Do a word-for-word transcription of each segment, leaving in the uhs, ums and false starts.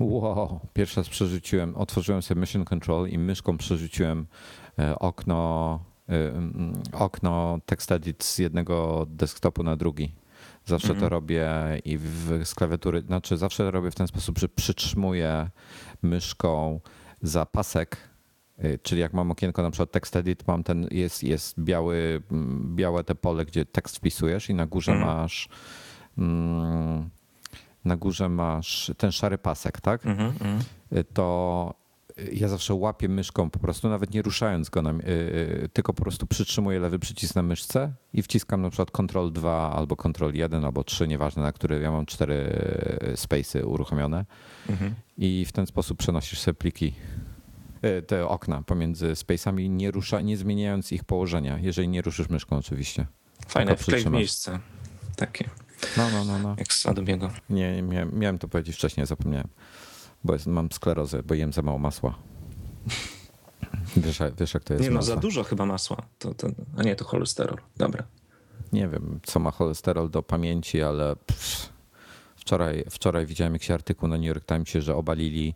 Wow, pierwszy raz przerzuciłem, otworzyłem sobie Mission Control i myszką przerzuciłem okno, okno Text Edit z jednego desktopu na drugi. Zawsze mm-hmm. to robię i w, z klawiatury, znaczy zawsze to robię w ten sposób, że przytrzymuję myszką za pasek, czyli jak mam okienko na przykład Text Edit, mam ten, jest, jest biały, białe te pole, gdzie tekst wpisujesz i na górze mm-hmm. masz... Mm, na górze masz ten szary pasek, tak? Mm-hmm. To ja zawsze łapię myszką po prostu, nawet nie ruszając go, na, yy, tylko po prostu przytrzymuję lewy przycisk na myszce i wciskam na przykład Control dwa albo Control jeden albo trzy, nieważne, na który ja mam cztery space'y uruchomione mm-hmm. i w ten sposób przenosisz sobie pliki, yy, te okna pomiędzy space'ami, nie, rusza, nie zmieniając ich położenia, jeżeli nie ruszysz myszką oczywiście. Fajne, wklej w miejsce takie. No, no, no, no. Jak z Adobiego. Nie, nie miałem, miałem to powiedzieć wcześniej, zapomniałem. Bo jest, mam sklerozę, bo jem za mało masła. Wiesz, wiesz jak to jest. Nie, no, za dużo chyba masła. To, to, a nie, to cholesterol. Dobra. Nie wiem, co ma cholesterol do pamięci, ale pff, wczoraj, wczoraj widziałem jakiś artykuł na New York Timesie, że obalili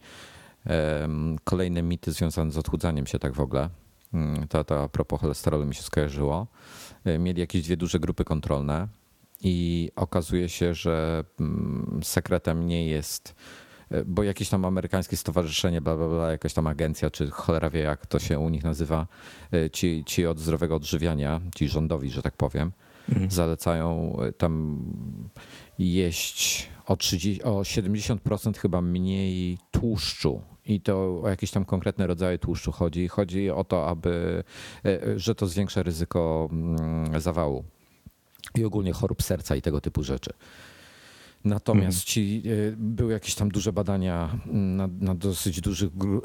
um, kolejne mity związane z odchudzaniem się, tak w ogóle. To, to a propos cholesterolu mi się skojarzyło. Mieli jakieś dwie duże grupy kontrolne. I okazuje się, że sekretem nie jest, bo jakieś tam amerykańskie stowarzyszenie, bla, bla, bla, jakaś tam agencja, czy cholera wie jak to się u nich nazywa, ci, ci od zdrowego odżywiania, ci rządowi, że tak powiem, mhm. zalecają tam jeść o, trzydzieści, o siedemdziesiąt procent chyba mniej tłuszczu. I to o jakieś tam konkretne rodzaje tłuszczu chodzi. Chodzi o to, aby, że to zwiększa ryzyko zawału. I ogólnie chorób serca i tego typu rzeczy. Natomiast mm. ci, y, były jakieś tam duże badania na, na dosyć dużych gru,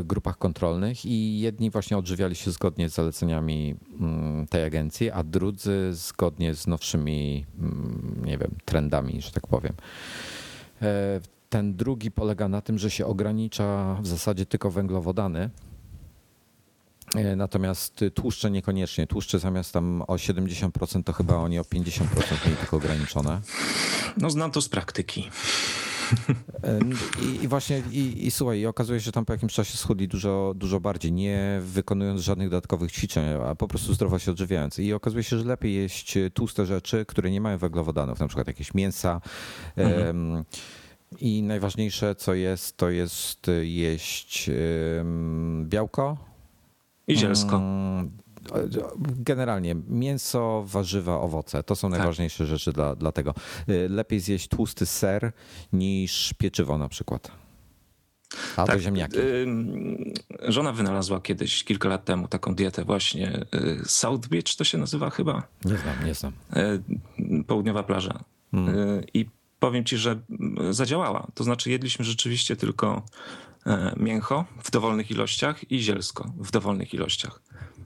y, grupach kontrolnych i jedni właśnie odżywiali się zgodnie z zaleceniami y, tej agencji, a drudzy zgodnie z nowszymi, y, nie wiem, trendami, że tak powiem. Y, ten drugi polega na tym, że się ogranicza w zasadzie tylko węglowodany. Natomiast tłuszcze niekoniecznie. Tłuszcze zamiast tam o siedemdziesiąt procent to chyba oni o pięćdziesiąt procent mieli tylko ograniczone. No znam to z praktyki. I, i właśnie, i, i słuchaj, i okazuje się, że tam po jakimś czasie schudli dużo, dużo bardziej, nie wykonując żadnych dodatkowych ćwiczeń, a po prostu zdrowo się odżywiając. I okazuje się, że lepiej jeść tłuste rzeczy, które nie mają węglowodanów, na przykład jakieś mięsa. Mhm. Um, I najważniejsze, co jest, to jest jeść um, białko. I zielsko. Generalnie mięso, warzywa, owoce. To są tak. najważniejsze rzeczy dla, dla tego. Lepiej zjeść tłusty ser niż pieczywo na przykład. A tak, to ziemniaki. Żona wynalazła kiedyś, kilka lat temu, taką dietę właśnie. South Beach to się nazywa chyba? Nie znam, nie znam. Południowa plaża. Hmm. I powiem ci, że zadziałała. To znaczy jedliśmy rzeczywiście tylko mięcho w dowolnych ilościach i zielsko w dowolnych ilościach.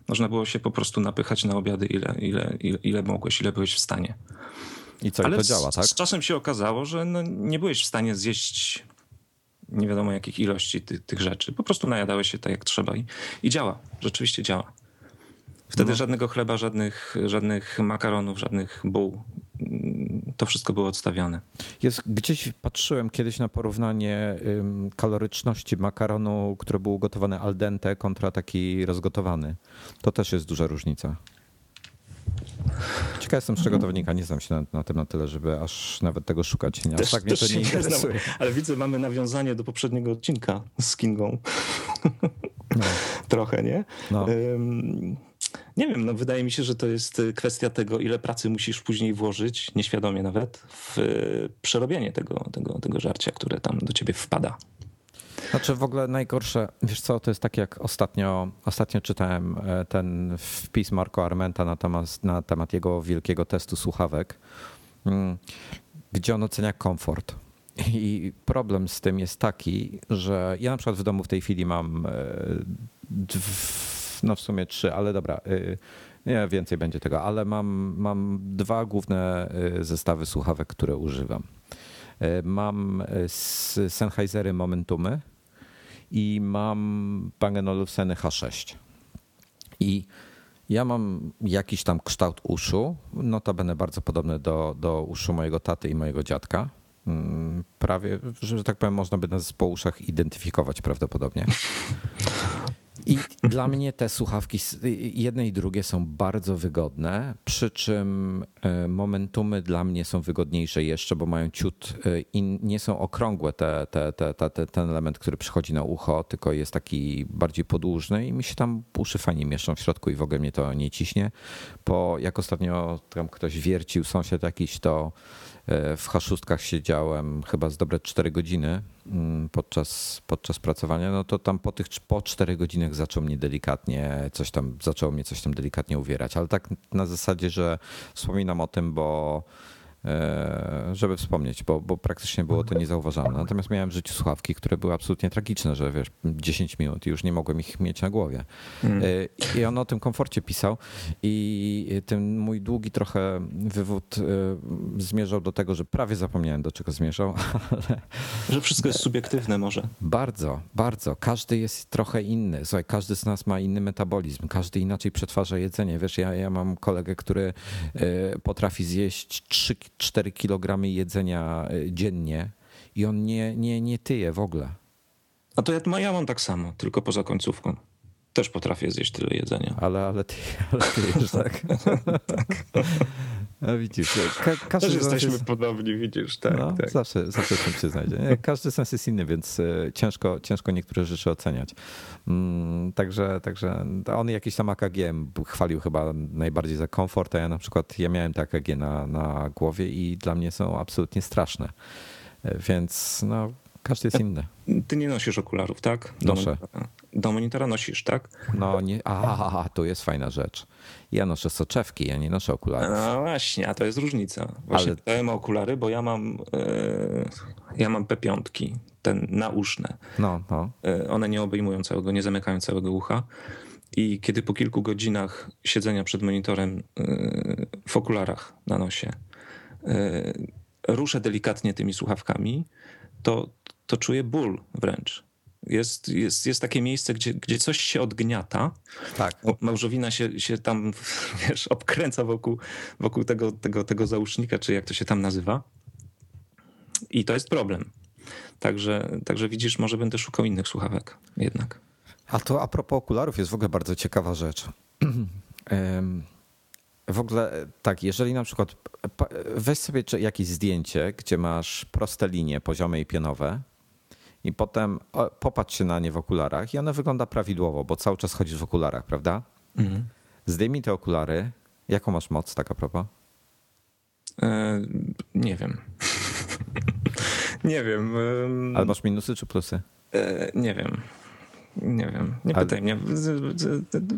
Można było się po prostu napychać na obiady, ile, ile, ile, ile mogłeś, ile byłeś w stanie. I co, ale to działa, tak? Z, z czasem się okazało, że no nie byłeś w stanie zjeść nie wiadomo jakich ilości ty, tych rzeczy. Po prostu najadałeś się tak jak trzeba i, i działa. Rzeczywiście działa. Wtedy no. żadnego chleba, żadnych, żadnych makaronów, żadnych buł. To wszystko było odstawiane. Jest, gdzieś patrzyłem kiedyś na porównanie kaloryczności makaronu, który był gotowany al dente kontra taki rozgotowany. To też jest duża różnica. Ciekaw jestem z czego to wynika. Nie znam się na, na tym na tyle, żeby aż nawet tego szukać. Nie, też, tak mnie też to nie interesuje. Nie znam, ale widzę, mamy nawiązanie do poprzedniego odcinka z Kingą. No. Trochę, nie? No. Um, Nie wiem, no wydaje mi się, że to jest kwestia tego, ile pracy musisz później włożyć, nieświadomie nawet, w przerobienie tego, tego, tego żarcia, które tam do ciebie wpada. Znaczy w ogóle najgorsze, wiesz co, to jest tak jak ostatnio, ostatnio czytałem ten wpis Marco Armenta na temat, na temat jego wielkiego testu słuchawek, gdzie on ocenia komfort. I problem z tym jest taki, że ja na przykład w domu w tej chwili mam dw- No w sumie trzy, ale dobra, nie więcej będzie tego, ale mam, mam dwa główne zestawy słuchawek, które używam. Mam Sennheisery Momentumy i mam Bang and Olufseny H sześć. I ja mam jakiś tam kształt uszu, notabene bardzo podobny do, do uszu mojego taty i mojego dziadka. prawie, że tak powiem, można by nas po uszach identyfikować prawdopodobnie. I dla mnie te słuchawki jedne i drugie są bardzo wygodne, przy czym momentumy dla mnie są wygodniejsze jeszcze, bo mają ciut i nie są okrągłe te, te, te, te, ten element, który przychodzi na ucho, tylko jest taki bardziej podłużny i mi się tam uszy fajnie mieszczą w środku i w ogóle mnie to nie ciśnie. Bo jak ostatnio tam ktoś wiercił, sąsiad jakiś, to w haszustkach siedziałem chyba z dobre cztery godziny podczas, podczas pracowania, no to tam po tych po czterech godzinach zaczął mnie delikatnie coś tam, zaczęło mnie coś tam delikatnie uwierać, ale tak na zasadzie, że wspominam o tym, bo żeby wspomnieć, bo, bo praktycznie było to niezauważalne. Natomiast miałem w życiu słuchawki, które były absolutnie tragiczne, że wiesz, dziesięć minut i już nie mogłem ich mieć na głowie. Mm. I on o tym komforcie pisał i ten mój długi trochę wywód zmierzał do tego, że prawie zapomniałem, do czego zmierzał, ale... Że wszystko jest subiektywne może. Bardzo, bardzo. Każdy jest trochę inny. Słuchaj, każdy z nas ma inny metabolizm, każdy inaczej przetwarza jedzenie. Wiesz, ja, ja mam kolegę, który potrafi zjeść trzy cztery kilogramy jedzenia dziennie i on nie, nie, nie tyje w ogóle. A to ja, ja mam tak samo, tylko poza końcówką. Też potrafię zjeść tyle jedzenia. Ale, ale, ty, ale tyjesz, tak? Tak. No widzisz. Ka- każdy Też jesteśmy jest... podobni, widzisz. Tak, no, tak. Zawsze, zawsze w tym się znajdzie. Każdy sens jest inny, więc ciężko, ciężko niektóre rzeczy oceniać. Mm, także, także on jakiś tam A K G chwalił chyba najbardziej za komfort, a ja na przykład ja miałem te A K G na, na głowie i dla mnie są absolutnie straszne. Więc no, każdy jest inny. Ty nie nosisz okularów, tak? Do monitora. Do monitora nosisz, tak? No nie. A, to jest fajna rzecz. Ja noszę soczewki, ja nie noszę okularów. No właśnie, a to jest różnica. Właśnie dałem okulary, bo ja mam yy, ja mam P pięć, ten nauszne. No, no. Yy, one nie obejmują całego, nie zamykają całego ucha. I kiedy po kilku godzinach siedzenia przed monitorem yy, w okularach na nosie yy, ruszę delikatnie tymi słuchawkami, to, to czuję ból wręcz. Jest, jest, jest takie miejsce, gdzie, gdzie coś się odgniata. Tak. Małżowina się, się tam, wiesz, obkręca wokół, wokół tego, tego, tego zausznika, czy jak to się tam nazywa. I to jest problem. Także, także widzisz, może będę szukał innych słuchawek jednak. A to a propos okularów jest w ogóle bardzo ciekawa rzecz. um. W ogóle tak, jeżeli na przykład weź sobie jakieś zdjęcie, gdzie masz proste linie poziome i pionowe i potem popatrz się na nie w okularach i ono wygląda prawidłowo, bo cały czas chodzisz w okularach, prawda? Mhm. Zdejmij te okulary. Jaką masz moc, tak a propos? E, nie wiem. nie wiem. Ale masz minusy czy plusy? E, nie wiem. Nie wiem. Nie Ale... pytaj mnie.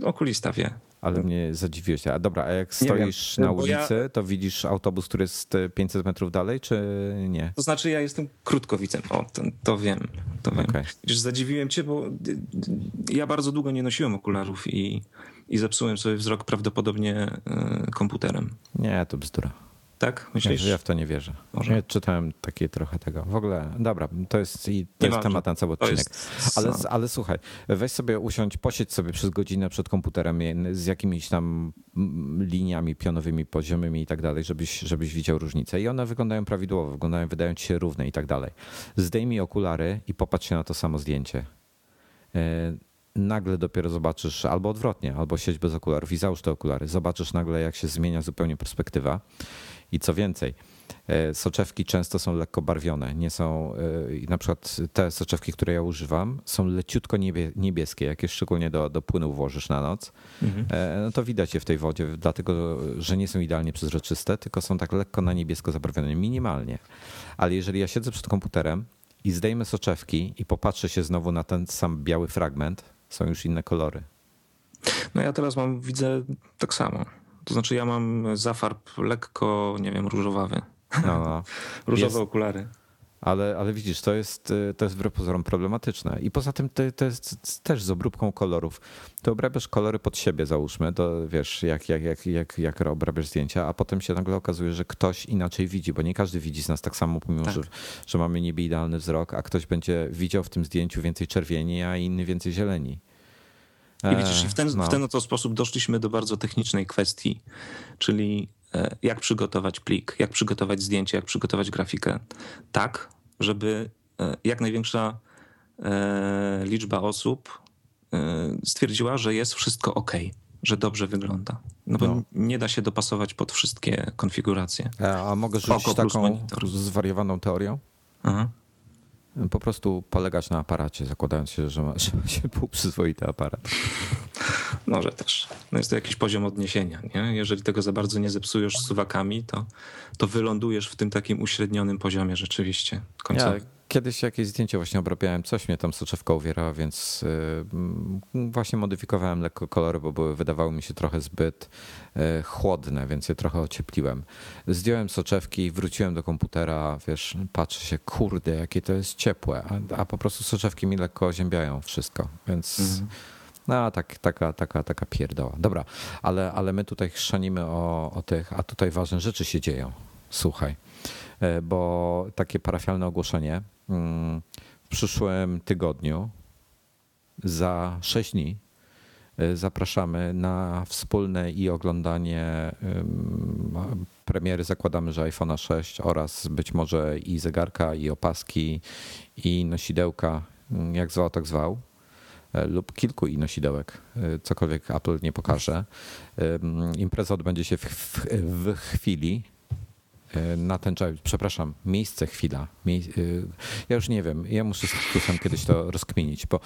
Okulista wie. Ale mnie zadziwiłeś. A dobra, a jak stoisz wiem, na ulicy, ja... to widzisz autobus, który jest pięćset metrów dalej, czy nie? To znaczy ja jestem krótkowidzem. O, to, to wiem. To okay. wiem. Wiesz, zadziwiłem cię, bo ja bardzo długo nie nosiłem okularów i, i zepsułem sobie wzrok prawdopodobnie komputerem. Nie, to bzdura. Tak? Myślisz? Ja w to nie wierzę. Może? Ja czytałem takie trochę tego. W ogóle, dobra, to jest, i to jest temat na cały odcinek. Jest... Ale, ale słuchaj, weź sobie usiądź, posiedź sobie przez godzinę przed komputerem z jakimiś tam liniami pionowymi, poziomymi i tak dalej, żebyś, żebyś widział różnicę. I one wyglądają prawidłowo, wyglądają, wydają ci się równe i tak dalej. Zdejmij okulary i popatrz się na to samo zdjęcie. Nagle dopiero zobaczysz, albo odwrotnie, albo siedź bez okularów i załóż te okulary. Zobaczysz nagle, jak się zmienia zupełnie perspektywa. I co więcej, soczewki często są lekko barwione. Nie są, na przykład te soczewki, które ja używam, są leciutko niebie, niebieskie. Jak je szczególnie do, do płynu włożysz na noc, mhm. no to widać je w tej wodzie, dlatego że nie są idealnie przezroczyste, tylko są tak lekko na niebiesko zabarwione, minimalnie. Ale jeżeli ja siedzę przed komputerem i zdejmę soczewki i popatrzę się znowu na ten sam biały fragment, są już inne kolory. No ja teraz mam, widzę tak samo. To znaczy ja mam zafarb lekko, nie wiem, różowawy. No, no. Różowe jest. Okulary. Ale, ale widzisz, to jest, to jest wbrew pozorom problematyczne. I poza tym to, to jest też z obróbką kolorów. To obrabiasz kolory pod siebie, załóżmy, to wiesz, jak, jak, jak, jak, jak obrabiasz zdjęcia, a potem się nagle okazuje, że ktoś inaczej widzi, bo nie każdy widzi z nas tak samo, pomimo tak. Że, że mamy niby idealny wzrok, a ktoś będzie widział w tym zdjęciu więcej czerwieni, a inny więcej zieleni. I widzisz, w ten, no. w ten oto sposób doszliśmy do bardzo technicznej kwestii, czyli jak przygotować plik, jak przygotować zdjęcie, jak przygotować grafikę, tak, żeby jak największa liczba osób stwierdziła, że jest wszystko ok, że dobrze wygląda. No bo no. nie da się dopasować pod wszystkie konfiguracje. A, a mogę rzucić taką monitor. zwariowaną teorią? Aha. Po prostu polegać na aparacie, zakładając się, że ma się półprzyzwoity aparat. Może też. No jest to jakiś poziom odniesienia, nie? Jeżeli tego za bardzo nie zepsujesz suwakami, to, to wylądujesz w tym takim uśrednionym poziomie rzeczywiście. Ja kiedyś jakieś zdjęcie właśnie obrabiałem, coś mnie tam soczewka uwierała, więc właśnie modyfikowałem lekko kolory, bo były, wydawały mi się trochę zbyt chłodne, więc je trochę ociepliłem. Zdjąłem soczewki, wróciłem do komputera, wiesz, patrzę się, kurde, jakie to jest ciepłe, a, a po prostu soczewki mi lekko oziębiają wszystko, więc... Mhm. No, tak, taka, taka, taka pierdoła. Dobra, ale, ale my tutaj chrzanimy o, o tych, a tutaj ważne rzeczy się dzieją. Słuchaj, bo takie parafialne ogłoszenie w przyszłym tygodniu za sześć dni zapraszamy na wspólne i oglądanie premiery, zakładamy, że iPhone'a sześć oraz być może i zegarka, i opaski, i nosidełka, jak zwał, tak zwał. Lub kilku nosidełek, cokolwiek Apple nie pokaże. Impreza odbędzie się w, w, w chwili, na ten czas, przepraszam, miejsce, chwila. Mie- ja już nie wiem, ja muszę sam kiedyś to rozkminić, bo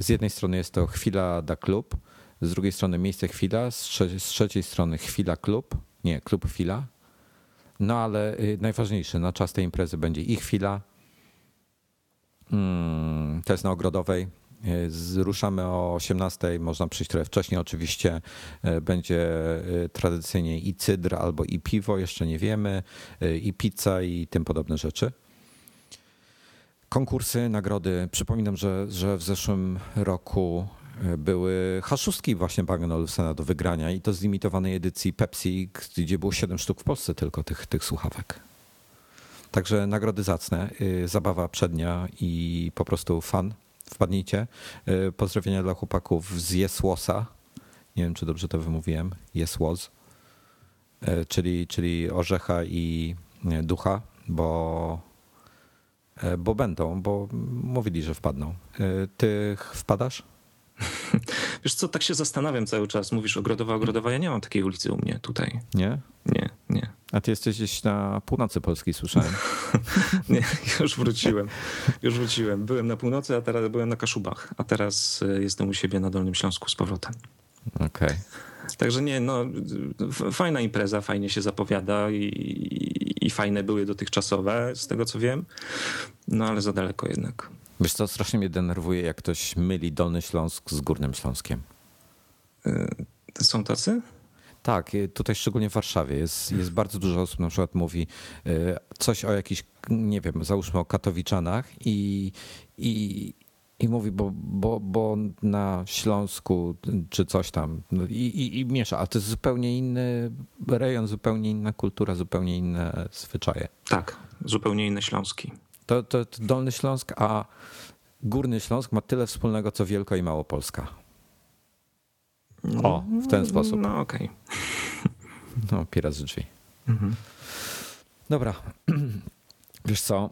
z jednej strony jest to chwila da klub, z drugiej strony miejsce, chwila, z, trze- z trzeciej strony chwila klub, nie, klub chwila. No ale najważniejsze, na czas tej imprezy będzie i chwila, hmm, to jest na Ogrodowej. Ruszamy o osiemnastej, można przyjść trochę wcześniej oczywiście, będzie tradycyjnie i cydr albo i piwo, jeszcze nie wiemy, i pizza i tym podobne rzeczy. Konkursy, nagrody. Przypominam, że, że w zeszłym roku były haszustki właśnie Bang and Olufsena do wygrania i to z limitowanej edycji Pepsi, gdzie było siedem sztuk w Polsce tylko tych, tych słuchawek. Także nagrody zacne, zabawa przednia i po prostu fan. Wpadnijcie. Pozdrowienia dla chłopaków z Jesłosa. Nie wiem, czy dobrze to wymówiłem. Jesłos, czyli, czyli Orzecha i Ducha, bo, bo będą, bo mówili, że wpadną. Ty wpadasz? Wiesz co, tak się zastanawiam cały czas. Mówisz Ogrodowa, Ogrodowa. Ja nie mam takiej ulicy u mnie tutaj. Nie? Nie, nie. A ty jesteś gdzieś na północy Polski, słyszałem. Nie, już wróciłem. Już wróciłem. Byłem na północy, a teraz byłem na Kaszubach, a teraz jestem u siebie na Dolnym Śląsku z powrotem. Okej. Okay. Także nie, no fajna impreza, fajnie się zapowiada i, i, i fajne były dotychczasowe, z tego co wiem, no ale za daleko jednak. Wiesz co, strasznie mnie denerwuje, jak ktoś myli Dolny Śląsk z Górnym Śląskiem. Są tacy? Tak, tutaj szczególnie w Warszawie jest, jest bardzo dużo osób, na przykład mówi coś o jakichś, nie wiem, załóżmy o Katowiczanach i, i, i mówi, bo, bo, bo na Śląsku czy coś tam i, i, i miesza, a to jest zupełnie inny rejon, zupełnie inna kultura, zupełnie inne zwyczaje. Tak, zupełnie inne Śląski. To, to, to Dolny Śląsk, a Górny Śląsk ma tyle wspólnego, co Wielko- i Małopolska. O, w ten sposób. No okej. Okay. No, pira z drzwi. Mhm. Dobra. Wiesz co,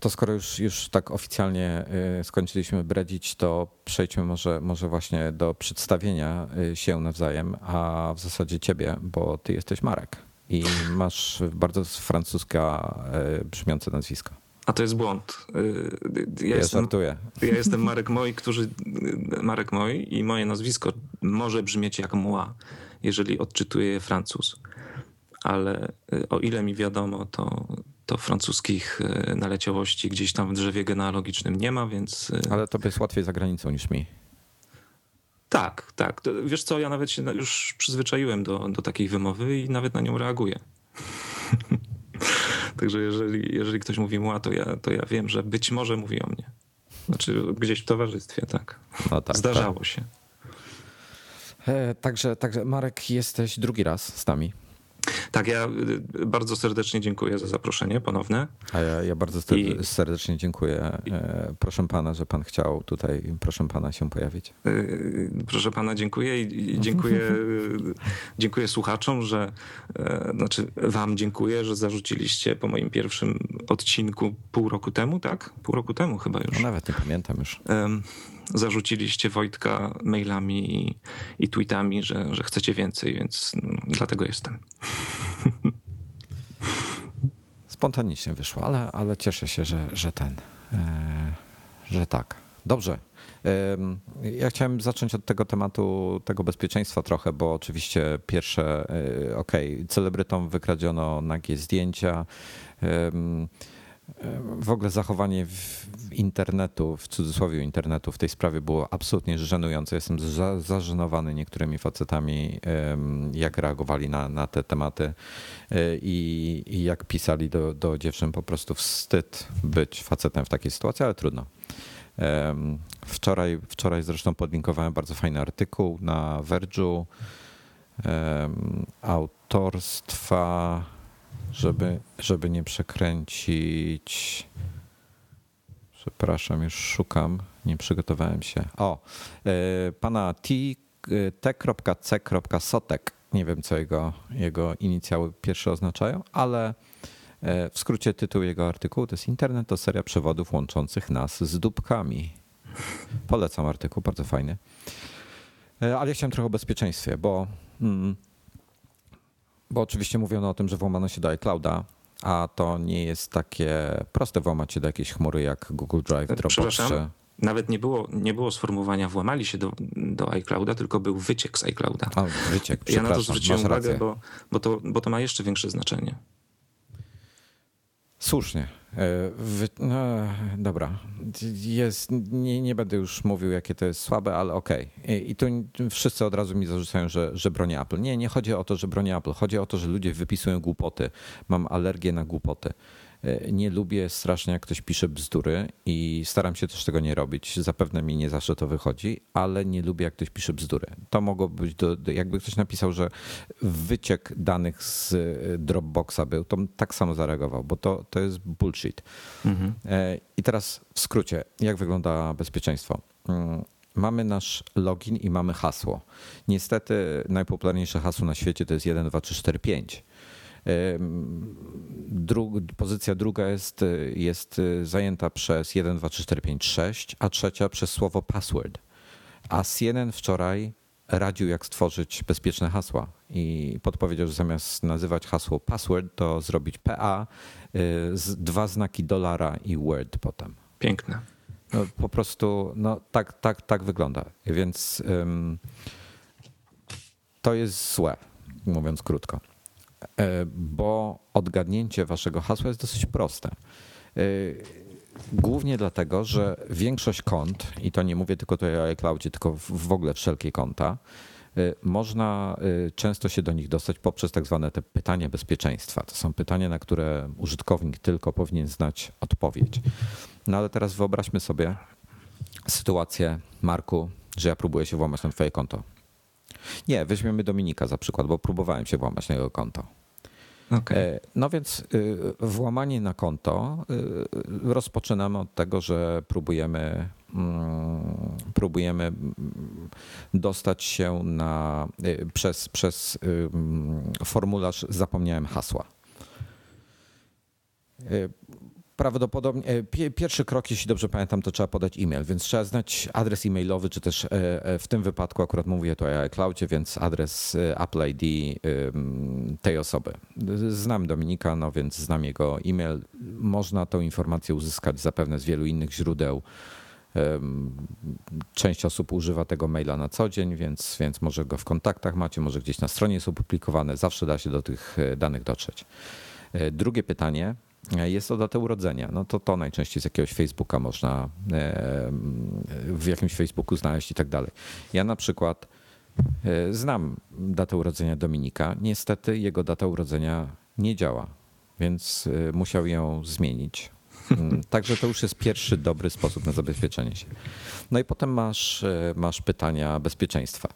to skoro już, już tak oficjalnie skończyliśmy bredzić, to przejdźmy może, może właśnie do przedstawienia się nawzajem, a w zasadzie ciebie, bo ty jesteś Marek i masz bardzo francuska brzmiące nazwisko. A to jest błąd. Ja, ja jestem, żartuję. Ja jestem Marek Moi, którzy, Marek Moi i moje nazwisko może brzmieć jak moi, jeżeli odczytuje je Francuz. Ale o ile mi wiadomo, to, to francuskich naleciałości gdzieś tam w drzewie genealogicznym nie ma, więc... Ale tobie jest łatwiej za granicą niż mi. Tak, tak. Wiesz co, ja nawet się już przyzwyczaiłem do, do takiej wymowy i nawet na nią reaguję. Także jeżeli, jeżeli ktoś mówi mła, to ja, to ja wiem, że być może mówi o mnie. Znaczy gdzieś w towarzystwie, tak. No tak, zdarzało tak. się. E, także, także Marek, jesteś drugi raz z nami. Tak, ja bardzo serdecznie dziękuję za zaproszenie ponowne. A ja, ja bardzo serdecznie I... dziękuję. Proszę pana, że pan chciał tutaj, proszę pana, się pojawić. Proszę pana, dziękuję i dziękuję, dziękuję słuchaczom, że, znaczy wam dziękuję, że zarzuciliście po moim pierwszym odcinku pół roku temu, tak? Pół roku temu chyba już. No nawet nie pamiętam już. Um, Zarzuciliście Wojtka mailami i, i tweetami, że, że chcecie więcej, więc dlatego jestem. Spontanicznie wyszło, ale, ale cieszę się, że, że ten, że tak. Dobrze. Ja chciałem zacząć od tego tematu, tego bezpieczeństwa trochę, bo oczywiście pierwsze, okej, okay, celebrytom wykradziono nagie zdjęcia. W ogóle zachowanie w internetu, w cudzysłowie internetu, w tej sprawie było absolutnie żenujące. Jestem za, zażenowany niektórymi facetami, jak reagowali na, na te tematy i, i jak pisali do, do dziewczyn. Po prostu wstyd być facetem w takiej sytuacji, ale trudno. Wczoraj, wczoraj zresztą podlinkowałem bardzo fajny artykuł na Verge'u autorstwa... Żeby, żeby nie przekręcić, przepraszam, już szukam, nie przygotowałem się. O, pana T C Sotek, nie wiem co jego, jego inicjały pierwsze oznaczają, ale w skrócie tytuł jego artykułu to jest Internet to seria przewodów łączących nas z dupkami. Polecam artykuł, bardzo fajny. Ale ja chciałem trochę o bezpieczeństwie, bo... Mm, Bo oczywiście mówiono o tym, że włamano się do iClouda, a to nie jest takie proste włamać się do jakiejś chmury jak Google Drive, Dropbox. Przepraszam, nawet nie było, nie było sformułowania włamali się do, do iClouda, tylko był wyciek z iClouda. A, wyciek, przepraszam, ja na to zwróciłem uwagę, bo, bo, to, bo to ma jeszcze większe znaczenie. Słusznie. Wy... No, dobra, jest... nie, nie będę już mówił, jakie to jest słabe, ale okej. Okay. I, I tu wszyscy od razu mi zarzucają, że, że bronię Apple. Nie, nie chodzi o to, że bronię Apple. Chodzi o to, że ludzie wypisują głupoty. Mam alergię na głupoty. Nie lubię strasznie, jak ktoś pisze bzdury i staram się też tego nie robić. Zapewne mi nie zawsze to wychodzi, ale nie lubię, jak ktoś pisze bzdury. To mogło być, do, jakby ktoś napisał, że wyciek danych z Dropboxa był, to tak samo zareagował, bo to, to jest bullshit. Mhm. I teraz w skrócie, jak wygląda bezpieczeństwo? Mamy nasz login i mamy hasło. Niestety najpopularniejsze hasło na świecie to jest jeden, dwa, trzy, cztery, pięć. Dru, pozycja druga jest, jest zajęta przez jeden, dwa, trzy, cztery, pięć, sześć, a trzecia przez słowo password. A C N N wczoraj radził, jak stworzyć bezpieczne hasła i podpowiedział, że zamiast nazywać hasło password, to zrobić P A, z dwa znaki dolara i word potem. Piękne. No, po prostu no, tak, tak, tak wygląda, więc ym, to jest złe, mówiąc krótko. Bo odgadnięcie waszego hasła jest dosyć proste. Głównie dlatego, że większość kont, i to nie mówię tylko tutaj o iCloudzie, tylko w ogóle wszelkie konta, można często się do nich dostać poprzez tak zwane te pytania bezpieczeństwa. To są pytania, na które użytkownik tylko powinien znać odpowiedź. No ale teraz wyobraźmy sobie sytuację, Marku, że ja próbuję się włamać na twoje konto. Nie, weźmiemy Dominika za przykład, bo próbowałem się włamać na jego konto. Okay. No więc włamanie na konto rozpoczynamy od tego, że próbujemy, próbujemy dostać się na, przez, przez formularz zapomniałem hasła. Prawdopodobnie pierwszy krok, jeśli dobrze pamiętam, to trzeba podać e-mail, więc trzeba znać adres e-mailowy, czy też w tym wypadku akurat mówię tu o iCloudzie, więc adres Apple I D tej osoby. Znam Dominika, no więc znam jego e-mail. Można tą informację uzyskać zapewne z wielu innych źródeł. Część osób używa tego maila na co dzień, więc, więc może go w kontaktach macie, może gdzieś na stronie jest opublikowane. Zawsze da się do tych danych dotrzeć. Drugie pytanie. Jest o datę urodzenia. No to to najczęściej z jakiegoś Facebooka można w jakimś Facebooku znaleźć i tak dalej. Ja na przykład znam datę urodzenia Dominika. Niestety jego data urodzenia nie działa, więc musiał ją zmienić. Także to już jest pierwszy dobry sposób na zabezpieczenie się. No i potem masz, masz pytania bezpieczeństwa.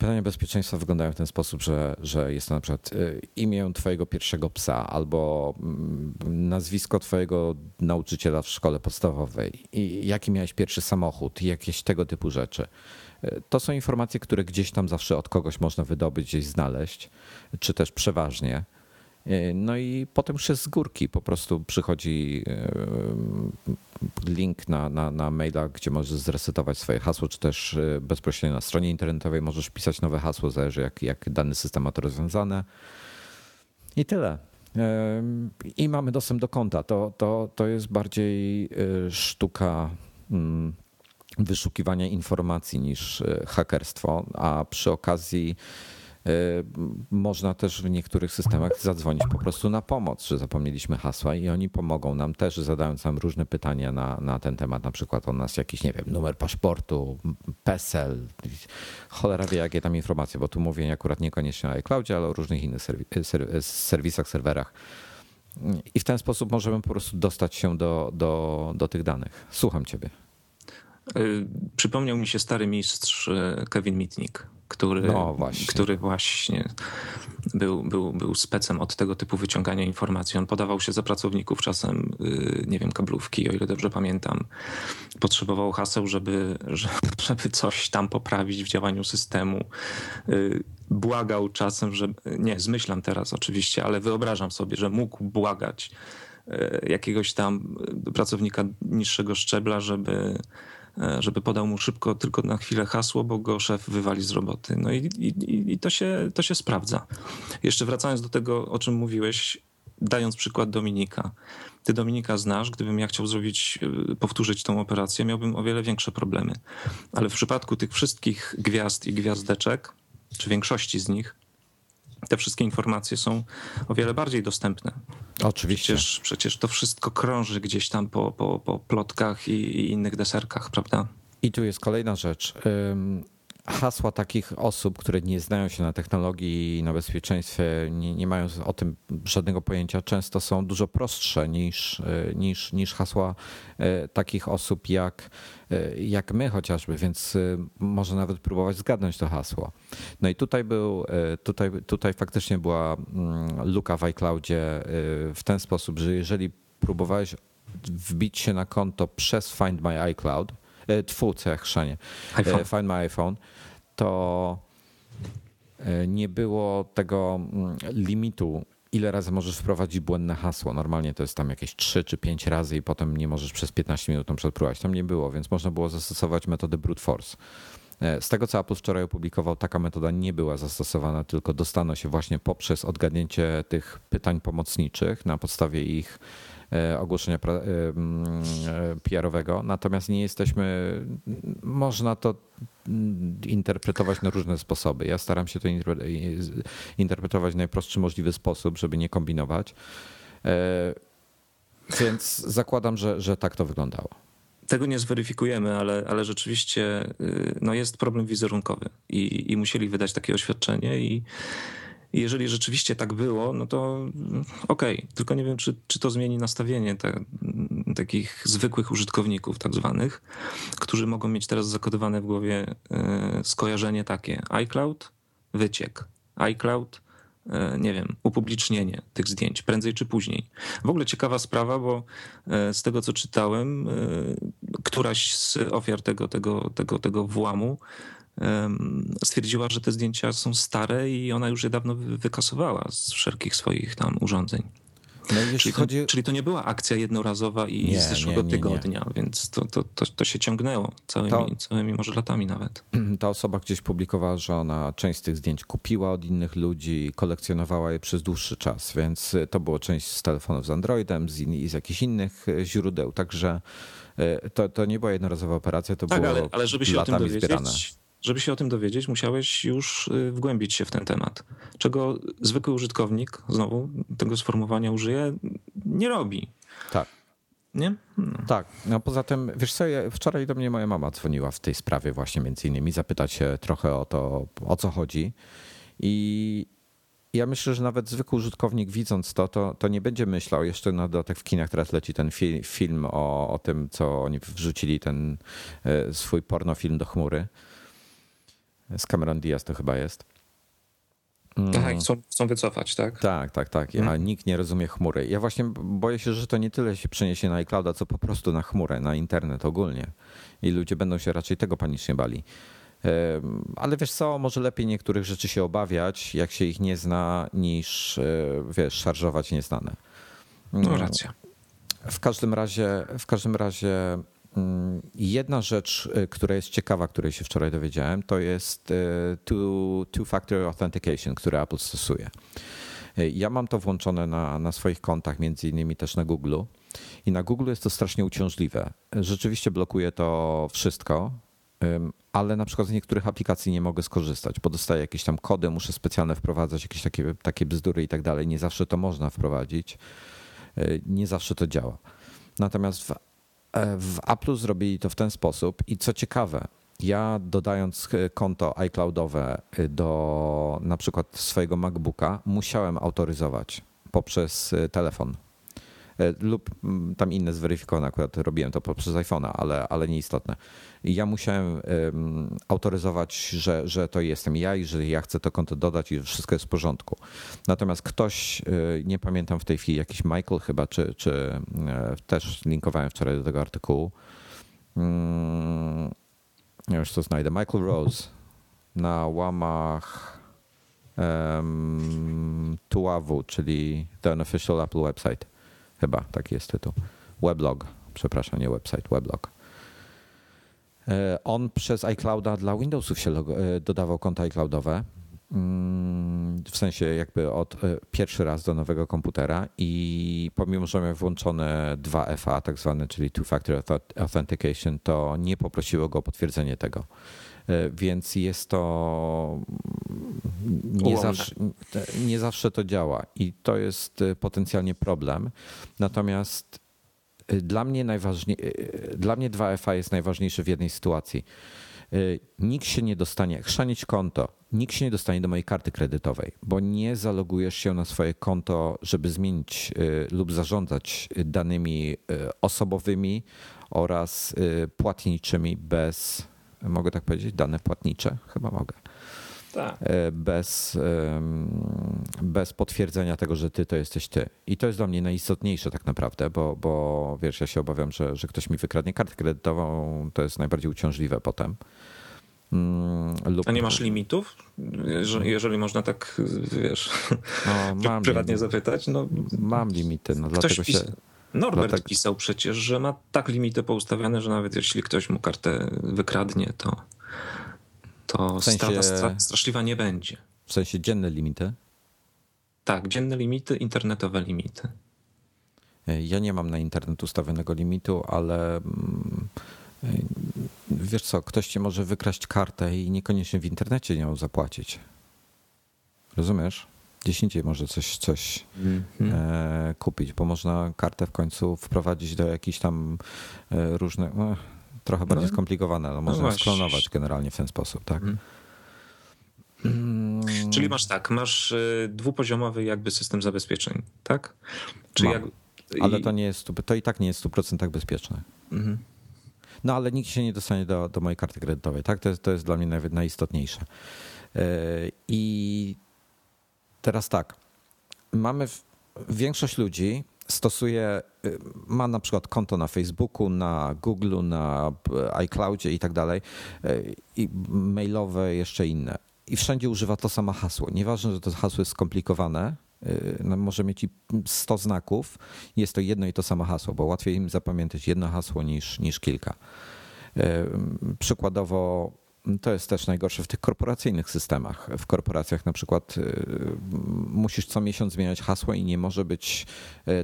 pytania bezpieczeństwa wyglądają w ten sposób, że, że jest to na przykład imię twojego pierwszego psa albo nazwisko twojego nauczyciela w szkole podstawowej i jaki miałeś pierwszy samochód i jakieś tego typu rzeczy. To są informacje, które gdzieś tam zawsze od kogoś można wydobyć, gdzieś znaleźć, czy też przeważnie. No i potem już jest z górki, po prostu przychodzi link na, na, na maila, gdzie możesz zresetować swoje hasło, czy też bezpośrednio na stronie internetowej możesz wpisać nowe hasło, zależy jak, jak dany system ma to rozwiązane. I tyle. I mamy dostęp do konta. To, to, to jest bardziej sztuka wyszukiwania informacji niż hakerstwo, a przy okazji można też w niektórych systemach zadzwonić po prostu na pomoc, że zapomnieliśmy hasła i oni pomogą nam też, zadając nam różne pytania na, na ten temat, na przykład o nas jakiś, nie wiem, numer paszportu, PESEL, cholera wie jakie tam informacje, bo tu mówię akurat niekoniecznie o iCloudzie, ale o różnych innych serwisach, serwerach. I w ten sposób możemy po prostu dostać się do, do, do tych danych. Słucham ciebie. Przypomniał mi się stary mistrz Kevin Mitnick, który, no właśnie. który właśnie był, był, był specem od tego typu wyciągania informacji. On podawał się za pracowników czasem, nie wiem, kablówki, o ile dobrze pamiętam. Potrzebował haseł, żeby, żeby coś tam poprawić w działaniu systemu. Błagał czasem, że nie, zmyślam teraz oczywiście, ale wyobrażam sobie, że mógł błagać jakiegoś tam pracownika niższego szczebla, żeby, żeby podał mu szybko tylko na chwilę hasło, bo go szef wywali z roboty. No i, i, i to się, to się sprawdza. Jeszcze wracając do tego, o czym mówiłeś, dając przykład Dominika. Ty Dominika znasz, gdybym ja chciał zrobić, powtórzyć tą operację, miałbym o wiele większe problemy. Ale w przypadku tych wszystkich gwiazd i gwiazdeczek, czy większości z nich, te wszystkie informacje są o wiele bardziej dostępne. Oczywiście. Przecież, przecież to wszystko krąży gdzieś tam po, po, po plotkach i, i innych deserkach, prawda? I tu jest kolejna rzecz. Hasła takich osób, które nie znają się na technologii i na bezpieczeństwie, nie, nie mają o tym żadnego pojęcia, często są dużo prostsze niż, niż, niż hasła takich osób jak, jak my chociażby, więc może nawet próbować zgadnąć to hasło. No i tutaj był, tutaj, tutaj faktycznie była luka w iCloudzie w ten sposób, że jeżeli próbowałeś wbić się na konto przez Find My iCloud, Tfu, co ja chrzanie, Find My iPhone, to nie było tego limitu, ile razy możesz wprowadzić błędne hasło. Normalnie to jest tam jakieś trzy czy pięć razy i potem nie możesz przez piętnaście minut tam przepróbować. Tam nie było, więc można było zastosować metodę brute force. Z tego, co Apple wczoraj opublikował, taka metoda nie była zastosowana, tylko dostano się właśnie poprzez odgadnięcie tych pytań pomocniczych na podstawie ich ogłoszenia P R-owego. Natomiast nie jesteśmy, można to interpretować na różne sposoby. Ja staram się to interpretować w najprostszy możliwy sposób, żeby nie kombinować. Więc zakładam, że, że tak to wyglądało. Tego nie zweryfikujemy, ale, ale rzeczywiście no jest problem wizerunkowy i, i musieli wydać takie oświadczenie i jeżeli rzeczywiście tak było, no to okej, okay. Tylko nie wiem, czy, czy to zmieni nastawienie te, takich zwykłych użytkowników tak zwanych, którzy mogą mieć teraz zakodowane w głowie skojarzenie takie iCloud, wyciek, iCloud, nie wiem, upublicznienie tych zdjęć prędzej czy później. W ogóle ciekawa sprawa, bo z tego co czytałem, któraś z ofiar tego, tego, tego, tego włamu stwierdziła, że te zdjęcia są stare i ona już je dawno wykasowała z wszelkich swoich tam urządzeń. No czyli, to, chodzi... czyli to nie była akcja jednorazowa i nie, z zeszłego nie, nie, tygodnia, nie. Więc to, to, to, to się ciągnęło całymi, to... całymi może latami nawet. Ta osoba gdzieś publikowała, że ona część z tych zdjęć kupiła od innych ludzi i kolekcjonowała je przez dłuższy czas, więc to było część z telefonów z Androidem z in... i z jakichś innych źródeł, także to, to nie była jednorazowa operacja, to tak, było ale, ale żeby się latami o tym dowiedzieć... zbierane. Żeby się o tym dowiedzieć, musiałeś już wgłębić się w ten temat, czego zwykły użytkownik, znowu tego sformułowania użyję, nie robi. Tak. Nie? No. Tak. No poza tym, wiesz co, wczoraj do mnie moja mama dzwoniła w tej sprawie właśnie między innymi, zapytać się trochę o to, o co chodzi. I ja myślę, że nawet zwykły użytkownik widząc to, to, to nie będzie myślał. Jeszcze na dodatek w kinach teraz leci ten fi- film o, o tym, co oni wrzucili, ten swój pornofilm do chmury. z Cameron Diaz to chyba jest. Aha, i chcą, chcą wycofać, tak? Tak, tak, tak. Ja, hmm. Nikt nie rozumie chmury. Ja właśnie boję się, że to nie tyle się przeniesie na iClouda, co po prostu na chmurę, na internet ogólnie. I ludzie będą się raczej tego panicznie bali. Ale wiesz co, może lepiej niektórych rzeczy się obawiać, jak się ich nie zna, niż wiesz, szarżować nieznane. No racja. W każdym razie, w każdym razie jedna rzecz, która jest ciekawa, której się wczoraj dowiedziałem, to jest two-factor authentication, które Apple stosuje. Ja mam to włączone na, na swoich kontach, między innymi też na Google'u. I na Google jest to strasznie uciążliwe. Rzeczywiście blokuje to wszystko, ale na przykład z niektórych aplikacji nie mogę skorzystać, bo dostaję jakieś tam kody, muszę specjalne wprowadzać, jakieś takie, takie bzdury i tak dalej. Nie zawsze to można wprowadzić, nie zawsze to działa. Natomiast w, w Apple'u zrobili to w ten sposób i co ciekawe, ja dodając konto iCloudowe do na przykład swojego MacBooka musiałem autoryzować poprzez telefon lub tam inne zweryfikowane, akurat robiłem to poprzez iPhone'a, ale, ale nieistotne. Ja musiałem um, autoryzować, że, że to jestem ja i że ja chcę to konto dodać i wszystko jest w porządku. Natomiast ktoś, nie pamiętam w tej chwili, jakiś Michael chyba, czy, czy też linkowałem wczoraj do tego artykułu, um, ja już to znajdę, Michael Rose na łamach um, Tuławu, czyli The Unofficial Apple Website. Chyba taki jest tytuł. Weblog, przepraszam, nie website, weblog. On przez iClouda dla Windowsów się logo, dodawał konta iCloudowe, w sensie jakby od pierwszy raz do nowego komputera i pomimo, że miał włączone dwa F A tak zwane, czyli two-factor authentication, to nie poprosiło go o potwierdzenie tego. Więc jest to nie zawsze, nie zawsze to działa i to jest potencjalnie problem. Natomiast dla mnie najważniej, dla mnie dwa F A jest najważniejsze w jednej sytuacji. Nikt się nie dostanie, jak chrzanić konto, nikt się nie dostanie do mojej karty kredytowej, bo nie zalogujesz się na swoje konto, żeby zmienić lub zarządzać danymi osobowymi oraz płatniczymi bez... Mogę tak powiedzieć? Dane płatnicze? Chyba mogę. Tak. Bez, bez potwierdzenia tego, że ty to jesteś ty. I to jest dla mnie najistotniejsze tak naprawdę, bo, bo wiesz, ja się obawiam, że, że ktoś mi wykradnie kartę kredytową, to jest najbardziej uciążliwe potem. Lub... A nie masz limitów? Jeżeli, jeżeli można tak, wiesz, no, prywatnie zapytać. No, mam limity, no dlatego się... Norbert tak... pisał przecież, że ma tak limity poustawiane, że nawet jeśli ktoś mu kartę wykradnie, to, to w sensie... strata stra- straszliwa nie będzie. W sensie dzienne limity? Tak, dzienne limity, internetowe limity. Ja nie mam na internet ustawionego limitu, ale wiesz co, ktoś ci może wykraść kartę i niekoniecznie w internecie nią zapłacić. Rozumiesz? Gdzieś indziej może coś, coś mm-hmm. e, kupić, bo można kartę w końcu wprowadzić do jakichś tam e, różnych, no, trochę bardziej no. skomplikowane, ale no, można no sklonować generalnie w ten sposób, tak? Mm. Mm. Czyli masz tak, masz dwupoziomowy jakby system zabezpieczeń, tak? Czy jak... Ale to nie jest, to i tak nie jest w stu procentach bezpieczne. Mm-hmm. No ale nikt się nie dostanie do, do mojej karty kredytowej, tak? To jest, to jest dla mnie naj, najistotniejsze. E, I teraz tak, mamy, większość ludzi stosuje, ma na przykład konto na Facebooku, na Google'u, na iCloudzie i tak dalej, i mailowe jeszcze inne. I wszędzie używa to samo hasło. Nieważne, że to hasło jest skomplikowane, może mieć i sto znaków, jest to jedno i to samo hasło, bo łatwiej im zapamiętać jedno hasło niż, niż kilka. Przykładowo... To jest też najgorsze w tych korporacyjnych systemach. W korporacjach na przykład musisz co miesiąc zmieniać hasło i nie może być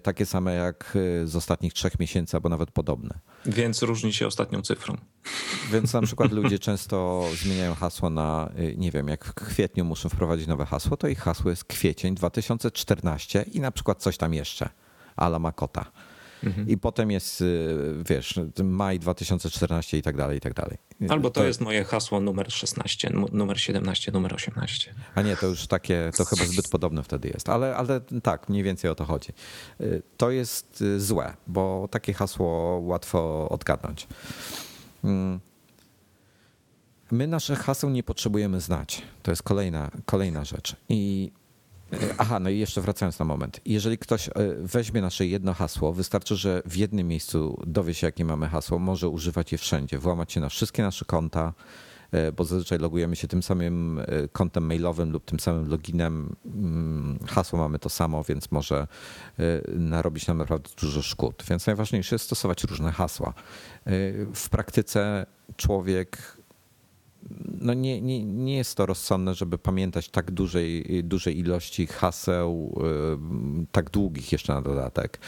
takie same jak z ostatnich trzech miesięcy albo nawet podobne. Więc różni się ostatnią cyfrą. Więc na przykład ludzie często zmieniają hasło na, nie wiem, jak w kwietniu muszą wprowadzić nowe hasło, to ich hasło jest kwiecień dwa tysiące czternaście i na przykład coś tam jeszcze, a la Makota. Mhm. I potem jest, wiesz, maj dwa tysiące czternaście i tak dalej, i tak dalej. Albo to, to jest moje hasło numer szesnaście, numer siedemnaście, numer osiemnaście. A nie, to już takie, to chyba zbyt podobne wtedy jest, ale, ale tak, mniej więcej o to chodzi. To jest złe, bo takie hasło łatwo odgadnąć. My naszych haseł nie potrzebujemy znać. To jest kolejna, kolejna rzecz. I aha, no i jeszcze wracając na moment. Jeżeli ktoś weźmie nasze jedno hasło, wystarczy, że w jednym miejscu dowie się, jakie mamy hasło, może używać je wszędzie, włamać się na wszystkie nasze konta, bo zazwyczaj logujemy się tym samym kontem mailowym lub tym samym loginem. Hasło mamy to samo, więc może narobić nam naprawdę dużo szkód. Więc najważniejsze jest stosować różne hasła. W praktyce człowiek... No nie, nie, nie jest to rozsądne, żeby pamiętać tak dużej, dużej ilości haseł, tak długich jeszcze na dodatek,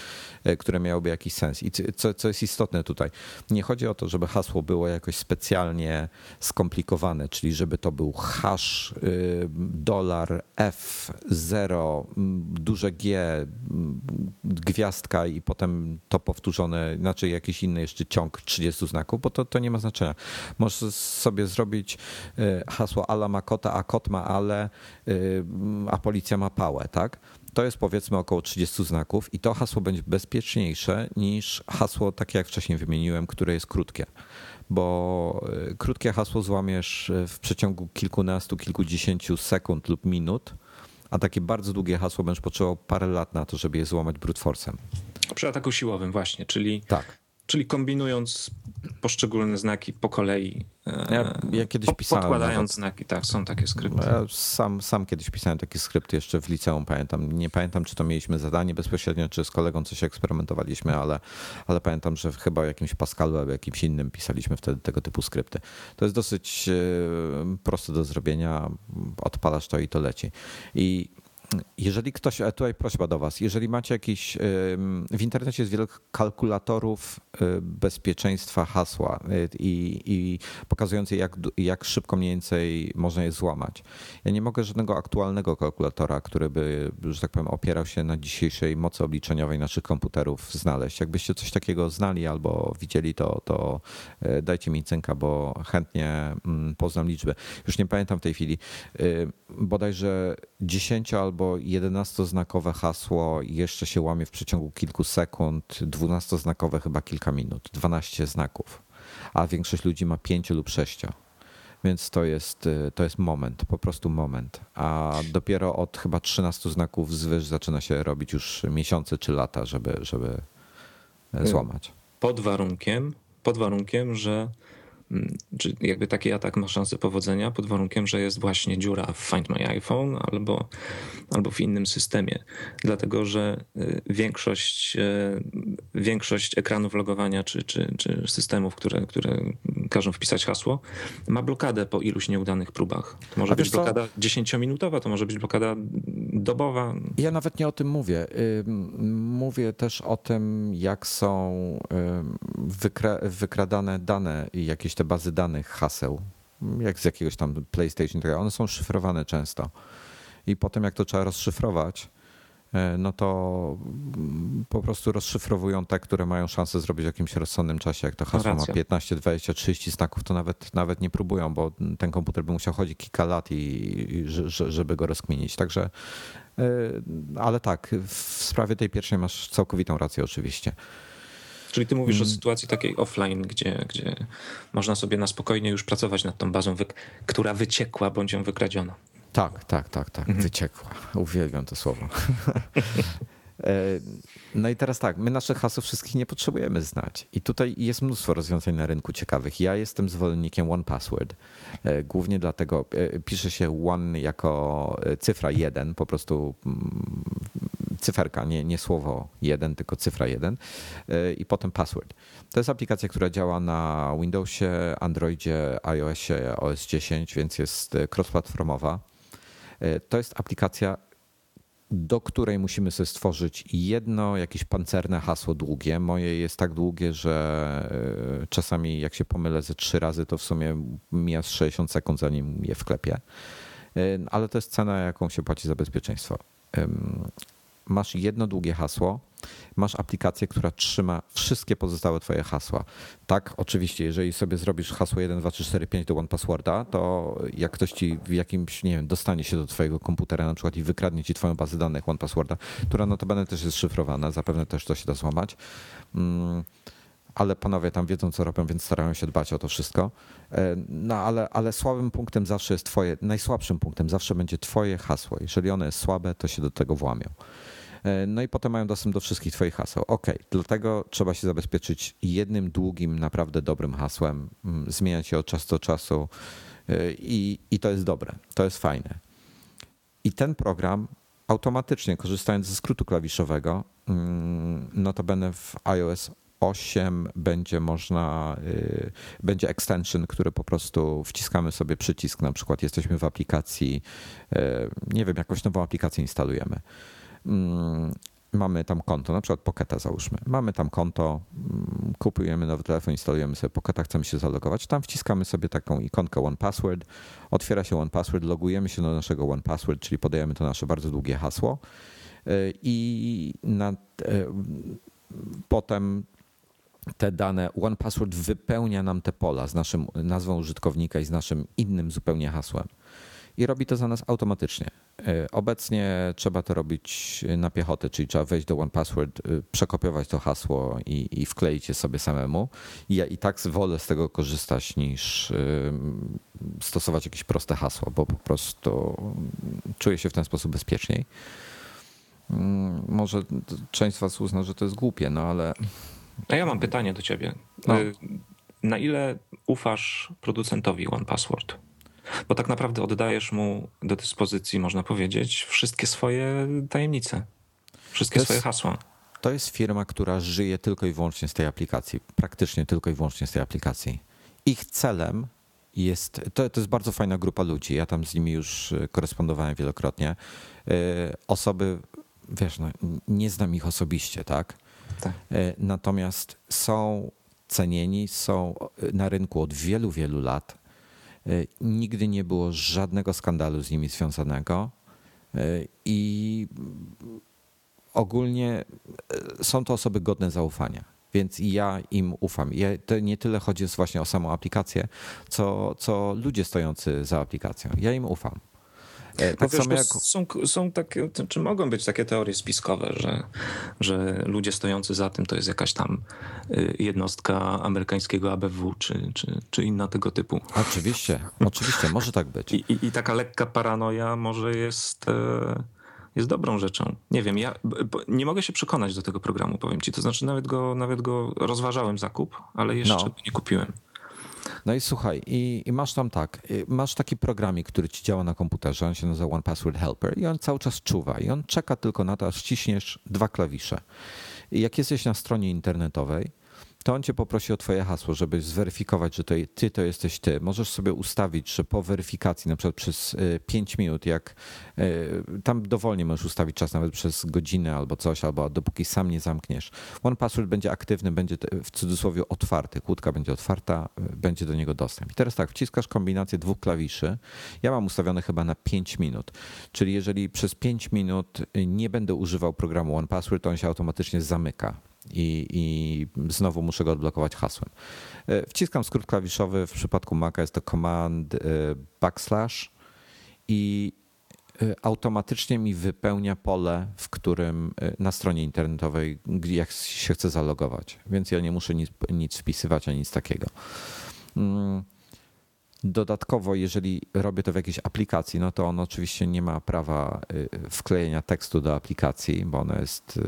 które miałyby jakiś sens. I co, co jest istotne tutaj, nie chodzi o to, żeby hasło było jakoś specjalnie skomplikowane, czyli żeby to był hash, dolar, F, zero, duże G, gwiazdka i potem to powtórzone, znaczy jakiś inny jeszcze ciąg trzydziestu znaków, bo to, to nie ma znaczenia. Możesz sobie zrobić hasło ala ma kota, a kot ma ale, a policja ma pałę, tak? To jest powiedzmy około trzydziestu znaków i to hasło będzie bezpieczniejsze niż hasło takie jak wcześniej wymieniłem, które jest krótkie. Bo krótkie hasło złamiesz w przeciągu kilkunastu, kilkudziesięciu sekund lub minut, a takie bardzo długie hasło będziesz potrzebował parę lat na to, żeby je złamać brute force'em. Przy ataku siłowym właśnie, czyli... Tak. Czyli kombinując poszczególne znaki po kolei, ja, ja kiedyś pisałem, podkładając znaki, tak, są takie skrypty. Ja sam, sam kiedyś pisałem takie skrypty jeszcze w liceum, pamiętam. Nie pamiętam, czy to mieliśmy zadanie bezpośrednio, czy z kolegą coś eksperymentowaliśmy, ale, ale pamiętam, że chyba o jakimś Pascalu albo jakimś innym pisaliśmy wtedy tego typu skrypty. To jest dosyć proste do zrobienia, odpalasz to i to leci. I jeżeli ktoś, a tutaj prośba do was, jeżeli macie jakiś, w internecie jest wiele kalkulatorów bezpieczeństwa hasła i, i pokazujących jak, jak szybko mniej więcej można je złamać. Ja nie mogę żadnego aktualnego kalkulatora, który by, że tak powiem, opierał się na dzisiejszej mocy obliczeniowej naszych komputerów znaleźć. Jakbyście coś takiego znali albo widzieli, to, to dajcie mi cynka, bo chętnie poznam liczby. Już nie pamiętam w tej chwili, bodajże dziesięć albo bo jedenastoznakowe hasło jeszcze się łamie w przeciągu kilku sekund, dwunastoznakowe chyba kilka minut, dwanaście znaków, a większość ludzi ma pięciu lub sześciu. Więc to jest, to jest moment, po prostu moment. A dopiero od chyba trzynastu znaków wzwyż zaczyna się robić już miesiące czy lata, żeby, żeby złamać. Pod warunkiem, pod warunkiem, że czy jakby taki atak ma szansę powodzenia pod warunkiem, że jest właśnie dziura w Find My iPhone albo, albo w innym systemie. Dlatego, że większość, większość ekranów logowania czy, czy, czy systemów, które, które każą wpisać hasło, ma blokadę po iluś nieudanych próbach. To może być blokada co? dziesięciominutowa, to może być blokada dobowa. Ja nawet nie o tym mówię. Mówię też o tym, jak są wykra- wykradane dane i jakieś te bazy danych haseł, jak z jakiegoś tam PlayStation, one są szyfrowane często i potem jak to trzeba rozszyfrować, no to po prostu rozszyfrowują te, które mają szansę zrobić w jakimś rozsądnym czasie. Jak to hasło ma piętnaście, dwadzieścia, trzydzieści znaków, to nawet, nawet nie próbują, bo ten komputer by musiał chodzić kilka lat, i, żeby go rozkminić. Także, ale tak, w sprawie tej pierwszej masz całkowitą rację oczywiście. Czyli ty mówisz hmm. o sytuacji takiej offline, gdzie, gdzie można sobie na spokojnie już pracować nad tą bazą, wyk- która wyciekła bądź ją wykradziono. Tak, tak, tak, tak. Mm-hmm. Wyciekła. Uwielbiam to słowo. No i teraz tak, my naszych haseł wszystkich nie potrzebujemy znać. I tutaj jest mnóstwo rozwiązań na rynku ciekawych. Ja jestem zwolennikiem one password. Głównie dlatego pisze się one jako cyfra jeden, po prostu cyferka, nie, nie słowo jeden, tylko cyfra jeden i potem password. To jest aplikacja, która działa na Windowsie, Androidzie, iOSie, O S dziesięć, więc jest cross-platformowa. To jest aplikacja, do której musimy sobie stworzyć jedno jakieś pancerne hasło długie. Moje jest tak długie, że czasami jak się pomylę ze trzy razy, to w sumie mija sześćdziesiąt sekund, zanim je wklepię. Ale to jest cena, jaką się płaci za bezpieczeństwo. Masz jedno długie hasło, masz aplikację, która trzyma wszystkie pozostałe twoje hasła. Tak, oczywiście, jeżeli sobie zrobisz hasło jeden, dwa, trzy, cztery, pięć do one passworda, to jak ktoś ci w jakimś, nie wiem, dostanie się do twojego komputera na przykład i wykradnie ci twoją bazę danych one passworda, która notabene też jest szyfrowana, zapewne też to się da złamać, ale panowie tam wiedzą, co robią, więc starają się dbać o to wszystko. No ale, ale słabym punktem zawsze jest twoje, najsłabszym punktem zawsze będzie twoje hasło. Jeżeli ono jest słabe, to się do tego włamią. No i potem mają dostęp do wszystkich twoich haseł. Okej, okay, dlatego trzeba się zabezpieczyć jednym długim, naprawdę dobrym hasłem, zmieniać je od czasu do czasu i, i to jest dobre, to jest fajne. I ten program automatycznie, korzystając ze skrótu klawiszowego, notabene w iOS osiem będzie można, yy, będzie extension, który po prostu wciskamy sobie przycisk, na przykład jesteśmy w aplikacji, yy, nie wiem, jakąś nową aplikację instalujemy. Yy, mamy tam konto, na przykład Pocketa załóżmy. Mamy tam konto, yy, kupujemy nowy telefon, instalujemy sobie Pocketa, chcemy się zalogować. Tam wciskamy sobie taką ikonkę one password, otwiera się one password, logujemy się do naszego one password, czyli podajemy to nasze bardzo długie hasło yy, i nad, yy, potem te dane, one password wypełnia nam te pola z naszym nazwą użytkownika i z naszym innym zupełnie hasłem. I robi to za nas automatycznie. Obecnie trzeba to robić na piechotę, czyli trzeba wejść do one password, przekopiować to hasło i, i wkleić je sobie samemu. I ja i tak wolę z tego korzystać niż stosować jakieś proste hasło, bo po prostu czuję się w ten sposób bezpieczniej. Może część z was uzna, że to jest głupie, no ale... A ja mam pytanie do ciebie. No. Na ile ufasz producentowi one password? Bo tak naprawdę oddajesz mu do dyspozycji, można powiedzieć, wszystkie swoje tajemnice, wszystkie swoje hasła. To jest firma, która żyje tylko i wyłącznie z tej aplikacji, praktycznie tylko i wyłącznie z tej aplikacji. Ich celem jest, to, to jest bardzo fajna grupa ludzi, ja tam z nimi już korespondowałem wielokrotnie. Osoby, wiesz, no, nie znam ich osobiście, tak? Tak. Natomiast są cenieni, są na rynku od wielu, wielu lat. Nigdy nie było żadnego skandalu z nimi związanego i ogólnie są to osoby godne zaufania, więc ja im ufam. Ja, to nie tyle chodzi właśnie o samą aplikację, co, co ludzie stojący za aplikacją. Ja im ufam. Tak wiesz, jak... są, są takie, czy mogą być takie teorie spiskowe, że, że ludzie stojący za tym to jest jakaś tam jednostka amerykańskiego A B W czy, czy, czy inna tego typu. Oczywiście, oczywiście, może tak być. I, i, i taka lekka paranoja może jest, jest dobrą rzeczą. Nie wiem, ja nie mogę się przekonać do tego programu, powiem ci. To znaczy nawet go, nawet go rozważałem zakup, ale jeszcze no. nie kupiłem. No i słuchaj, i, i masz tam tak, masz taki programik, który ci działa na komputerze, on się nazywa one password helper i on cały czas czuwa i on czeka tylko na to, aż wciśniesz dwa klawisze. I jak jesteś na stronie internetowej, to on cię poprosi o twoje hasło, żeby zweryfikować, że to ty to jesteś ty. Możesz sobie ustawić, że po weryfikacji, na przykład przez pięć minut, jak tam dowolnie możesz ustawić czas, nawet przez godzinę albo coś, albo dopóki sam nie zamkniesz. one password będzie aktywny, będzie w cudzysłowie otwarty, kłódka będzie otwarta, będzie do niego dostęp. I teraz tak, wciskasz kombinację dwóch klawiszy. Ja mam ustawione chyba na pięć minut, czyli jeżeli przez pięć minut nie będę używał programu one password, to on się automatycznie zamyka. I, i znowu muszę go odblokować hasłem. Wciskam skrót klawiszowy, w przypadku Maca jest to command backslash i automatycznie mi wypełnia pole, w którym na stronie internetowej, jak się chcę zalogować, więc ja nie muszę nic, nic wpisywać ani nic takiego. Dodatkowo, jeżeli robię to w jakiejś aplikacji, no to on oczywiście nie ma prawa wklejenia tekstu do aplikacji, bo ono jest,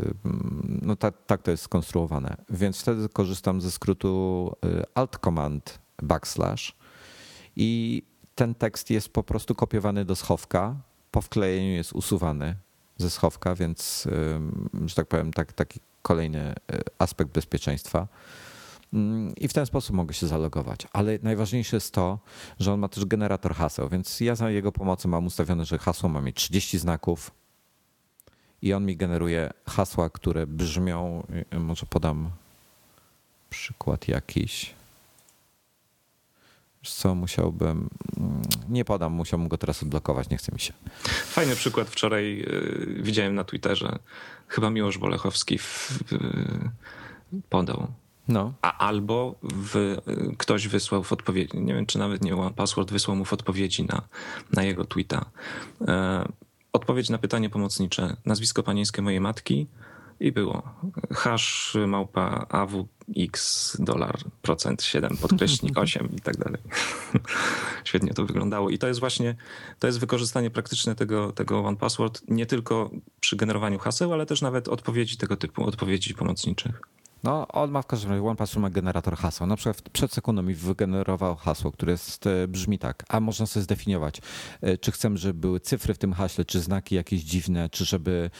no tak, tak to jest skonstruowane. Więc wtedy korzystam ze skrótu alt command backslash i ten tekst jest po prostu kopiowany do schowka, po wklejeniu jest usuwany ze schowka, więc, że tak powiem, tak, taki kolejny aspekt bezpieczeństwa. I w ten sposób mogę się zalogować. Ale najważniejsze jest to, że on ma też generator haseł, więc ja za jego pomocą mam ustawione, że hasło ma mieć trzydzieści znaków i on mi generuje hasła, które brzmią, może podam przykład jakiś. Co musiałbym, nie podam, musiałbym go teraz odblokować, nie chce mi się. Fajny przykład wczoraj yy, widziałem na Twitterze. Chyba Miłosz Bolechowski w, yy, podał. No. A albo w, ktoś wysłał w odpowiedzi, nie wiem czy nawet nie one password, wysłał mu w odpowiedzi na, na jego tweeta. E, odpowiedź na pytanie pomocnicze. Nazwisko panieńskie mojej matki I było. Hash małpa awx dolar procent siedem podkreśnik osiem i tak dalej. Świetnie to wyglądało. I to jest właśnie, to jest wykorzystanie praktyczne tego, tego one password nie tylko przy generowaniu haseł, ale też nawet odpowiedzi tego typu, odpowiedzi pomocniczych. No, on ma w każdym razie, one password ma generator haseł. Na przykład przed sekundą mi wygenerował hasło, które jest, brzmi tak, a można sobie zdefiniować, czy chcemy, żeby były cyfry w tym haśle, czy znaki jakieś dziwne, czy żeby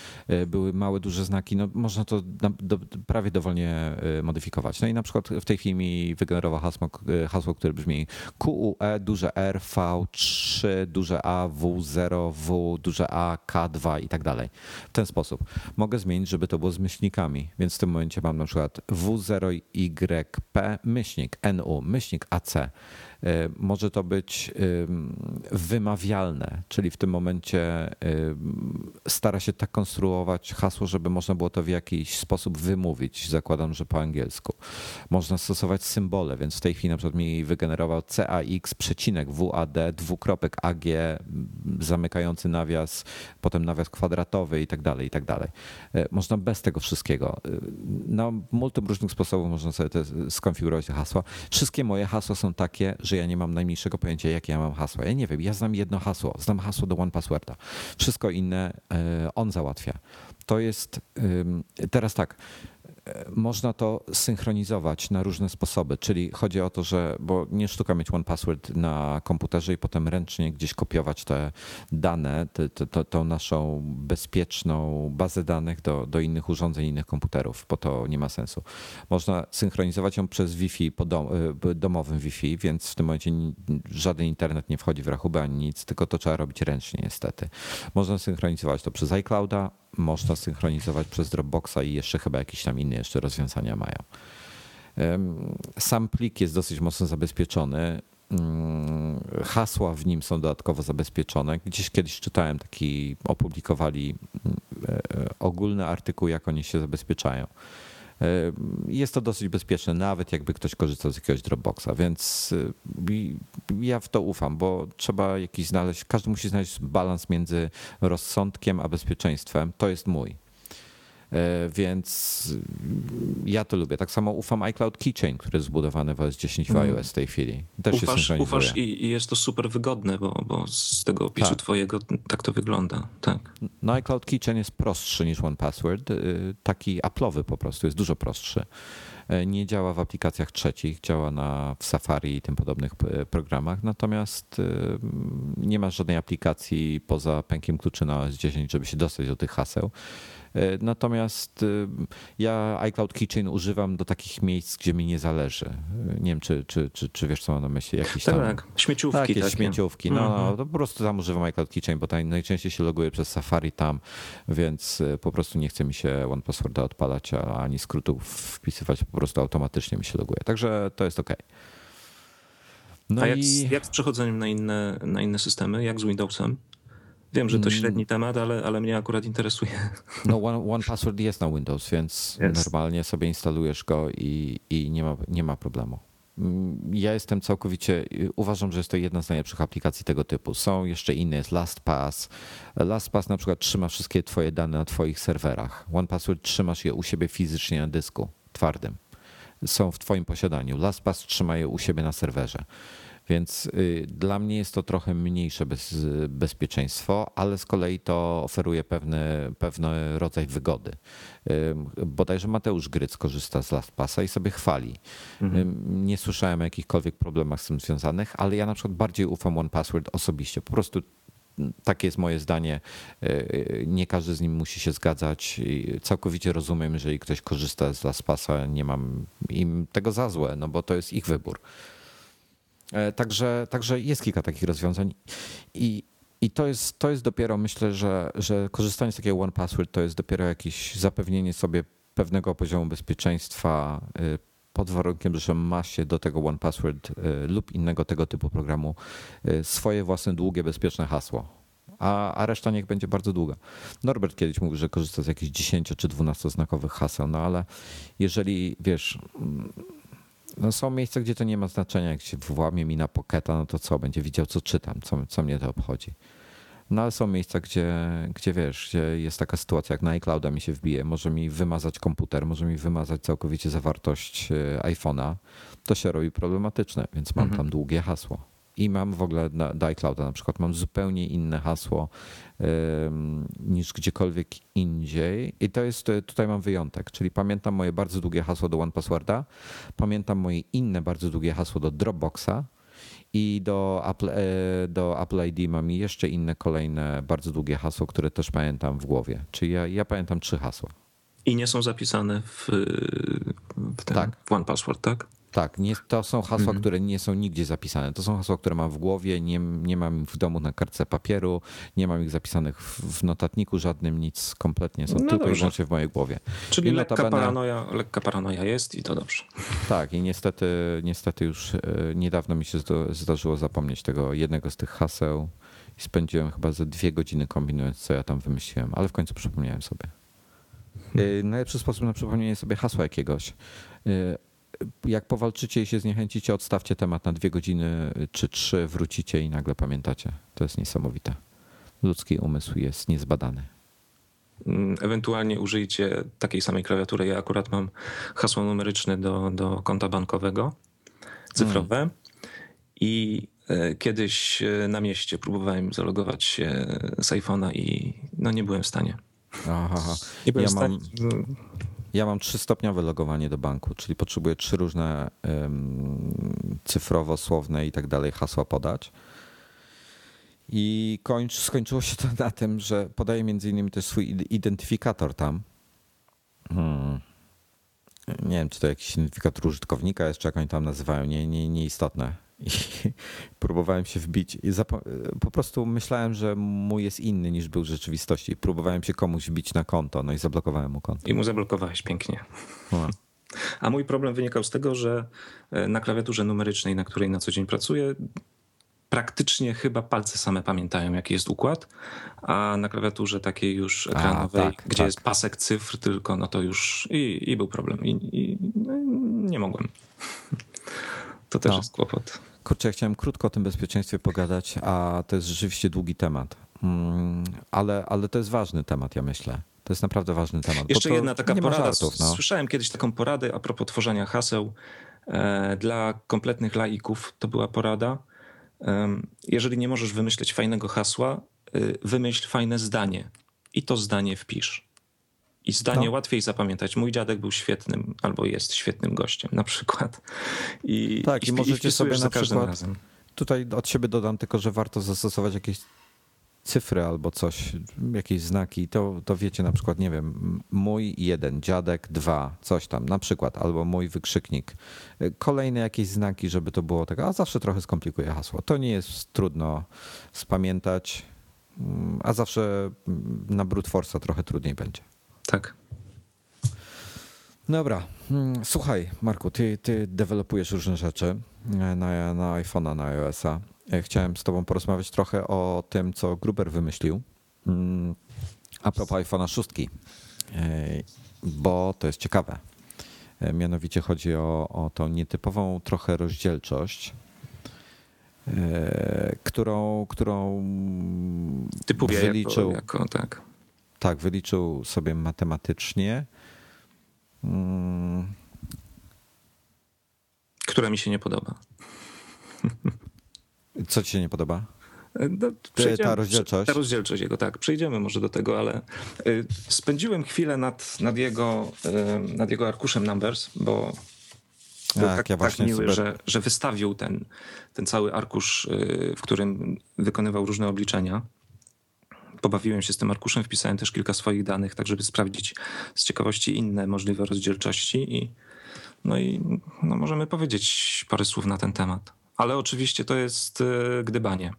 były małe, duże znaki. No, można to do, do, prawie dowolnie modyfikować. No i na przykład w tej chwili mi wygenerował hasło, hasło, które brzmi Q U E, duże R, V, trzy, duże A, W, zero, W, duże A, K, dwa i tak dalej. W ten sposób. Mogę zmienić, żeby to było z myślnikami, więc w tym momencie mam na przykład W zero Y P myślnik N U myślnik A C. Może to być wymawialne, czyli w tym momencie stara się tak konstruować hasło, żeby można było to w jakiś sposób wymówić. Zakładam, że po angielsku. Można stosować symbole, więc w tej chwili na przykład mi wygenerował C A X przecinek W A D dwukropek A G zamykający nawias, potem nawias kwadratowy i tak dalej, i tak dalej. Można bez tego wszystkiego. Na multum różnych sposobów można sobie te skonfigurować te hasła. Wszystkie moje hasła są takie, że ja nie mam najmniejszego pojęcia, jakie ja mam hasła. Ja nie wiem, ja znam jedno hasło, znam hasło do one passworda. Wszystko inne on załatwia. To jest teraz tak, można to synchronizować na różne sposoby, czyli chodzi o to, że, bo nie sztuka mieć one password na komputerze i potem ręcznie gdzieś kopiować te dane, tą naszą bezpieczną bazę danych do, do innych urządzeń, innych komputerów, bo to nie ma sensu. Można synchronizować ją przez Wi-Fi, po dom, domowym Wi-Fi, więc w tym momencie żaden internet nie wchodzi w rachubę ani nic, tylko to trzeba robić ręcznie niestety. Można synchronizować to przez iClouda, można synchronizować przez Dropboxa i jeszcze chyba jakieś tam inne jeszcze rozwiązania mają. Sam plik jest dosyć mocno zabezpieczony. Hasła w nim są dodatkowo zabezpieczone. Gdzieś kiedyś czytałem taki, opublikowali ogólny artykuł, jak oni się zabezpieczają. Jest to dosyć bezpieczne, nawet jakby ktoś korzystał z jakiegoś Dropboxa, więc ja w to ufam, bo trzeba jakiś znaleźć, każdy musi znaleźć balans między rozsądkiem a bezpieczeństwem. To jest mój. Więc ja to lubię. Tak samo ufam iCloud Keychain, który jest zbudowany w O S dziesięć w iOS w tej chwili. Też ufasz, się ufasz i, i jest to super wygodne, bo, bo z tego opisu tak. twojego tak to wygląda. Tak. No iCloud Keychain jest prostszy niż one password. Taki Apple'owy po prostu, jest dużo prostszy. Nie działa w aplikacjach trzecich, działa na, w Safari i tym podobnych programach, natomiast nie ma żadnej aplikacji poza pękiem kluczy na O S dziesięć, żeby się dostać do tych haseł. Natomiast ja iCloud Keychain używam do takich miejsc, gdzie mi nie zależy. Nie wiem, czy, czy, czy, czy wiesz, co mam na myśli. Jakieś tak, tam... tak, śmieciówki. Takie, takie. śmieciówki. No, mhm. no, to po prostu tam używam iCloud Keychain, bo tam najczęściej się loguję przez Safari tam, więc po prostu nie chce mi się one passworda odpalać, ani skrótów wpisywać, po prostu automatycznie mi się loguje. Także to jest okej. Okay. No A i... jak, z, jak z przechodzeniem na inne, na inne systemy, jak z Windowsem? Wiem, że to średni temat, ale, ale mnie akurat interesuje. No one password jest na Windows, więc yes. normalnie sobie instalujesz go i, i nie ma, nie ma problemu. Ja jestem całkowicie, uważam, że jest to jedna z najlepszych aplikacji tego typu. Są jeszcze inne, jest LastPass. LastPass na przykład trzyma wszystkie twoje dane na twoich serwerach. one password trzymasz je u siebie fizycznie na dysku twardym. Są w twoim posiadaniu. LastPass trzyma je u siebie na serwerze. Więc dla mnie jest to trochę mniejsze bez, bezpieczeństwo, ale z kolei to oferuje pewny, pewny rodzaj wygody. Bodajże Mateusz Gryc korzysta z LastPassa i sobie chwali. Mhm. Nie słyszałem o jakichkolwiek problemach z tym związanych, ale ja na przykład bardziej ufam one password osobiście. Po prostu takie jest moje zdanie. Nie każdy z nim musi się zgadzać. Całkowicie rozumiem, jeżeli ktoś korzysta z LastPassa, nie mam im tego za złe, no bo to jest ich wybór. Także, także jest kilka takich rozwiązań i, i to, jest, to jest dopiero, myślę, że, że korzystanie z takiego one password to jest dopiero jakieś zapewnienie sobie pewnego poziomu bezpieczeństwa pod warunkiem, że ma się do tego one password lub innego tego typu programu swoje własne długie, bezpieczne hasło. A, a reszta niech będzie bardzo długa. Norbert kiedyś mówił, że korzysta z jakichś dziesięcio- czy dwunastoznakowych znakowych haseł, no ale jeżeli wiesz... No są miejsca, gdzie to nie ma znaczenia. Jak się włamie mi na Pocketa, no to co? Będzie widział, co czytam, co, co mnie to obchodzi. No ale są miejsca, gdzie, gdzie wiesz, gdzie jest taka sytuacja, jak na iClouda mi się wbije, może mi wymazać komputer, może mi wymazać całkowicie zawartość iPhone'a, to się robi problematyczne, więc mam mhm. tam długie hasło. I mam w ogóle na, do iClouda na przykład mam zupełnie inne hasło yy, niż gdziekolwiek indziej. I to jest, tutaj mam wyjątek, czyli pamiętam moje bardzo długie hasło do one Passworda, pamiętam moje inne bardzo długie hasło do Dropboxa, i do Apple, do Apple I D mam jeszcze inne kolejne bardzo długie hasło, które też pamiętam w głowie. Czyli ja, ja pamiętam trzy hasła. I nie są zapisane w, w ten tak. w one Password, tak? Tak, nie, to są hasła, mhm. które nie są nigdzie zapisane. To są hasła, które mam w głowie, nie, nie mam ich w domu na kartce papieru, nie mam ich zapisanych w notatniku żadnym, nic kompletnie. Są no tylko i wyłącznie w mojej głowie. Czyli lekka, notabene... paranoja, lekka paranoja jest i to dobrze. Tak, i niestety, niestety już niedawno mi się zdarzyło zapomnieć tego jednego z tych haseł i spędziłem chyba ze dwie godziny kombinując, co ja tam wymyśliłem, ale w końcu przypomniałem sobie. Hmm. Najlepszy sposób na przypomnienie sobie hasła jakiegoś. Jak powalczycie i się zniechęcicie, odstawcie temat na dwie godziny czy trzy, wrócicie i nagle pamiętacie. To jest niesamowite. Ludzki umysł jest niezbadany. Ewentualnie użyjcie takiej samej klawiatury. Ja akurat mam hasło numeryczne do, do konta bankowego, cyfrowe. Hmm. I kiedyś na mieście próbowałem zalogować się z iPhone'a i no nie byłem w stanie. Aha, nie byłem ja w stanie... Mam... Ja mam trzystopniowe logowanie do banku, czyli potrzebuję trzy różne ym, cyfrowo, słowne i tak dalej hasła podać. I kończ, skończyło się to na tym, że podaję między innymi też swój identyfikator tam. Hmm. Nie wiem, czy to jakiś identyfikator użytkownika jest, czy jak oni tam nazywają, nie, nie, nieistotne. I próbowałem się wbić. I zapo- po prostu myślałem, że mój jest inny niż był w rzeczywistości. Próbowałem się komuś wbić na konto, no i zablokowałem mu konto. I mu zablokowałeś pięknie. No. A mój problem wynikał z tego, że na klawiaturze numerycznej, na której na co dzień pracuję, praktycznie chyba palce same pamiętają, jaki jest układ, a na klawiaturze takiej już ekranowej, a, tak, gdzie tak. jest pasek cyfr tylko, no to już i, i był problem. I, i no, nie mogłem. To też no. jest kłopot. Kurczę, ja chciałem krótko o tym bezpieczeństwie pogadać, a to jest rzeczywiście długi temat. Mm, ale, ale to jest ważny temat, ja myślę. To jest naprawdę ważny temat. Jeszcze jedna taka porada. Żartów, no. Słyszałem kiedyś taką poradę a propos tworzenia haseł. E, dla kompletnych laików to była porada. E, jeżeli nie możesz wymyśleć fajnego hasła, e, wymyśl fajne zdanie i to zdanie wpisz. I zdanie no. łatwiej zapamiętać. Mój dziadek był świetnym, albo jest świetnym gościem na przykład. I, tak, i, i możecie sobie na przykład, razem. Tutaj od siebie dodam tylko, że warto zastosować jakieś cyfry albo coś, jakieś znaki. To, to wiecie na przykład, nie wiem, mój jeden, dziadek dwa, coś tam na przykład, albo mój wykrzyknik. Kolejne jakieś znaki, żeby to było tak, a zawsze trochę skomplikuje hasło. To nie jest trudno spamiętać, a zawsze na brute force'a trochę trudniej będzie. Tak. Dobra, słuchaj Marku, ty, ty dewelopujesz różne rzeczy na, na iPhone'a, na iOS-a. Chciałem z tobą porozmawiać trochę o tym, co Gruber wymyślił a propos iPhone'a sześć, bo to jest ciekawe. Mianowicie chodzi o, o tą nietypową trochę rozdzielczość, którą, którą typuje wyliczył. Jako, jako, tak. Tak, wyliczył sobie matematycznie. Hmm. Która mi się nie podoba. Co ci się nie podoba? No, ta rozdzielczość? Ta rozdzielczość jego, tak. Przejdziemy może do tego, ale spędziłem chwilę nad, nad, jego, nad jego arkuszem Numbers, bo był tak, tak, ja tak miły, super... że, że wystawił ten, ten cały arkusz, w którym wykonywał różne obliczenia. Pobawiłem się z tym arkuszem, wpisałem też kilka swoich danych, tak żeby sprawdzić z ciekawości inne możliwe rozdzielczości. I, no i no możemy powiedzieć parę słów na ten temat. Ale oczywiście to jest gdybanie.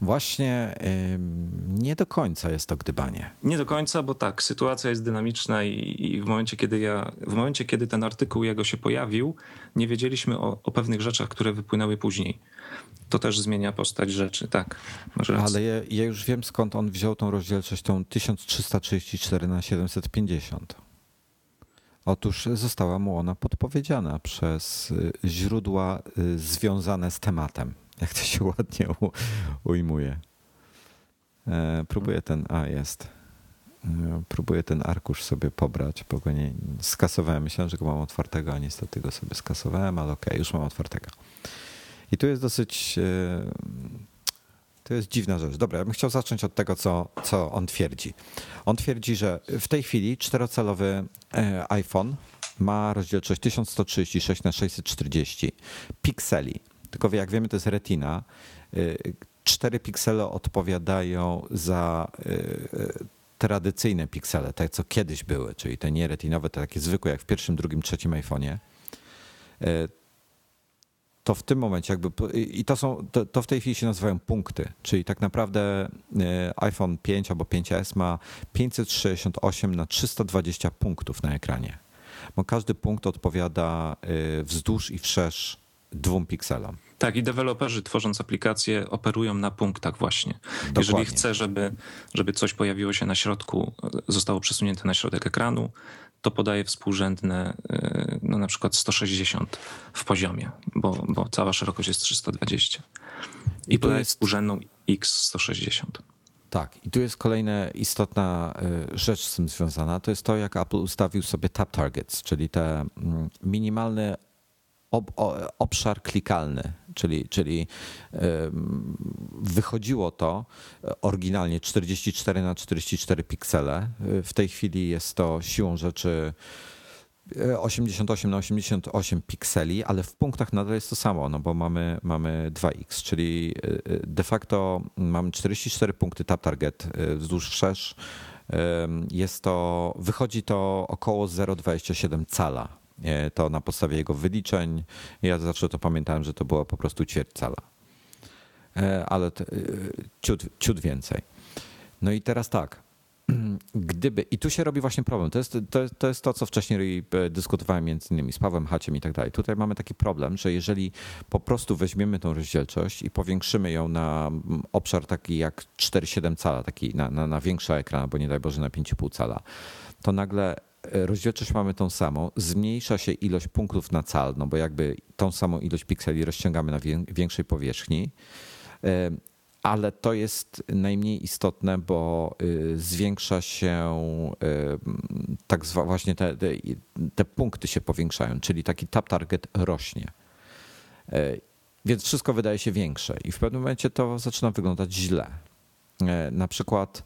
Właśnie yy, nie do końca jest to gdybanie. Nie do końca, bo tak, sytuacja jest dynamiczna i, i w momencie, kiedy ja, w momencie, kiedy ten artykuł jego się pojawił, nie wiedzieliśmy o, o pewnych rzeczach, które wypłynęły później. To też zmienia postać rzeczy, tak. Ale ja, ja już wiem, skąd on wziął tą rozdzielczość, tą tysiąc trzysta trzydzieści cztery na siedemset pięćdziesiąt. Otóż została mu ona podpowiedziana przez źródła związane z tematem, jak to się ładnie u, ujmuje. Próbuję ten, a jest, próbuję ten arkusz sobie pobrać, bo go nie, skasowałem. Myślałem, że go mam otwartego, a niestety go sobie skasowałem, ale okej, okay, już mam otwartego. I tu jest dosyć, to jest dziwna rzecz. Dobra, ja bym chciał zacząć od tego, co, co on twierdzi. On twierdzi, że w tej chwili czterocalowy iPhone ma rozdzielczość tysiąc sto trzydzieści sześć na sześćset czterdzieści pikseli. Tylko jak wiemy, to jest Retina. Cztery piksele odpowiadają za tradycyjne piksele, te co kiedyś były, czyli te nie retinowe, te takie zwykłe jak w pierwszym, drugim, trzecim iPhone'ie. To w tym momencie jakby i to są to, to w tej chwili się nazywają punkty, czyli tak naprawdę iPhone pięć albo pięć S ma pięćset sześćdziesiąt osiem na trzysta dwadzieścia punktów na ekranie. Bo każdy punkt odpowiada wzdłuż i wszerz dwóm pikselom. Tak, i deweloperzy tworząc aplikacje operują na punktach właśnie. Dokładnie. Jeżeli chcę, żeby, żeby coś pojawiło się na środku, zostało przesunięte na środek ekranu, to podaje współrzędne no na przykład sto sześćdziesiąt w poziomie, bo, bo cała szerokość jest trzysta dwadzieścia. I, I podaje jest... współrzędną razy sto sześćdziesiąt. Tak, i tu jest kolejna istotna rzecz z tym związana, to jest to, jak Apple ustawił sobie tap targets, czyli te minimalne obszar klikalny, czyli, czyli wychodziło to oryginalnie czterdzieści cztery na czterdzieści cztery piksele. W tej chwili jest to siłą rzeczy osiemdziesiąt osiem na osiemdziesiąt osiem pikseli, ale w punktach nadal jest to samo, no bo mamy, mamy dwa razy, czyli de facto mamy czterdzieści cztery punkty tap target wzdłuż wszerz. Jest to, wychodzi to około zero przecinek dwadzieścia siedem cala. To na podstawie jego wyliczeń. Ja zawsze to pamiętałem, że to było po prostu ćwierć cala. Ale to, ciut, ciut więcej. No i teraz tak. Gdyby, i tu się robi właśnie problem. To jest to, to jest to, co wcześniej dyskutowałem między innymi z Pawłem Haciem i tak dalej. Tutaj mamy taki problem, że jeżeli po prostu weźmiemy tą rozdzielczość i powiększymy ją na obszar taki jak cztery przecinek siedem cala, taki na, na, na większy ekran, bo nie daj Boże na pięć przecinek pięć cala, to nagle rozdzielczość mamy tą samą, zmniejsza się ilość punktów na cal, no bo jakby tą samą ilość pikseli rozciągamy na większej powierzchni, ale to jest najmniej istotne, bo zwiększa się tak zwane właśnie te, te, te punkty się powiększają, czyli taki tap target rośnie. Więc wszystko wydaje się większe i w pewnym momencie to zaczyna wyglądać źle. Na przykład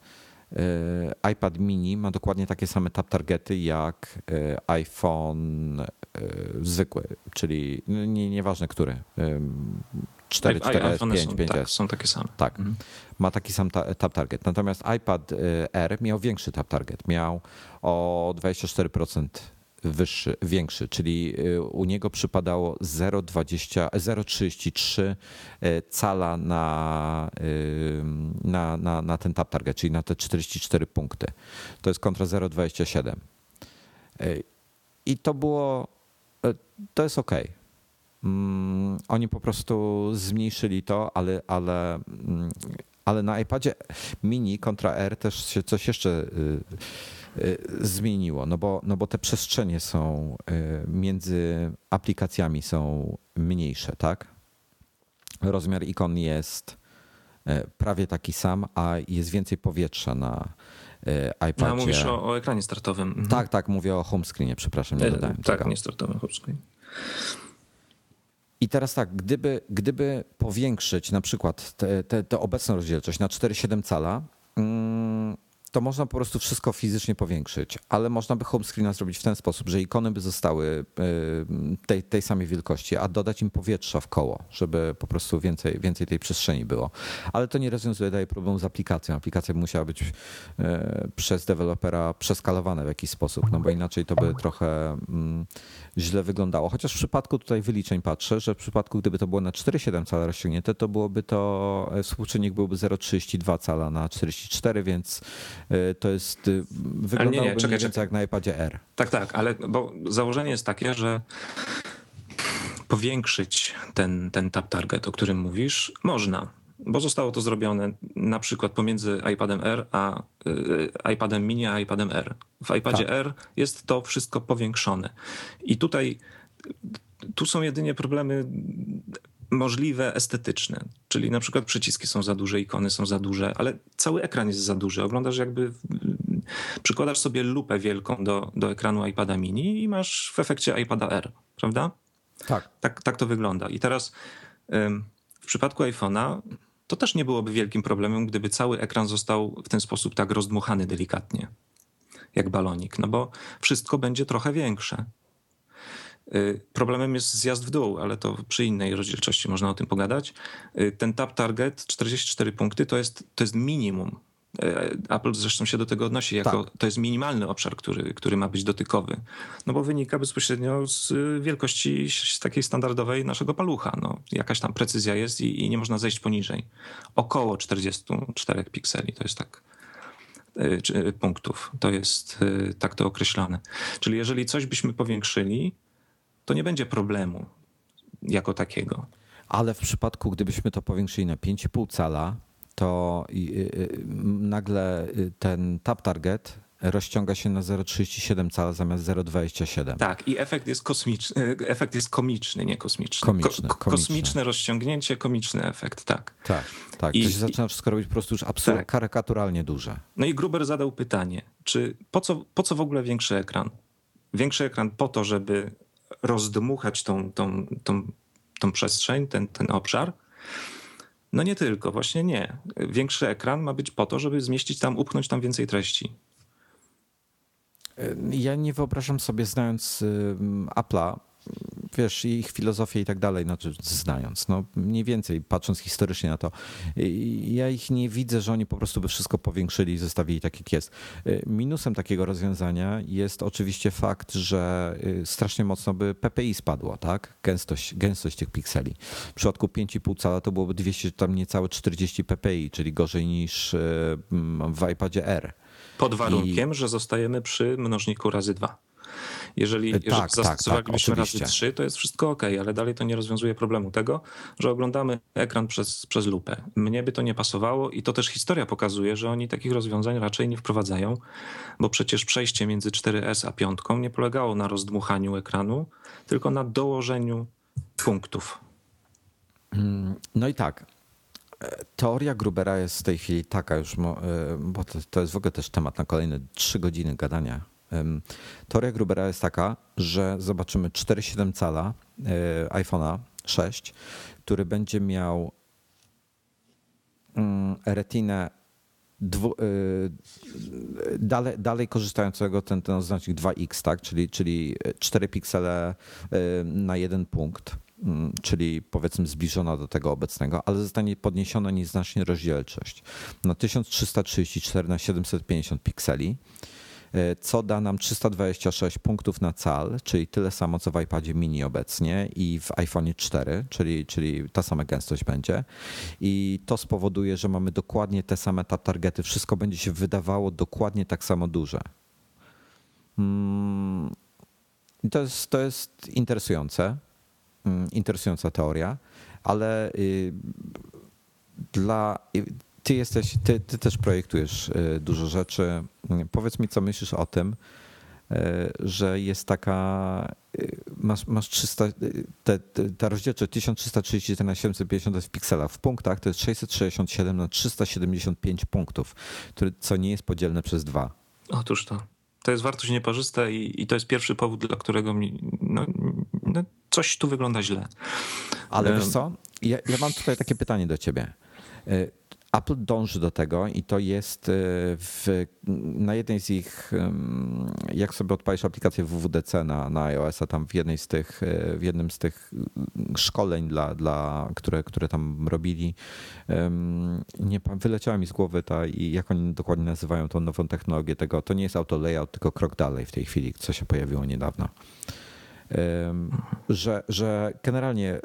iPad mini ma dokładnie takie same tap targety jak iPhone zwykły, czyli nie, nieważne który, cztery, cztery S, pięć, pięć S. Tak, są takie same. Tak, mhm. Ma taki sam tap target. Natomiast iPad Air miał większy tap target, miał o dwadzieścia cztery procent wyższy, większy, czyli u niego przypadało zero przecinek trzydzieści trzy cala na, na, na, na ten tap target, czyli na te czterdzieści cztery punkty. To jest kontra zero przecinek dwadzieścia siedem. I to było, to jest okej. Okay. Oni po prostu zmniejszyli to, ale, ale, ale na iPadzie mini kontra R też się coś jeszcze zmieniło, no bo, no bo te przestrzenie są między aplikacjami są mniejsze, tak? Rozmiar ikon jest prawie taki sam, a jest więcej powietrza na iPadzie. No, mówisz o, o ekranie startowym. Mhm. Tak, tak, mówię o home screenie, przepraszam, nie dodałem e, Tak, nie startowym home screen. I teraz tak, gdyby, gdyby powiększyć na przykład tę obecną rozdzielczość na cztery przecinek siedem cala, mm, to można po prostu wszystko fizycznie powiększyć, ale można by home screena zrobić w ten sposób, że ikony by zostały tej, tej samej wielkości, a dodać im powietrza w koło, żeby po prostu więcej, więcej tej przestrzeni było. Ale to nie rozwiązuje daje problemu z aplikacją. Aplikacja by musiała być przez dewelopera przeskalowana w jakiś sposób, no bo inaczej to by trochę źle wyglądało. Chociaż w przypadku tutaj wyliczeń patrzę, że w przypadku gdyby to było na cztery przecinek siedem cala rozciągnięte, to byłoby to, współczynnik byłby zero przecinek trzydzieści dwa cala na czterdzieści cztery, więc to jest, wyglądałoby nie, nie, czekaj, mniej więcej czekaj. jak na iPadzie R. Tak, tak, ale bo założenie jest takie, że powiększyć ten, ten tap target, o którym mówisz, można, bo zostało to zrobione na przykład pomiędzy iPadem R a y, iPadem mini a iPadem R. W iPadzie tak. R jest to wszystko powiększone. I tutaj tu są jedynie problemy możliwe estetyczne, czyli na przykład przyciski są za duże, ikony są za duże, ale cały ekran jest za duży. Oglądasz jakby, przykładasz sobie lupę wielką do, do ekranu iPada mini i masz w efekcie iPada Air, prawda? Tak. Tak, tak to wygląda. I teraz w przypadku iPhone'a to też nie byłoby wielkim problemem, gdyby cały ekran został w ten sposób tak rozdmuchany delikatnie, jak balonik, no bo wszystko będzie trochę większe. Problemem jest zjazd w dół, ale to przy innej rozdzielczości można o tym pogadać. Ten tab target czterdzieści cztery punkty to jest, to jest minimum. Apple zresztą się do tego odnosi jako tak. To jest minimalny obszar, który, który ma być dotykowy. No bo wynika bezpośrednio z wielkości z takiej standardowej naszego palucha. No, jakaś tam precyzja jest i, i nie można zejść poniżej. Około czterdzieści cztery pikseli to jest tak punktów. To jest tak to określane. Czyli jeżeli coś byśmy powiększyli, to nie będzie problemu jako takiego. Ale w przypadku, gdybyśmy to powiększyli na pięć i pół cala, to nagle ten tab target rozciąga się na zero przecinek trzydzieści siedem cala zamiast zero przecinek dwadzieścia siedem. Tak, i efekt jest kosmiczny, efekt jest komiczny, nie kosmiczny. Komiczny, Ko- komiczny. Kosmiczne rozciągnięcie, komiczny efekt, tak. Tak, tak. I, to się zaczyna wszystko robić po prostu już absurd, karykaturalnie duże. No i Gruber zadał pytanie, czy po co, po co w ogóle większy ekran? Większy ekran po to, żeby rozdmuchać tą, tą, tą, tą przestrzeń, ten, ten obszar? No nie tylko, właśnie nie. Większy ekran ma być po to, żeby zmieścić tam, upchnąć tam więcej treści. Ja nie wyobrażam sobie, znając Apple'a, wiesz, ich filozofię i tak dalej, znaczy znając, no mniej więcej, patrząc historycznie na to, ja ich nie widzę, że oni po prostu by wszystko powiększyli i zostawili tak, jak jest. Minusem takiego rozwiązania jest oczywiście fakt, że strasznie mocno by P P I spadło, tak? Gęstość, gęstość tych pikseli. W przypadku pięć i pół cala to byłoby dwieście, tam niecałe czterdzieści P P I, czyli gorzej niż w iPadzie R. Pod warunkiem, I... że zostajemy przy mnożniku razy dwa. Jeżeli, tak, jeżeli tak, zastosowalibyśmy tak, razy trzy, to jest wszystko okej, okay, ale dalej to nie rozwiązuje problemu tego, że oglądamy ekran przez, przez lupę. Mnie by to nie pasowało i to też historia pokazuje, że oni takich rozwiązań raczej nie wprowadzają, bo przecież przejście między cztery S a pięć nie polegało na rozdmuchaniu ekranu, tylko na dołożeniu punktów. No i tak. Teoria Grubera jest w tej chwili taka już, bo to, to jest w ogóle też temat na kolejne trzy godziny gadania. Teoria Grubera jest taka, że zobaczymy cztery przecinek siedem cala iPhone'a sześć, który będzie miał retinę dwu, dalej, dalej korzystającego ten, ten oznacznik dwa iks, tak? czyli, czyli cztery piksele na jeden punkt, czyli powiedzmy zbliżona do tego obecnego, ale zostanie podniesiona nieznacznie rozdzielczość na tysiąc trzysta trzydzieści cztery na siedemset pięćdziesiąt pikseli. Co da nam trzysta dwadzieścia sześć punktów na cal, czyli tyle samo co w iPadzie mini obecnie i w iPhone'ie cztery, czyli, czyli ta sama gęstość będzie. I to spowoduje, że mamy dokładnie te same tab targety. Wszystko będzie się wydawało dokładnie tak samo duże. I to jest, to jest interesujące, interesująca teoria, ale dla... Ty jesteś, ty, ty też projektujesz dużo rzeczy. Powiedz mi, co myślisz o tym, że jest taka, masz, masz trzysta, te, te, ta rozdzielczość tysiąc trzysta trzydzieści cztery na siedemset pięćdziesiąt jest w pikselach. W punktach to jest sześćset sześćdziesiąt siedem na trzysta siedemdziesiąt pięć punktów, który, co nie jest podzielne przez dwa. Otóż to. To jest wartość nieparzysta i, i to jest pierwszy powód, dla którego mi, no, no, coś tu wygląda źle. Ale wiesz co? Ja, ja mam tutaj takie pytanie do ciebie. Apple dąży do tego i to jest w, na jednej z ich, jak sobie odpalisz aplikację W W D C na, na iOS-a, tam w jednej z tych, w jednym z tych szkoleń, dla, dla, które, które tam robili, nie, wyleciała mi z głowy ta i jak oni dokładnie nazywają tą nową technologię tego, to nie jest auto layout, tylko krok dalej w tej chwili, co się pojawiło niedawno, że, że generalnie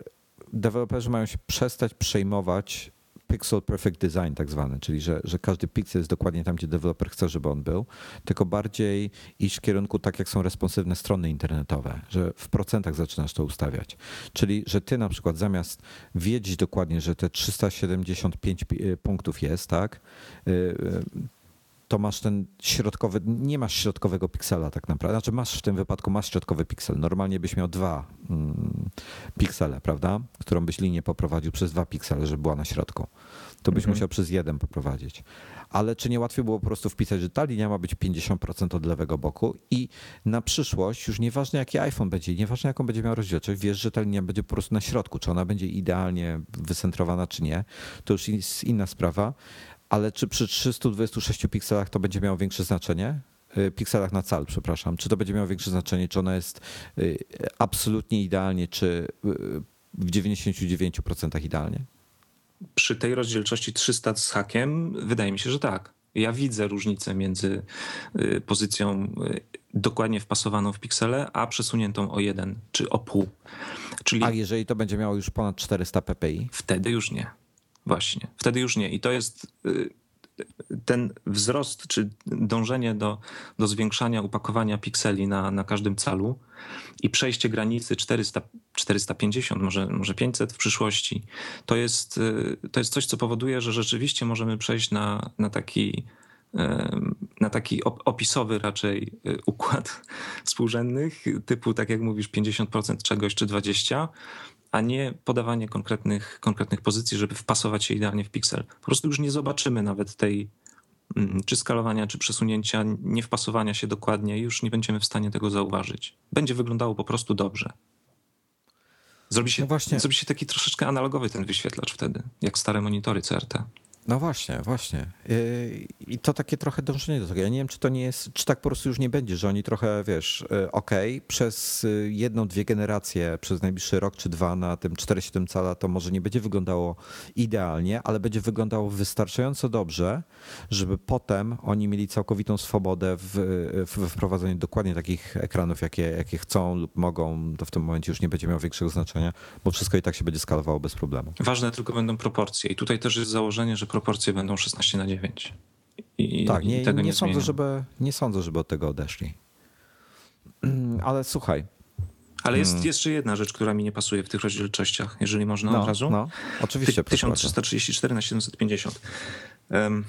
deweloperzy mają się przestać przejmować Pixel Perfect Design tak zwany, czyli że, że każdy pixel jest dokładnie tam, gdzie deweloper chce, żeby on był, tylko bardziej iść w kierunku tak, jak są responsywne strony internetowe, że w procentach zaczynasz to ustawiać. Czyli że ty na przykład zamiast wiedzieć dokładnie, że te trzysta siedemdziesiąt pięć punktów jest, tak, to masz ten środkowy, nie masz środkowego piksela tak naprawdę. Znaczy masz w tym wypadku, masz środkowy piksel. Normalnie byś miał dwa mm, piksele, prawda? Którą byś linię poprowadził przez dwa piksele, żeby była na środku. To byś mm-hmm. musiał przez jeden poprowadzić. Ale czy nie łatwiej było po prostu wpisać, że ta linia ma być pięćdziesiąt procent od lewego boku i na przyszłość już nieważne jaki iPhone będzie, nieważne jaką będzie miał rozdzielczość, wiesz, że ta linia będzie po prostu na środku. Czy ona będzie idealnie wycentrowana, czy nie, to już jest inna sprawa. Ale czy przy trzystu dwudziestu sześciu pikselach to będzie miało większe znaczenie? Pikselach na cal, przepraszam. Czy to będzie miało większe znaczenie, czy ona jest absolutnie idealnie, czy w dziewięćdziesięciu dziewięciu procentach idealnie? Przy tej rozdzielczości trzysta z hakiem wydaje mi się, że tak. Ja widzę różnicę między pozycją dokładnie wpasowaną w piksele, a przesuniętą o jeden czy o pół. Czyli... A jeżeli to będzie miało już ponad czterysta p p i? Wtedy już nie. Właśnie, wtedy już nie. I to jest ten wzrost, czy dążenie do, do zwiększania upakowania pikseli na, na każdym calu i przejście granicy czterysta, czterysta pięćdziesiąt, może, może pięćset w przyszłości, to jest, to jest coś, co powoduje, że rzeczywiście możemy przejść na, na taki... na taki opisowy raczej układ współrzędnych, typu tak jak mówisz pięćdziesiąt procent czegoś czy dwadzieścia procent, a nie podawanie konkretnych, konkretnych pozycji, żeby wpasować się idealnie w piksel. Po prostu już nie zobaczymy nawet tej czy skalowania, czy przesunięcia, nie wpasowania się dokładnie, już nie będziemy w stanie tego zauważyć. Będzie wyglądało po prostu dobrze. Zrobi się, no właśnie. Zrobi się taki troszeczkę analogowy ten wyświetlacz wtedy, jak stare monitory C R T. No właśnie, właśnie. I to takie trochę dążenie do tego. Ja nie wiem, czy to nie jest, czy tak po prostu już nie będzie, że oni trochę, wiesz, okej, okay, przez jedną, dwie generacje, przez najbliższy rok czy dwa na tym cztery siedem cala to może nie będzie wyglądało idealnie, ale będzie wyglądało wystarczająco dobrze, żeby potem oni mieli całkowitą swobodę w, w wprowadzeniu dokładnie takich ekranów, jakie, jakie chcą lub mogą. To w tym momencie już nie będzie miało większego znaczenia, bo wszystko i tak się będzie skalowało bez problemu. Ważne tylko będą proporcje i tutaj też jest założenie, że proporcje będą szesnaście na dziewięć. I tak, nie, i tego nie, nie, sądzę, żeby, nie sądzę, żeby od tego odeszli. Ale słuchaj. Ale jest hmm. jeszcze jedna rzecz, która mi nie pasuje w tych rozdzielczościach, jeżeli można no, od razu. No, oczywiście. Ty, tysiąc trzysta trzydzieści cztery na siedemset pięćdziesiąt. Um,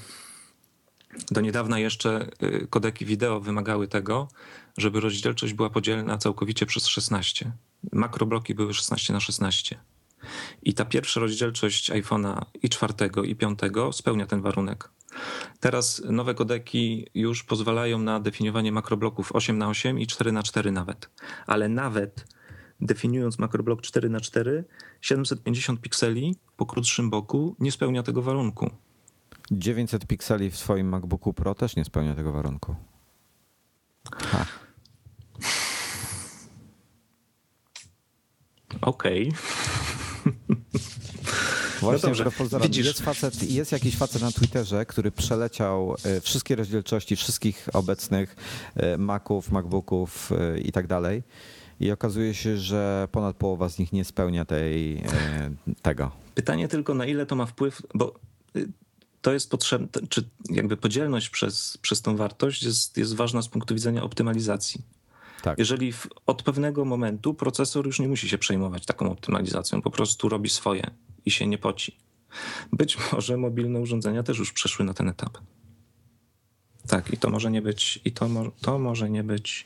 do niedawna jeszcze kodeki wideo wymagały tego, żeby rozdzielczość była podzielna całkowicie przez szesnaście. Makrobloki były szesnaście na szesnaście. I ta pierwsza rozdzielczość iPhone'a i czwartego i piątego spełnia ten warunek. Teraz nowe kodeki już pozwalają na definiowanie makrobloków osiem na osiem i cztery na cztery nawet. Ale nawet definiując makroblok cztery na cztery, siedemset pięćdziesiąt pikseli po krótszym boku nie spełnia tego warunku. dziewięćset pikseli w swoim MacBooku Pro też nie spełnia tego warunku. Ha. Okej. Okay. Właśnie, no jest, facet, jest jakiś facet na Twitterze, który przeleciał wszystkie rozdzielczości wszystkich obecnych Maców, MacBooków i tak dalej i okazuje się, że ponad połowa z nich nie spełnia tej, tego. Pytanie tylko, na ile to ma wpływ, bo to jest potrzebne, czy jakby podzielność przez, przez tą wartość jest, jest ważna z punktu widzenia optymalizacji. Tak. Jeżeli w, od pewnego momentu procesor już nie musi się przejmować taką optymalizacją, po prostu robi swoje i się nie poci. Być może mobilne urządzenia też już przeszły na ten etap. Tak, i to może nie być, i to, mo, to może nie być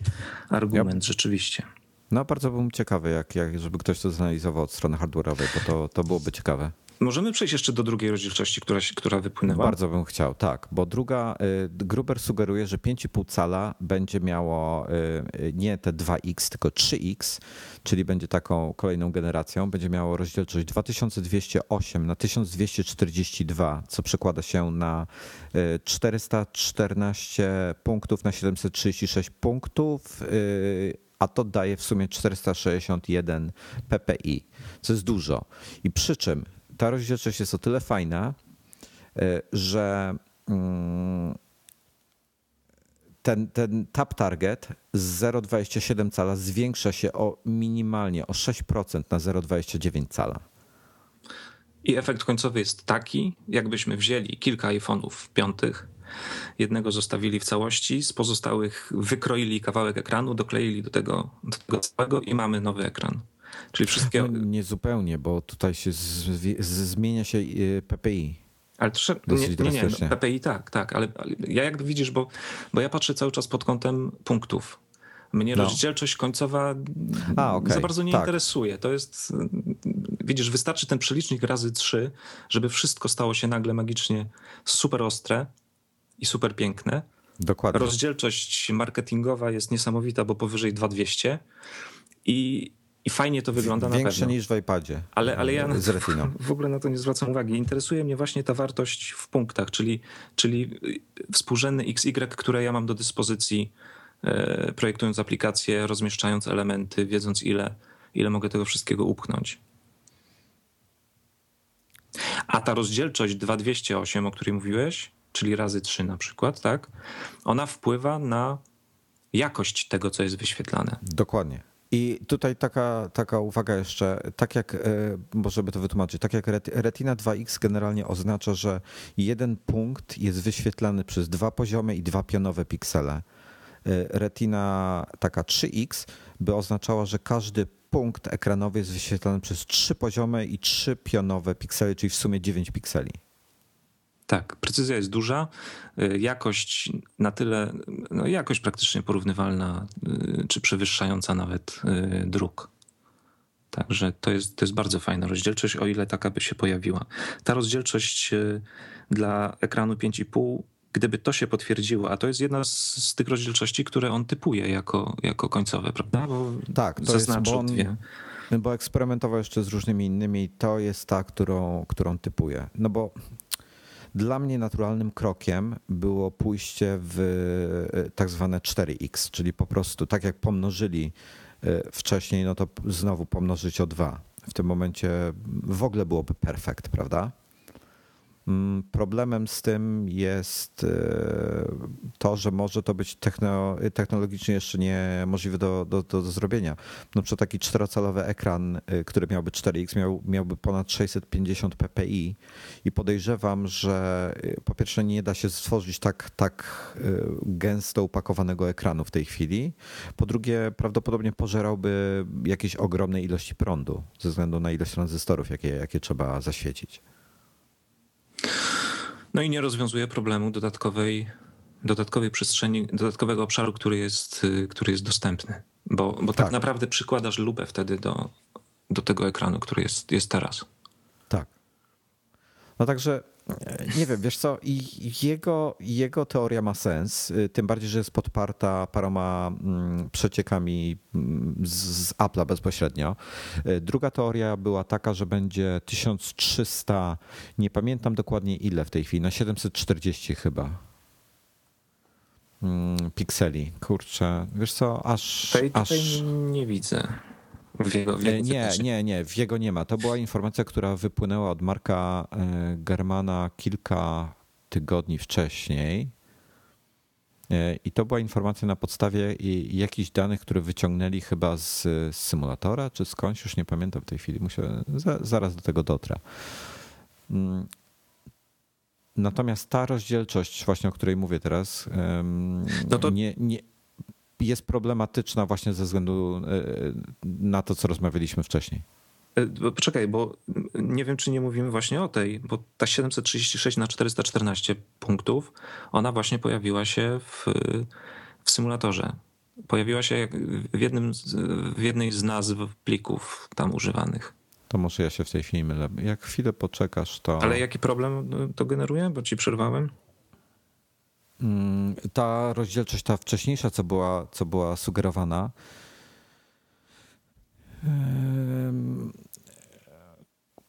argument, ja, rzeczywiście. No bardzo bym ciekawy, jak, jak, żeby ktoś to zanalizował od strony hardware'owej, bo to, to byłoby ciekawe. Możemy przejść jeszcze do drugiej rozdzielczości, która, która wypłynęła? Bardzo bym chciał, tak, bo druga, Gruber sugeruje, że pięć i pół cala będzie miało nie te dwa iks, tylko trzy iks, czyli będzie taką kolejną generacją, będzie miało rozdzielczość dwa tysiące dwieście osiem na tysiąc dwieście czterdzieści dwa, co przekłada się na czterysta czternaście punktów na siedemset trzydzieści sześć punktów, a to daje w sumie czterysta sześćdziesiąt jeden p p i, co jest dużo. I przy czym ta rozdzielczość jest o tyle fajna, że ten, ten tab target z zero przecinek dwadzieścia siedem cala zwiększa się o minimalnie o sześć procent na zero przecinek dwadzieścia dziewięć cala. I efekt końcowy jest taki, jakbyśmy wzięli kilka iPhone'ów piątych, jednego zostawili w całości, z pozostałych wykroili kawałek ekranu, dokleili do tego, do tego całego i mamy nowy ekran. Czyli wszystkie... No, nie zupełnie, bo tutaj się z, z, zmienia się P P I. Ale to nie, nie, nie, no, P P I tak, tak, ale, ale ja jak widzisz, bo, bo ja patrzę cały czas pod kątem punktów. Mnie no. rozdzielczość końcowa A, okay. za bardzo nie tak. interesuje. To jest, widzisz, wystarczy ten przelicznik razy trzy, żeby wszystko stało się nagle magicznie super ostre i super piękne. Dokładnie. Rozdzielczość marketingowa jest niesamowita, bo powyżej dwa tysiące dwieście i I fajnie to wygląda na pewno. Większe niż w iPadzie. Ale, ale ja z Retiną w ogóle na to nie zwracam uwagi. Interesuje mnie właśnie ta wartość w punktach, czyli, czyli współrzędny X Y, które ja mam do dyspozycji, projektując aplikację, rozmieszczając elementy, wiedząc ile, ile mogę tego wszystkiego upchnąć. A ta rozdzielczość dwa tysiące dwieście osiem, o której mówiłeś, czyli razy trzy na przykład, tak? Ona wpływa na jakość tego, co jest wyświetlane. Dokładnie. I tutaj taka, taka uwaga jeszcze, tak jak, bo żeby to wytłumaczyć, tak jak Retina dwa X generalnie oznacza, że jeden punkt jest wyświetlany przez dwa poziome i dwa pionowe piksele. Retina taka trzy X by oznaczała, że każdy punkt ekranowy jest wyświetlany przez trzy poziome i trzy pionowe piksele, czyli w sumie dziewięć pikseli. Tak, precyzja jest duża, jakość na tyle, no jakość praktycznie porównywalna czy przewyższająca nawet druk. Także to jest, to jest bardzo fajna rozdzielczość, o ile taka by się pojawiła. Ta rozdzielczość dla ekranu pięć i pół, gdyby to się potwierdziło, a to jest jedna z, z tych rozdzielczości, które on typuje jako, jako końcowe, prawda? Bo tak, to jest, bo, on, bo eksperymentował jeszcze z różnymi innymi, to jest ta, którą, którą typuje. No bo dla mnie naturalnym krokiem było pójście w tak zwane cztery X, czyli po prostu tak jak pomnożyli wcześniej, no to znowu pomnożyć o dwa. W tym momencie w ogóle byłoby perfekt, prawda? Problemem z tym jest to, że może to być technologicznie jeszcze niemożliwe do, do, do zrobienia. Na przykład taki czterocalowy ekran, który miałby cztery X, miał, miałby ponad sześćset pięćdziesiąt p p i i podejrzewam, że po pierwsze nie da się stworzyć tak, tak gęsto upakowanego ekranu w tej chwili. Po drugie prawdopodobnie pożerałby jakieś ogromnej ilości prądu ze względu na ilość tranzystorów, jakie, jakie trzeba zaświecić. No i nie rozwiązuje problemu dodatkowej, dodatkowej przestrzeni, dodatkowego obszaru, który jest, który jest dostępny. Bo, bo tak. tak naprawdę przykładasz lupę wtedy do, do tego ekranu, który jest, jest teraz. Tak. No także nie wiem, wiesz co, jego, jego teoria ma sens, tym bardziej, że jest podparta paroma przeciekami z Apple'a bezpośrednio. Druga teoria była taka, że będzie tysiąc trzysta, nie pamiętam dokładnie ile w tej chwili, na siedemset czterdzieści chyba pikseli. Kurczę, wiesz co, aż... Tej, aż... Tej nie widzę. W jego, w jego nie, nie, nie, w jego nie ma. To była informacja, która wypłynęła od Marka Germana kilka tygodni wcześniej i to była informacja na podstawie jakichś danych, które wyciągnęli chyba z, z symulatora czy skądś, już nie pamiętam w tej chwili, muszę, za, zaraz do tego dotrę. Natomiast ta rozdzielczość właśnie, o której mówię teraz, no to... nie... nie jest problematyczna właśnie ze względu na to, co rozmawialiśmy wcześniej. Poczekaj, bo nie wiem, czy nie mówimy właśnie o tej, bo ta siedemset trzydzieści sześć na czterysta czternaście punktów, ona właśnie pojawiła się w, w symulatorze. Pojawiła się w, jednym z, w jednej z nazw plików tam używanych. To może ja się w tej chwili mylę. Jak chwilę poczekasz, to... Ale jaki problem to generuje, bo ci przerwałem? Ta rozdzielczość, ta wcześniejsza, co była, co była sugerowana,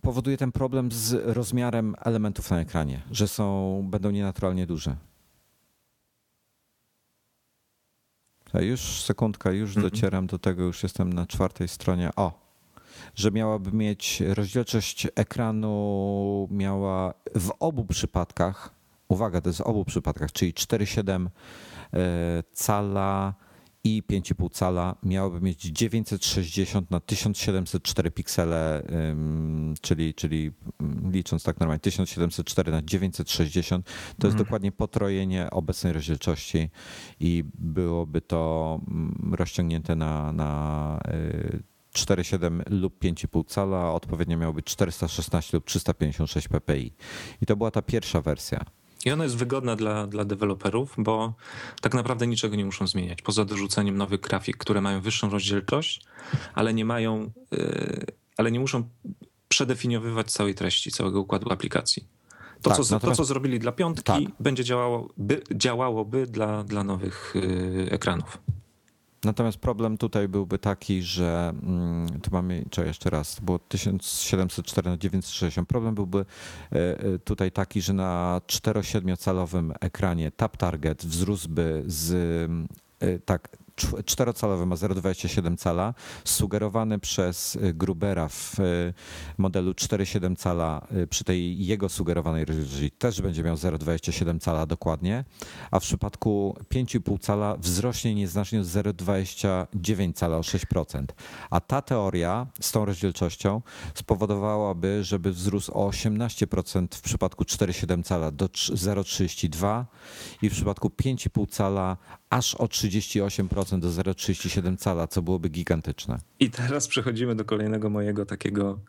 powoduje ten problem z rozmiarem elementów na ekranie, że są, będą nienaturalnie duże. Już sekundka, już docieram do tego, już jestem na czwartej stronie. O, że miałaby mieć rozdzielczość ekranu, miała w obu przypadkach, uwaga, to jest w obu przypadkach, czyli cztery siedem cala i pięć i pół cala miałoby mieć dziewięćset sześćdziesiąt na tysiąc siedemset cztery piksele, czyli, czyli licząc tak normalnie tysiąc siedemset cztery na dziewięćset sześćdziesiąt, to mhm. jest dokładnie potrojenie obecnej rozdzielczości i byłoby to rozciągnięte na, na cztery przecinek siedem lub pięć przecinek pięć cala, a odpowiednio miało być czterysta szesnaście lub trzysta pięćdziesiąt sześć ppi. I to była ta pierwsza wersja. I ona jest wygodna dla, dla deweloperów, bo tak naprawdę niczego nie muszą zmieniać, poza dorzuceniem nowych grafik, które mają wyższą rozdzielczość, ale nie mają, yy, ale nie muszą przedefiniowywać całej treści, całego układu aplikacji. To, tak, co, to co zrobili dla piątki, tak, będzie działało, by, działałoby dla, dla nowych yy, ekranów. Natomiast problem tutaj byłby taki, że tu mamy, co jeszcze raz, było tysiąc siedemset cztery na dziewięćset sześćdziesiąt. Problem byłby tutaj taki, że na cztery siedem calowym ekranie Tab Target wzrósłby z tak czterocalowym ma zero przecinek dwadzieścia siedem cala, sugerowany przez Grubera w modelu cztery siedem cala przy tej jego sugerowanej rozdzielczości też będzie miał zero przecinek dwadzieścia siedem cala dokładnie, a w przypadku pięć przecinek pięć cala wzrośnie nieznacznie z zero przecinek dwadzieścia dziewięć cala o sześć procent. A ta teoria z tą rozdzielczością spowodowałaby, żeby wzrósł o osiemnaście procent w przypadku cztery siedem cala do zero przecinek trzydzieści dwa i w przypadku pięć przecinek pięć cala aż o trzydzieści osiem procent do zero przecinek trzydzieści siedem cala, co byłoby gigantyczne. I teraz przechodzimy do kolejnego mojego takiego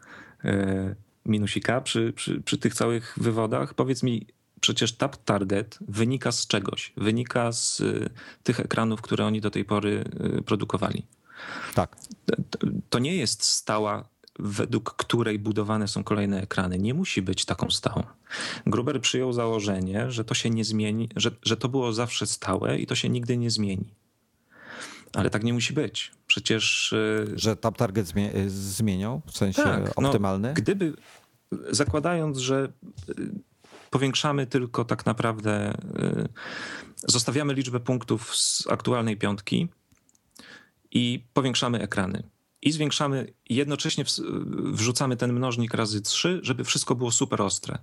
minusika przy, przy, przy tych całych wywodach. Powiedz mi, przecież Tab Target wynika z czegoś, wynika z tych ekranów, które oni do tej pory produkowali. Tak. To nie jest stała, według której budowane są kolejne ekrany. Nie musi być taką stałą. Gruber przyjął założenie, że to się nie zmieni, że, że to było zawsze stałe i to się nigdy nie zmieni. Ale tak nie musi być. Przecież... Że Tab Target zmie- zmienią w sensie tak, optymalny? No, gdyby, zakładając, że powiększamy tylko tak naprawdę, zostawiamy liczbę punktów z aktualnej piątki i powiększamy ekrany. I zwiększamy, jednocześnie wrzucamy ten mnożnik razy trzy, żeby wszystko było super ostre.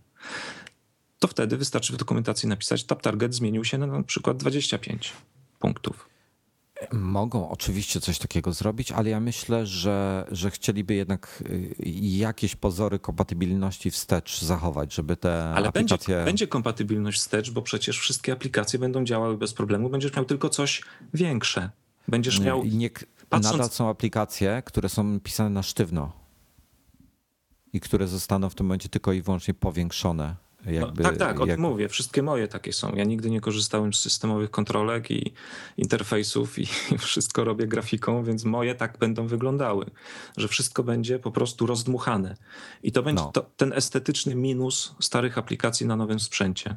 To wtedy wystarczy w dokumentacji napisać, Tab Target zmienił się na, na przykład dwadzieścia pięć punktów. Mogą oczywiście coś takiego zrobić, ale ja myślę, że, że chcieliby jednak jakieś pozory kompatybilności wstecz zachować, żeby te ale aplikacje... Ale będzie, będzie kompatybilność wstecz, bo przecież wszystkie aplikacje będą działały bez problemu, będziesz miał tylko coś większe. Będziesz miał... Nie... Patrząc... Nadal są aplikacje, które są pisane na sztywno i które zostaną w tym momencie tylko i wyłącznie powiększone. Jakby, no, tak, tak, jak... mówię, wszystkie moje takie są. Ja nigdy nie korzystałem z systemowych kontrolek i interfejsów i wszystko robię grafiką, więc moje tak będą wyglądały, że wszystko będzie po prostu rozdmuchane. I to będzie no. to, ten estetyczny minus starych aplikacji na nowym sprzęcie.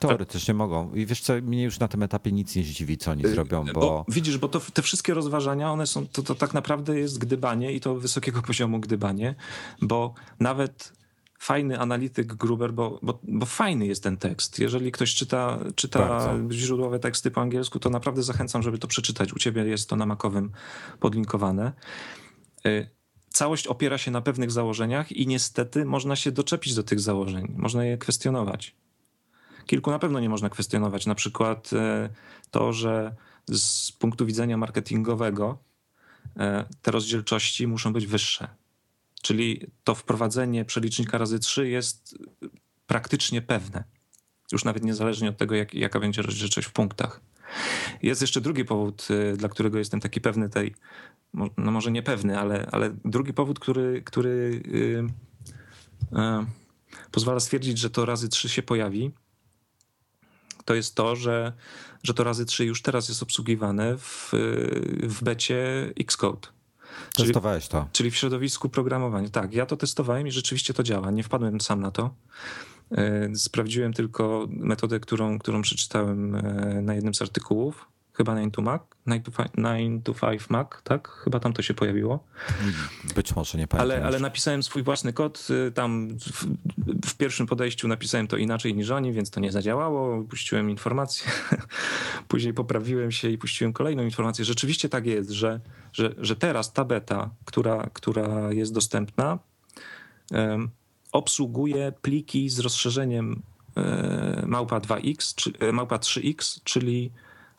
Teoretycznie tak. mogą. I wiesz co, mnie już na tym etapie nic nie zdziwi, co oni zrobią, bo... bo widzisz, bo to, te wszystkie rozważania, one są, to, to tak naprawdę jest gdybanie i to wysokiego poziomu gdybanie, bo nawet fajny analityk Gruber, bo, bo, bo fajny jest ten tekst. Jeżeli ktoś czyta, czyta Bardzo. źródłowe teksty po angielsku, to naprawdę zachęcam, żeby to przeczytać. U ciebie jest to na Macowym podlinkowane. Całość opiera się na pewnych założeniach i niestety można się doczepić do tych założeń. Można je kwestionować. Kilku na pewno nie można kwestionować. Na przykład to, że z punktu widzenia marketingowego te rozdzielczości muszą być wyższe. Czyli to wprowadzenie przelicznika razy trzy jest praktycznie pewne. Już nawet niezależnie od tego, jak, jaka będzie rozdzielczość w punktach. Jest jeszcze drugi powód, dla którego jestem taki pewny tej, no może nie pewny, ale, ale drugi powód, który, który yy, yy, pozwala stwierdzić, że to razy trzy się pojawi. To jest to, że, że to razy trzy już teraz jest obsługiwane w, w becie Xcode. Czyli, Testowałeś to. Czyli w środowisku programowania. Tak, ja to testowałem i rzeczywiście to działa. Nie wpadłem sam na to. Sprawdziłem tylko metodę, którą, którą przeczytałem na jednym z artykułów. Chyba nine to five Mac, tak? Chyba tam to się pojawiło. Być może, nie pamiętam. Ale, ale napisałem swój własny kod, tam w, w pierwszym podejściu napisałem to inaczej niż oni, więc to nie zadziałało, puściłem informację, później poprawiłem się i puściłem kolejną informację. Rzeczywiście tak jest, że, że, że teraz ta beta, która, która jest dostępna, um, obsługuje pliki z rozszerzeniem um, małpa dwa X, czy, małpa trzy X, czyli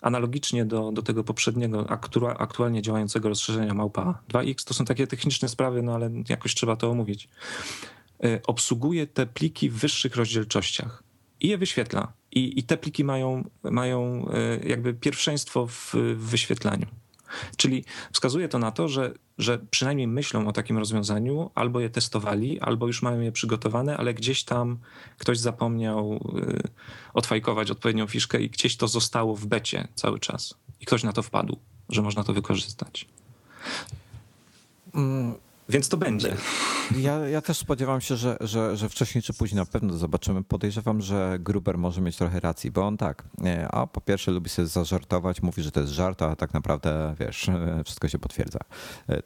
analogicznie do, do tego poprzedniego, aktua, aktualnie działającego rozszerzenia małpa dwa X, to są takie techniczne sprawy, no ale jakoś trzeba to omówić. Yy, obsługuje te pliki w wyższych rozdzielczościach i je wyświetla. I, i te pliki mają, mają yy, jakby pierwszeństwo w, w wyświetlaniu. Czyli wskazuje to na to, że, że przynajmniej myślą o takim rozwiązaniu, albo je testowali, albo już mają je przygotowane, ale gdzieś tam ktoś zapomniał odfajkować odpowiednią fiszkę i gdzieś to zostało w becie cały czas. I ktoś na to wpadł, że można to wykorzystać. Mm. Więc to będzie. Ja, ja też spodziewam się, że, że, że wcześniej czy później na pewno zobaczymy. Podejrzewam, że Gruber może mieć trochę racji, bo on tak, a po pierwsze lubi sobie zażartować, mówi, że to jest żart, a tak naprawdę, wiesz, wszystko się potwierdza.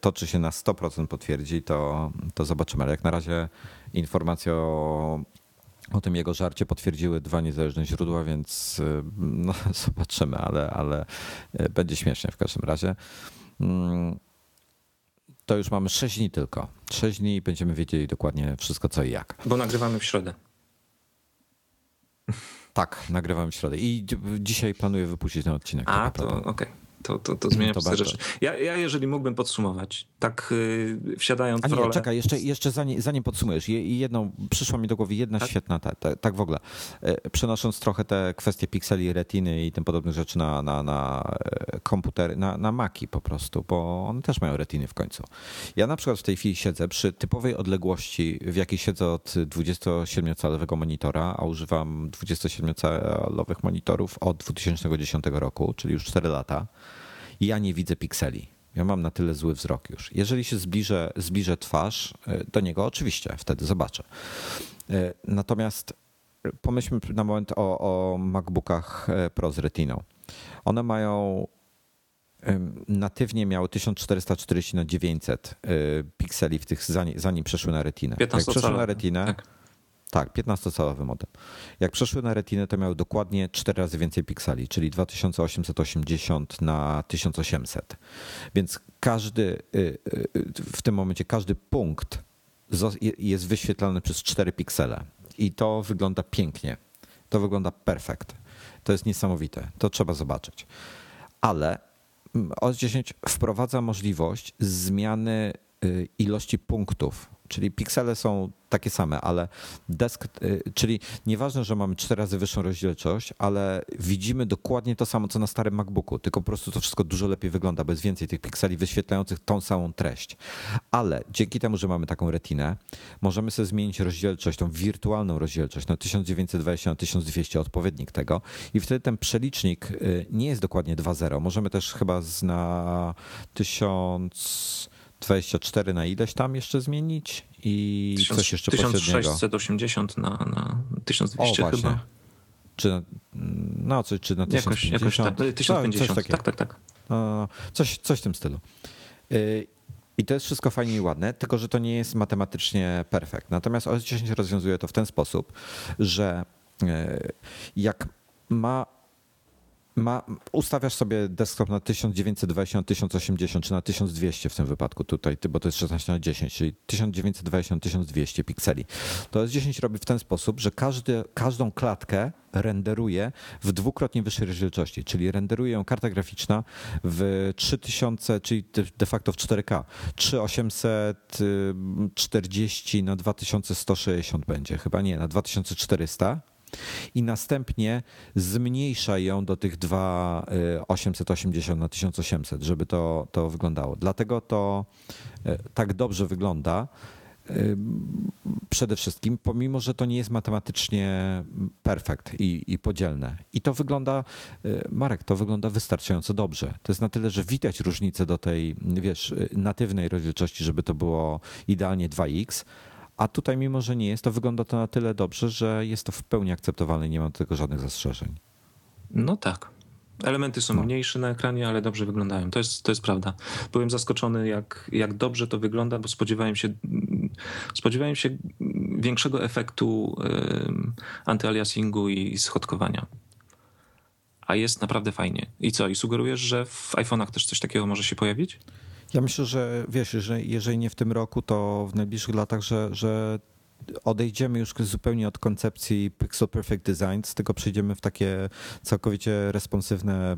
To, czy się na sto procent potwierdzi, to, to zobaczymy. Ale jak na razie informacja o, o tym jego żarcie potwierdziły dwa niezależne źródła, więc no, zobaczymy, ale, ale będzie śmiesznie w każdym razie. To już mamy sześć dni tylko. sześć dni i będziemy wiedzieli dokładnie wszystko, co i jak. Bo nagrywamy w środę. Tak, nagrywamy w środę. I dzisiaj planuję wypuścić ten odcinek. A, to okej. Okay. To, to, to zmieniam wszystkie rzeczy. Ja, ja jeżeli mógłbym podsumować, tak yy, wsiadając w rolę... A nie, rolę... czekaj, jeszcze, jeszcze zanim, zanim podsumujesz. Jedną, przyszła mi do głowy jedna tak? świetna, tak ta, ta w ogóle. Przenosząc trochę te kwestie pikseli, retiny i tym podobnych rzeczy na, na, na komputery, na, na Maci po prostu, bo one też mają retiny w końcu. Ja na przykład w tej chwili siedzę przy typowej odległości, w jakiej siedzę od dwudziestosiedmiocalowego monitora, a używam dwudziestosiedmiocalowych monitorów od dwa tysiące dziesiątego roku, czyli już cztery lata. Ja nie widzę pikseli. Ja mam na tyle zły wzrok już. Jeżeli się zbliżę, zbliżę twarz do niego, oczywiście wtedy zobaczę. Natomiast pomyślmy na moment o, o MacBookach Pro z Retiną. One mają, natywnie miały tysiąc czterysta czterdzieści na dziewięćset pikseli w tych, zanim, zanim przeszły na Retinę. Jak przeszły na Retinę, tak. Tak, piętnastocalowy model. Jak przeszły na retinę, to miały dokładnie cztery razy więcej pikseli, czyli dwa tysiące osiemset osiemdziesiąt na tysiąc osiemset. Więc każdy, w tym momencie każdy punkt jest wyświetlany przez cztery piksele. I to wygląda pięknie. To wygląda perfekt. To jest niesamowite. To trzeba zobaczyć. Ale O S dziesięć wprowadza możliwość zmiany ilości punktów. Czyli piksele są takie same, ale desk, czyli nieważne, że mamy cztery razy wyższą rozdzielczość, ale widzimy dokładnie to samo, co na starym MacBooku, tylko po prostu to wszystko dużo lepiej wygląda, bez więcej tych pikseli wyświetlających tą samą treść. Ale dzięki temu, że mamy taką retinę, możemy sobie zmienić rozdzielczość, tą wirtualną rozdzielczość na tysiąc dziewięćset dwadzieścia na tysiąc dwieście, odpowiednik tego, i wtedy ten przelicznik nie jest dokładnie dwa zero. Możemy też chyba na tysiąc dwadzieścia cztery na ileś tam jeszcze zmienić i tysiąc, coś jeszcze tysiąc sześćset osiemdziesiąt na, na tysiąc dwieście o, chyba. Czy na, no, coś, czy na jakoś, tysiąc pięćdziesiąt. Jakoś tak, tysiąc pięćdziesiąt, coś takiego. Tak, tak, tak. No, coś, coś w tym stylu. I to jest wszystko fajnie i ładne, tylko że to nie jest matematycznie perfekt. Natomiast O S dziesięć rozwiązuje to w ten sposób, że jak ma Ma, ustawiasz sobie desktop na tysiąc dziewięćset dwadzieścia na tysiąc osiemdziesiąt czy na tysiąc dwieście w tym wypadku tutaj, bo to jest szesnaście na dziesięć, czyli tysiąc dziewięćset dwadzieścia na tysiąc dwieście pikseli. To O S dziesięć robi w ten sposób, że każdy, każdą klatkę renderuje w dwukrotnie wyższej rozdzielczości, czyli renderuje ją karta graficzna w trzy tysiące, czyli de facto w cztery K. trzy tysiące osiemset czterdzieści na dwa tysiące sto sześćdziesiąt będzie chyba, nie, na dwa tysiące czterysta. I następnie zmniejsza ją do tych dwa tysiące osiemset osiemdziesiąt na tysiąc osiemset, żeby to, to wyglądało. Dlatego to tak dobrze wygląda. Przede wszystkim, pomimo że to nie jest matematycznie perfekt i, i podzielne. I to wygląda, Marek, to wygląda wystarczająco dobrze. To jest na tyle, że widać różnicę do tej, wiesz, natywnej rozdzielczości, żeby to było idealnie dwa iks. A tutaj mimo, że nie jest, to wygląda to na tyle dobrze, że jest to w pełni akceptowalne i nie mam do tego żadnych zastrzeżeń. No tak. Elementy są no. mniejsze na ekranie, ale dobrze wyglądają. To jest, to jest prawda. Byłem zaskoczony, jak, jak dobrze to wygląda, bo spodziewałem się, spodziewałem się większego efektu um, antyaliasingu i schodkowania. A jest naprawdę fajnie. I co? I sugerujesz, że w iPhone'ach też coś takiego może się pojawić? Ja myślę, że wiesz, że jeżeli nie w tym roku, to w najbliższych latach, że, że odejdziemy już zupełnie od koncepcji Pixel Perfect Design, z tego przejdziemy w takie całkowicie responsywne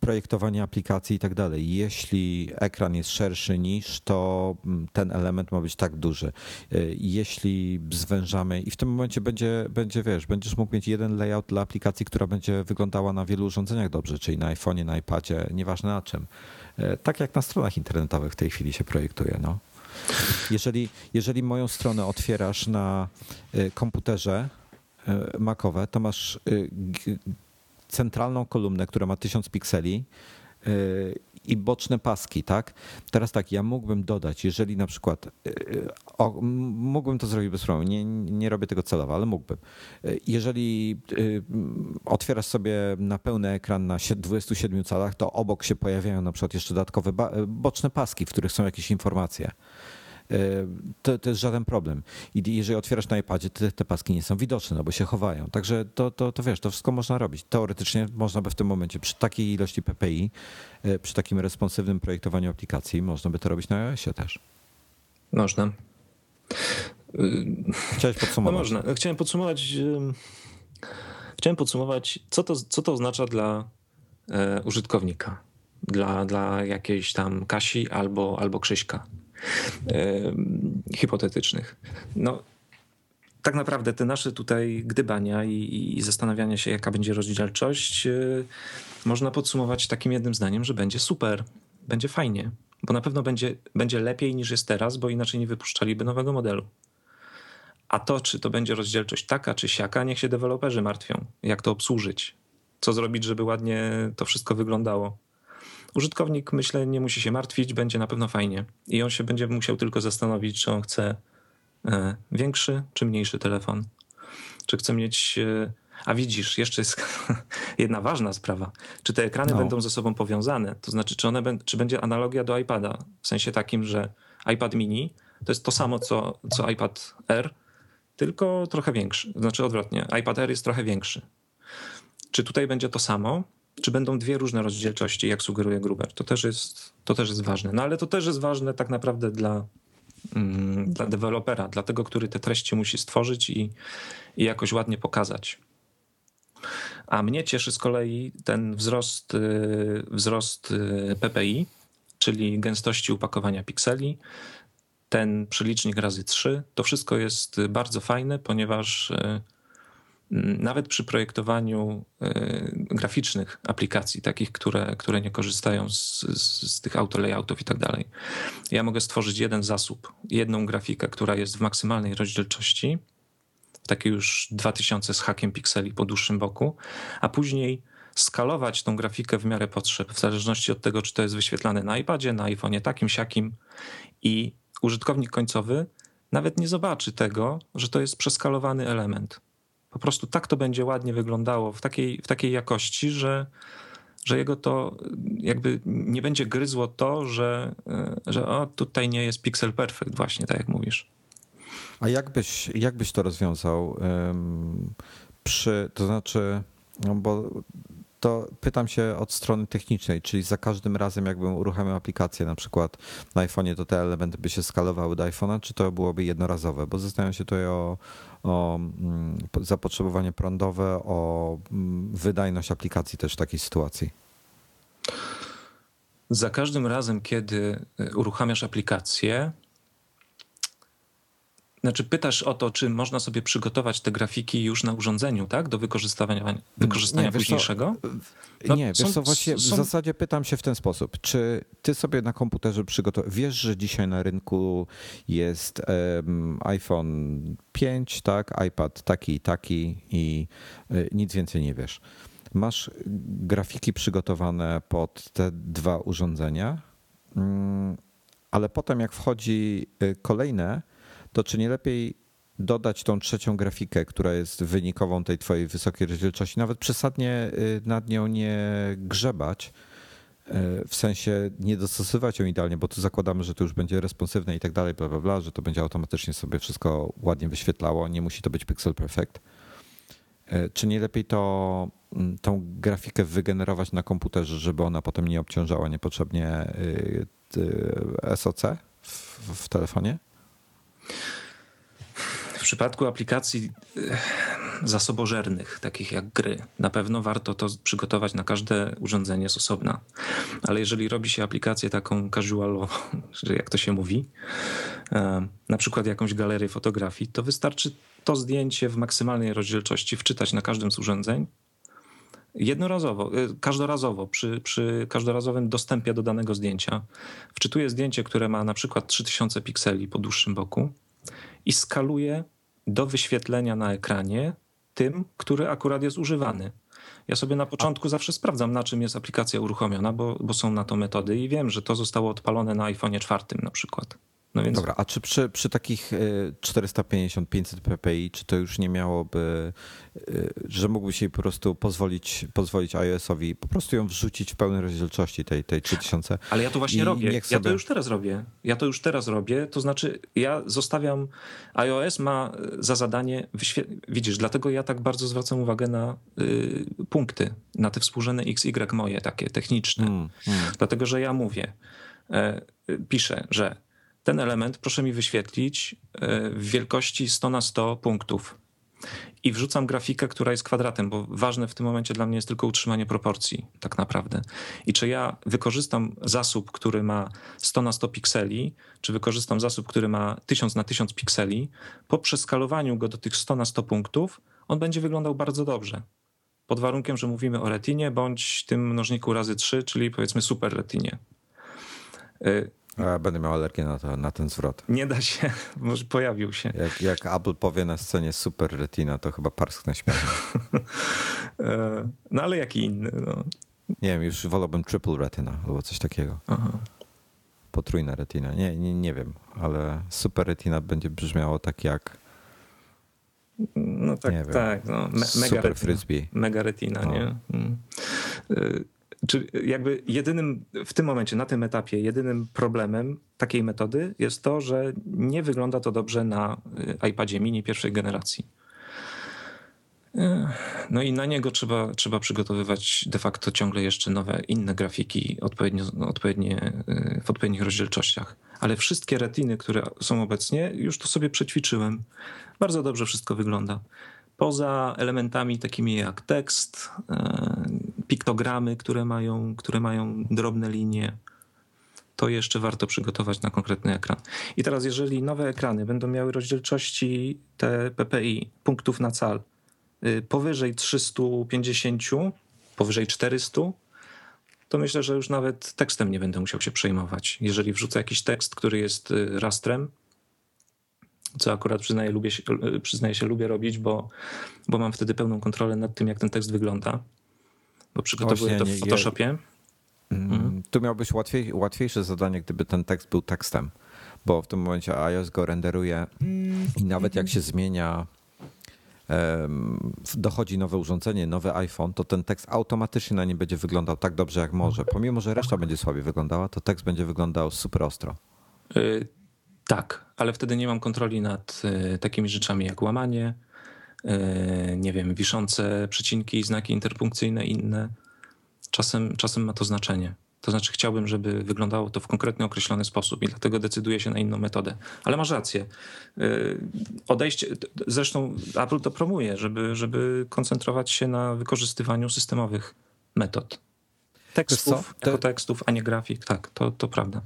projektowanie aplikacji i tak dalej. Jeśli ekran jest szerszy niż, to ten element ma być tak duży. Jeśli zwężamy i w tym momencie będzie, będzie wiesz, będziesz mógł mieć jeden layout dla aplikacji, która będzie wyglądała na wielu urządzeniach dobrze, czyli na iPhone'ie, na iPadzie, nieważne na czym. Tak jak na stronach internetowych w tej chwili się projektuje, no. Jeżeli, jeżeli moją stronę otwierasz na komputerze macowe, to masz centralną kolumnę, która ma tysiąc pikseli i boczne paski, tak? Teraz tak, ja mógłbym dodać, jeżeli na przykład, o, mógłbym to zrobić bez problemu, nie, nie robię tego celowo, ale mógłbym. Jeżeli otwierasz sobie na pełny ekran na dwudziestu siedmiu calach, to obok się pojawiają na przykład jeszcze dodatkowe boczne paski, w których są jakieś informacje. To, to jest żaden problem. I jeżeli otwierasz na iPadzie, te, te paski nie są widoczne, no bo się chowają. Także to, to, to wiesz, to wszystko można robić. Teoretycznie można by w tym momencie przy takiej ilości P P I, przy takim responsywnym projektowaniu aplikacji, można by to robić na iOSie też. Można. Chciałeś podsumować? No można. Chciałem podsumować, chciałem podsumować, co to, co to oznacza dla użytkownika, dla, dla jakiejś tam Kasi albo, albo Krzyśka. Yy, hipotetycznych. No, tak naprawdę te nasze tutaj gdybania i, i zastanawianie się, jaka będzie rozdzielczość, yy, można podsumować takim jednym zdaniem, że będzie super, będzie fajnie, bo na pewno będzie, będzie lepiej niż jest teraz, bo inaczej nie wypuszczaliby nowego modelu. A to, czy to będzie rozdzielczość taka czy siaka, niech się deweloperzy martwią, jak to obsłużyć, co zrobić, żeby ładnie to wszystko wyglądało. Użytkownik, myślę, nie musi się martwić, będzie na pewno fajnie. I on się będzie musiał tylko zastanowić, czy on chce większy czy mniejszy telefon. Czy chce mieć... A widzisz, jeszcze jest jedna ważna sprawa. Czy te ekrany no. będą ze sobą powiązane? To znaczy, czy, one, czy będzie analogia do iPada? W sensie takim, że iPad mini to jest to samo, co, co iPad Air, tylko trochę większy. Znaczy odwrotnie, iPad Air jest trochę większy. Czy tutaj będzie to samo? Czy będą dwie różne rozdzielczości, jak sugeruje Gruber. To też jest, to też jest ważne. No ale to też jest ważne tak naprawdę dla, mm, dla dewelopera, dla tego, który te treści musi stworzyć i, i jakoś ładnie pokazać. A mnie cieszy z kolei ten wzrost, yy, wzrost yy, P P I, czyli gęstości upakowania pikseli, ten przelicznik razy trzy. To wszystko jest bardzo fajne, ponieważ... Yy, Nawet przy projektowaniu graficznych aplikacji, takich, które, które nie korzystają z, z, z tych autolayoutów i tak dalej. Ja mogę stworzyć jeden zasób, jedną grafikę, która jest w maksymalnej rozdzielczości, takie już dwa tysiące z hakiem pikseli po dłuższym boku, a później skalować tą grafikę w miarę potrzeb, w zależności od tego, czy to jest wyświetlane na iPadzie, na iPhone'ie, takim, siakim i użytkownik końcowy nawet nie zobaczy tego, że to jest przeskalowany element. Po prostu tak to będzie ładnie wyglądało w takiej, w takiej jakości, że, że jego to jakby nie będzie gryzło to, że, że o, tutaj nie jest pixel perfect właśnie, tak jak mówisz. A jak byś, jak byś to rozwiązał? Przy, to znaczy, no bo to pytam się od strony technicznej, czyli za każdym razem jakbym uruchamiał aplikację na przykład na iPhone'ie, to te elementy by się skalowały do iPhone'a, czy to byłoby jednorazowe? Bo zastanawiam się tutaj o o zapotrzebowanie prądowe, o wydajność aplikacji też w takiej sytuacji. Za każdym razem, kiedy uruchamiasz aplikację, znaczy pytasz o to, czy można sobie przygotować te grafiki już na urządzeniu, tak? Do wykorzystania, wykorzystania nie, późniejszego? No, nie, są, wiesz co, właściwie są... w zasadzie pytam się w ten sposób. Czy ty sobie na komputerze przygotowałeś, wiesz, że dzisiaj na rynku jest um, iPhone pięć, tak? iPad taki i taki i y, nic więcej nie wiesz. Masz grafiki przygotowane pod te dwa urządzenia, mm, ale potem jak wchodzi kolejne, to czy nie lepiej dodać tą trzecią grafikę, która jest wynikową tej twojej wysokiej rozdzielczości, nawet przesadnie nad nią nie grzebać, w sensie nie dostosowywać ją idealnie, bo tu zakładamy, że to już będzie responsywne i tak dalej, bla, bla, bla, że to będzie automatycznie sobie wszystko ładnie wyświetlało, nie musi to być pixel perfect. Czy nie lepiej to, tą grafikę wygenerować na komputerze, żeby ona potem nie obciążała niepotrzebnie S O C w, w telefonie? przypadku aplikacji zasobożernych, takich jak gry, na pewno warto to przygotować na każde urządzenie z osobna. Ale jeżeli robi się aplikację taką casualową, jak to się mówi, na przykład jakąś galerię fotografii, to wystarczy to zdjęcie w maksymalnej rozdzielczości wczytać na każdym z urządzeń jednorazowo, każdorazowo, przy, przy każdorazowym dostępie do danego zdjęcia. Wczytuję zdjęcie, które ma na przykład trzy tysiące pikseli po dłuższym boku i skaluję do wyświetlenia na ekranie tym, który akurat jest używany. Ja sobie na początku zawsze sprawdzam, na czym jest aplikacja uruchomiona, bo, bo są na to metody i wiem, że to zostało odpalone na iPhone'ie cztery na przykład. No więc... Dobra, a czy przy, przy takich czterysta pięćdziesiąt pięćset ppi, czy to już nie miałoby, że mógłby się po prostu pozwolić, pozwolić iOS-owi po prostu ją wrzucić w pełnej rozdzielczości tej, tej trzytysiąca? Ale ja to właśnie robię. Ja sobie... to już teraz robię. Ja to już teraz robię. To znaczy ja zostawiam, iOS ma za zadanie, wyświetl... widzisz, dlatego ja tak bardzo zwracam uwagę na y, punkty, na te współrzędne X, Y moje takie techniczne. Mm, mm. Dlatego, że ja mówię, y, piszę, że ten element proszę mi wyświetlić w wielkości sto na sto punktów i wrzucam grafikę, która jest kwadratem, bo ważne w tym momencie dla mnie jest tylko utrzymanie proporcji tak naprawdę. I czy ja wykorzystam zasób, który ma sto na sto pikseli, czy wykorzystam zasób, który ma tysiąc na tysiąc pikseli, po przeskalowaniu go do tych sto na sto punktów on będzie wyglądał bardzo dobrze. Pod warunkiem, że mówimy o retinie bądź tym mnożniku razy trzy, czyli powiedzmy super retinie. Będę miał alergię na, to, na ten zwrot. Nie da się, może pojawił się. Jak, jak Apple powie na scenie super retina, to chyba parsknę śmiało. No ale jaki inny? No. Nie wiem, już wolałbym triple retina albo coś takiego. Aha. Potrójna retina, nie, nie, nie wiem, ale super retina będzie brzmiało tak jak... No tak, nie wiem, tak. No. Me- mega super retina. Frisbee. Mega retina, no. Nie? Mm. Y- Czyli jakby jedynym w tym momencie, na tym etapie, jedynym problemem takiej metody jest to, że nie wygląda to dobrze na iPadzie mini pierwszej generacji. No i na niego trzeba, trzeba przygotowywać de facto ciągle jeszcze nowe, inne grafiki odpowiednio, odpowiednie, w odpowiednich rozdzielczościach. Ale wszystkie retiny, które są obecnie, już to sobie przećwiczyłem. Bardzo dobrze wszystko wygląda. Poza elementami takimi jak tekst, piktogramy, które mają, które mają drobne linie, to jeszcze warto przygotować na konkretny ekran. I teraz jeżeli nowe ekrany będą miały rozdzielczości te ppi, punktów na cal, powyżej trzysta pięćdziesiąt, powyżej czterysta, to myślę, że już nawet tekstem nie będę musiał się przejmować. Jeżeli wrzucę jakiś tekst, który jest rastrem, co akurat przyznaję, lubię, przyznaję się, lubię robić, bo, bo mam wtedy pełną kontrolę nad tym, jak ten tekst wygląda, bo przygotowuję to w Photoshopie. Mhm. Tu miałbyś łatwiej, łatwiejsze zadanie, gdyby ten tekst był tekstem, bo w tym momencie iOS go renderuje i nawet jak się zmienia, dochodzi nowe urządzenie, nowy iPhone, to ten tekst automatycznie na nim będzie wyglądał tak dobrze, jak może. Pomimo, że reszta będzie słabiej wyglądała, to tekst będzie wyglądał super ostro. Y- Tak, ale wtedy nie mam kontroli nad y, takimi rzeczami jak łamanie, y, nie wiem, wiszące przecinki, znaki interpunkcyjne inne. Czasem, czasem ma to znaczenie. To znaczy chciałbym, żeby wyglądało to w konkretnie określony sposób i dlatego decyduję się na inną metodę. Ale masz rację. Y, odejście, zresztą Apple to promuje, żeby, żeby koncentrować się na wykorzystywaniu systemowych metod. Tekstów, jako tekstów, a nie grafik. Tak, to, to prawda.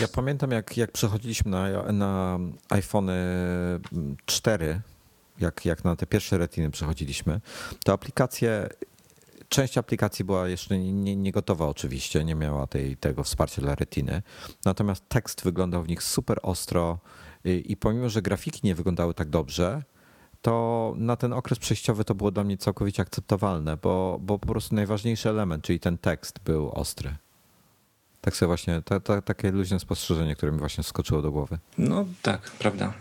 Ja pamiętam, jak, jak przechodziliśmy na, na iPhone cztery, jak, jak na te pierwsze retiny przechodziliśmy, to aplikacje, część aplikacji była jeszcze nie, nie gotowa oczywiście, nie miała tej, tego wsparcia dla retiny, natomiast tekst wyglądał w nich super ostro i, i pomimo, że grafiki nie wyglądały tak dobrze, to na ten okres przejściowy to było dla mnie całkowicie akceptowalne, bo, bo po prostu najważniejszy element, czyli ten tekst był ostry. Tak sobie właśnie, ta, ta, takie luźne spostrzeżenie, które mi właśnie skoczyło do głowy. No tak, prawda.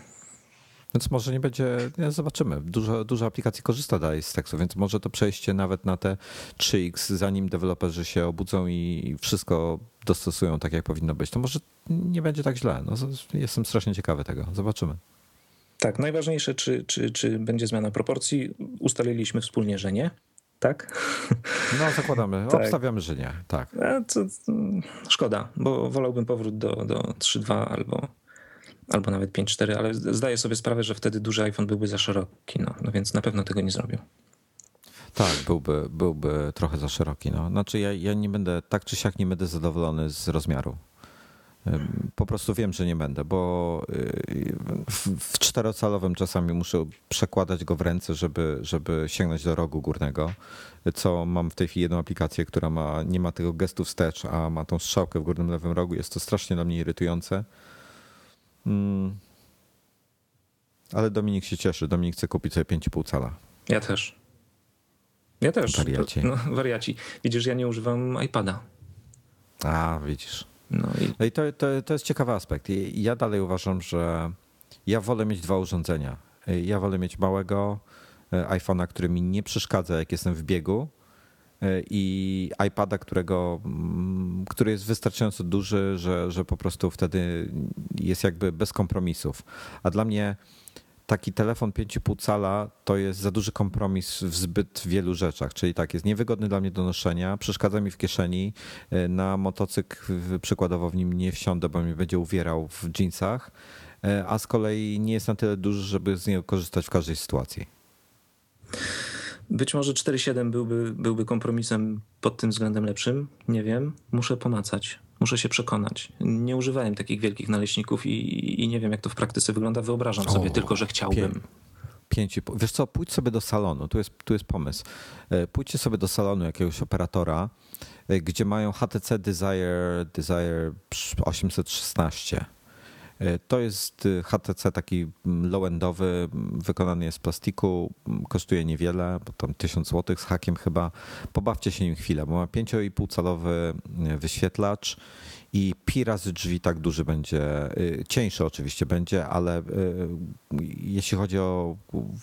Więc może nie będzie, nie, zobaczymy. Dużo, dużo aplikacji korzysta dalej z tekstu, więc może to przejście nawet na te trzy X, zanim deweloperzy się obudzą i wszystko dostosują tak, jak powinno być, to może nie będzie tak źle. No, jestem strasznie ciekawy tego. Zobaczymy. Tak, najważniejsze, czy, czy, czy będzie zmiana proporcji. Ustaliliśmy wspólnie, że nie. Tak? No zakładamy, tak. Obstawiamy, że nie. Tak. To, to szkoda, bo wolałbym powrót do, do trzy dwa albo albo nawet pięć cztery, ale zdaję sobie sprawę, że wtedy duży iPhone byłby za szeroki, no, no więc na pewno tego nie zrobił. Tak, byłby, byłby trochę za szeroki. No. Znaczy ja, ja nie będę, tak czy siak nie będę zadowolony z rozmiaru. Po prostu wiem, że nie będę, bo w czterocalowym czasami muszę przekładać go w ręce, żeby, żeby sięgnąć do rogu górnego, co mam w tej chwili jedną aplikację, która ma, nie ma tego gestu wstecz, a ma tą strzałkę w górnym lewym rogu. Jest to strasznie dla mnie irytujące. Ale Dominik się cieszy. Dominik chce kupić sobie pięć i pół cala. Ja też. Ja też. Wariaci. No, wariaci. Widzisz, ja nie używam iPada. A, widzisz. No i, I to, to, to jest ciekawy aspekt. Ja dalej uważam, że ja wolę mieć dwa urządzenia. Ja wolę mieć małego iPhone'a, który mi nie przeszkadza, jak jestem w biegu, i iPada, którego, który jest wystarczająco duży, że, że po prostu wtedy jest jakby bez kompromisów. A dla mnie taki telefon pięć i pół cala to jest za duży kompromis w zbyt wielu rzeczach. Czyli tak, jest niewygodny dla mnie do noszenia, przeszkadza mi w kieszeni, na motocykl przykładowo w nim nie wsiądę, bo mi będzie uwierał w dżinsach, a z kolei nie jest na tyle duży, żeby z niego korzystać w każdej sytuacji. Być może cztery siedem byłby, byłby kompromisem pod tym względem lepszym. Nie wiem, muszę pomacać. Muszę się przekonać. Nie używałem takich wielkich naleśników i, i nie wiem, jak to w praktyce wygląda. Wyobrażam o, sobie tylko, że chciałbym. Pięć, pięć, wiesz co, pójdź sobie do salonu. Tu jest, tu jest pomysł. Pójdźcie sobie do salonu jakiegoś operatora, gdzie mają H T C Desire, Desire osiemset szesnaście. To jest H T C taki low-endowy, wykonany jest z plastiku, kosztuje niewiele, bo tam tysiąc złotych z hakiem chyba. Pobawcie się nim chwilę, bo ma pięć i pół calowy wyświetlacz i pi razy drzwi tak duży będzie, cieńszy oczywiście będzie, ale jeśli chodzi o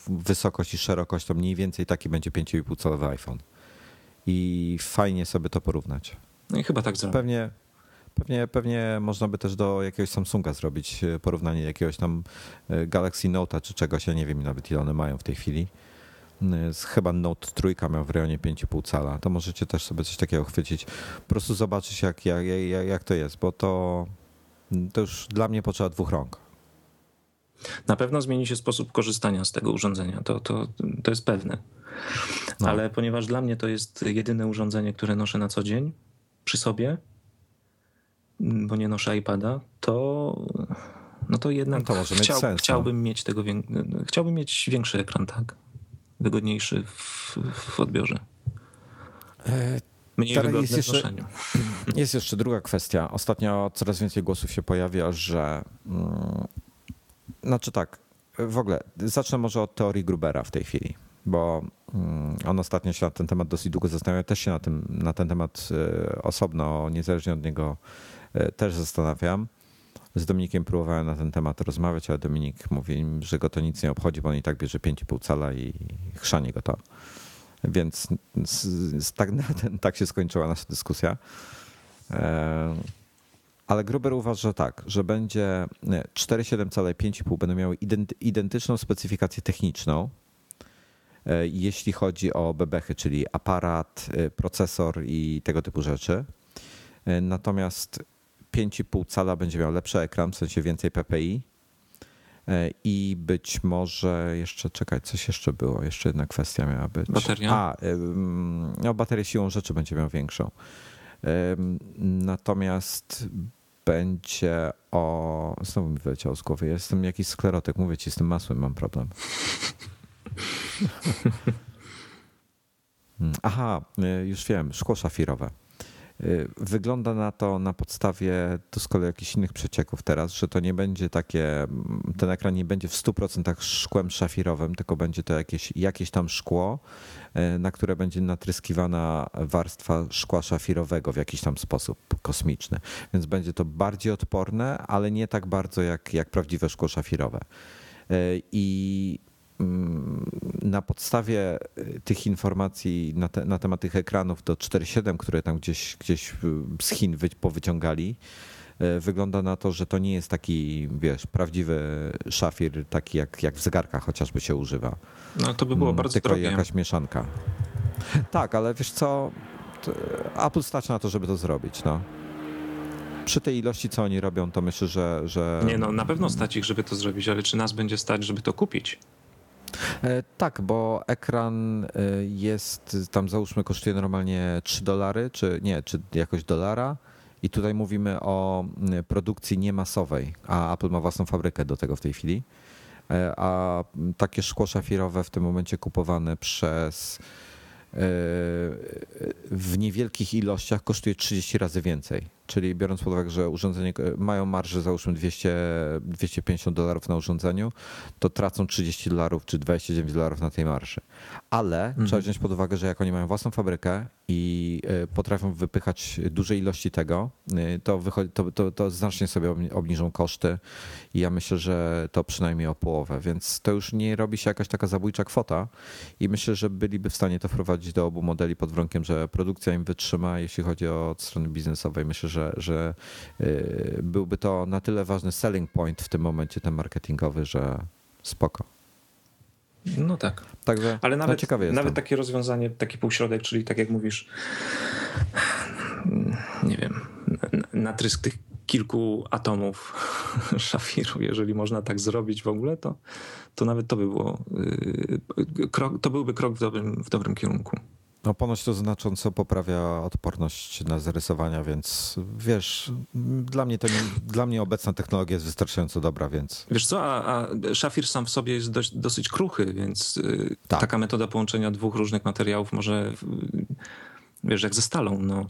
wysokość i szerokość, to mniej więcej taki będzie pięć i pół calowy iPhone. I fajnie sobie to porównać. No i chyba tak zrobię. Pewnie. Pewnie, pewnie można by też do jakiegoś Samsunga zrobić porównanie jakiegoś tam Galaxy Note'a czy czegoś. Ja nie wiem nawet ile one mają w tej chwili. Chyba Note trójka miał w rejonie pięć i pół cala. To możecie też sobie coś takiego chwycić. Po prostu zobaczyć jak, jak, jak, jak to jest, bo to, to już dla mnie potrzeba dwóch rąk. Na pewno zmieni się sposób korzystania z tego urządzenia. To, to, to jest pewne. No. Ale ponieważ dla mnie to jest jedyne urządzenie, które noszę na co dzień przy sobie, bo nie noszę iPada, to, no to jednak no to może chciał, mieć sens, chciałbym, no. mieć tego, chciałbym mieć większy ekran, tak? Wygodniejszy w, w odbiorze. Mniej wygodny jest w jeszcze, noszeniu. Jest jeszcze druga kwestia. Ostatnio coraz więcej głosów się pojawia, że... Znaczy tak, w ogóle zacznę może od teorii Grubera w tej chwili, bo on ostatnio się na ten temat dosyć długo zastanawia. Też się na, tym, na ten temat osobno, niezależnie od niego też zastanawiam. Z Dominikiem próbowałem na ten temat rozmawiać, ale Dominik mówi, że go to nic nie obchodzi, bo on i tak bierze pięć i pół cala i chrzani go to. Więc tak, tak się skończyła nasza dyskusja. Ale Gruber uważa, że tak, że będzie cztery siedem cala i pięć i pół będą miały identyczną specyfikację techniczną, jeśli chodzi o bebechy, czyli aparat, procesor i tego typu rzeczy. Natomiast pięć i pół cala będzie miał lepszy ekran, w sensie więcej P P I i być może jeszcze, czekaj, coś jeszcze było, jeszcze jedna kwestia miała być. Bateria? A, no, baterię siłą rzeczy będzie miał większą. Natomiast będzie o, znowu mi wyleciało z głowy, ja jestem jakiś sklerotyk, mówię ci, z tym masłem mam problem. Aha, już wiem, szkło szafirowe. Wygląda na to na podstawie to z kolei jakichś innych przecieków teraz, że to nie będzie takie, ten ekran nie będzie w stu procentach szkłem szafirowym, tylko będzie to jakieś, jakieś tam szkło, na które będzie natryskiwana warstwa szkła szafirowego w jakiś tam sposób kosmiczny. Więc będzie to bardziej odporne, ale nie tak bardzo jak, jak prawdziwe szkło szafirowe. I na podstawie tych informacji na, te, na temat tych ekranów do cztery siedem, które tam gdzieś, gdzieś z Chin wy, powyciągali, wygląda na to, że to nie jest taki, wiesz, prawdziwy szafir, taki jak, jak w zegarkach chociażby się używa. No to by było bardzo tylko drogie. Jakaś mieszanka. Tak, ale wiesz co, Apple stać na to, żeby to zrobić, no. przy tej ilości, co oni robią, to myślę, że... że... Nie no, na pewno stać ich, żeby to zrobić, ale czy nas będzie stać, żeby to kupić? Tak, bo ekran jest, tam załóżmy kosztuje normalnie trzy dolary, czy nie, czy jakoś dolara i tutaj mówimy o produkcji niemasowej, a Apple ma własną fabrykę do tego w tej chwili, a takie szkło szafirowe w tym momencie kupowane przez w niewielkich ilościach kosztuje trzydzieści razy więcej, czyli biorąc pod uwagę, że urządzenie mają marżę załóżmy dwieście, dwieście pięćdziesiąt dolarów na urządzeniu, to tracą trzydzieści dolarów czy dwadzieścia dziewięć dolarów na tej marży. Ale mhm. trzeba wziąć pod uwagę, że jak oni mają własną fabrykę i potrafią wypychać duże ilości tego, to, wychodzi, to, to, to znacznie sobie obniżą koszty i ja myślę, że to przynajmniej o połowę, więc to już nie robi się jakaś taka zabójcza kwota i myślę, że byliby w stanie to wprowadzić do obu modeli pod warunkiem, że produkcja im wytrzyma, jeśli chodzi o od strony biznesowej. Myślę, że, że byłby to na tyle ważny selling point w tym momencie, ten marketingowy, że spoko. No tak. Także, ale nawet, no nawet takie rozwiązanie, taki półśrodek, czyli tak jak mówisz, nie wiem, natrysk tych kilku atomów szafiru, jeżeli można tak zrobić w ogóle, to, to nawet to by było krok, to byłby krok w dobrym, w dobrym kierunku. No ponoć to znacząco poprawia odporność na zarysowania, więc wiesz, dla mnie, to nie, dla mnie obecna technologia jest wystarczająco dobra, więc... Wiesz co, a, a szafir sam w sobie jest dość, dosyć kruchy, więc tak. Taka metoda połączenia dwóch różnych materiałów może, wiesz, jak ze stalą, no,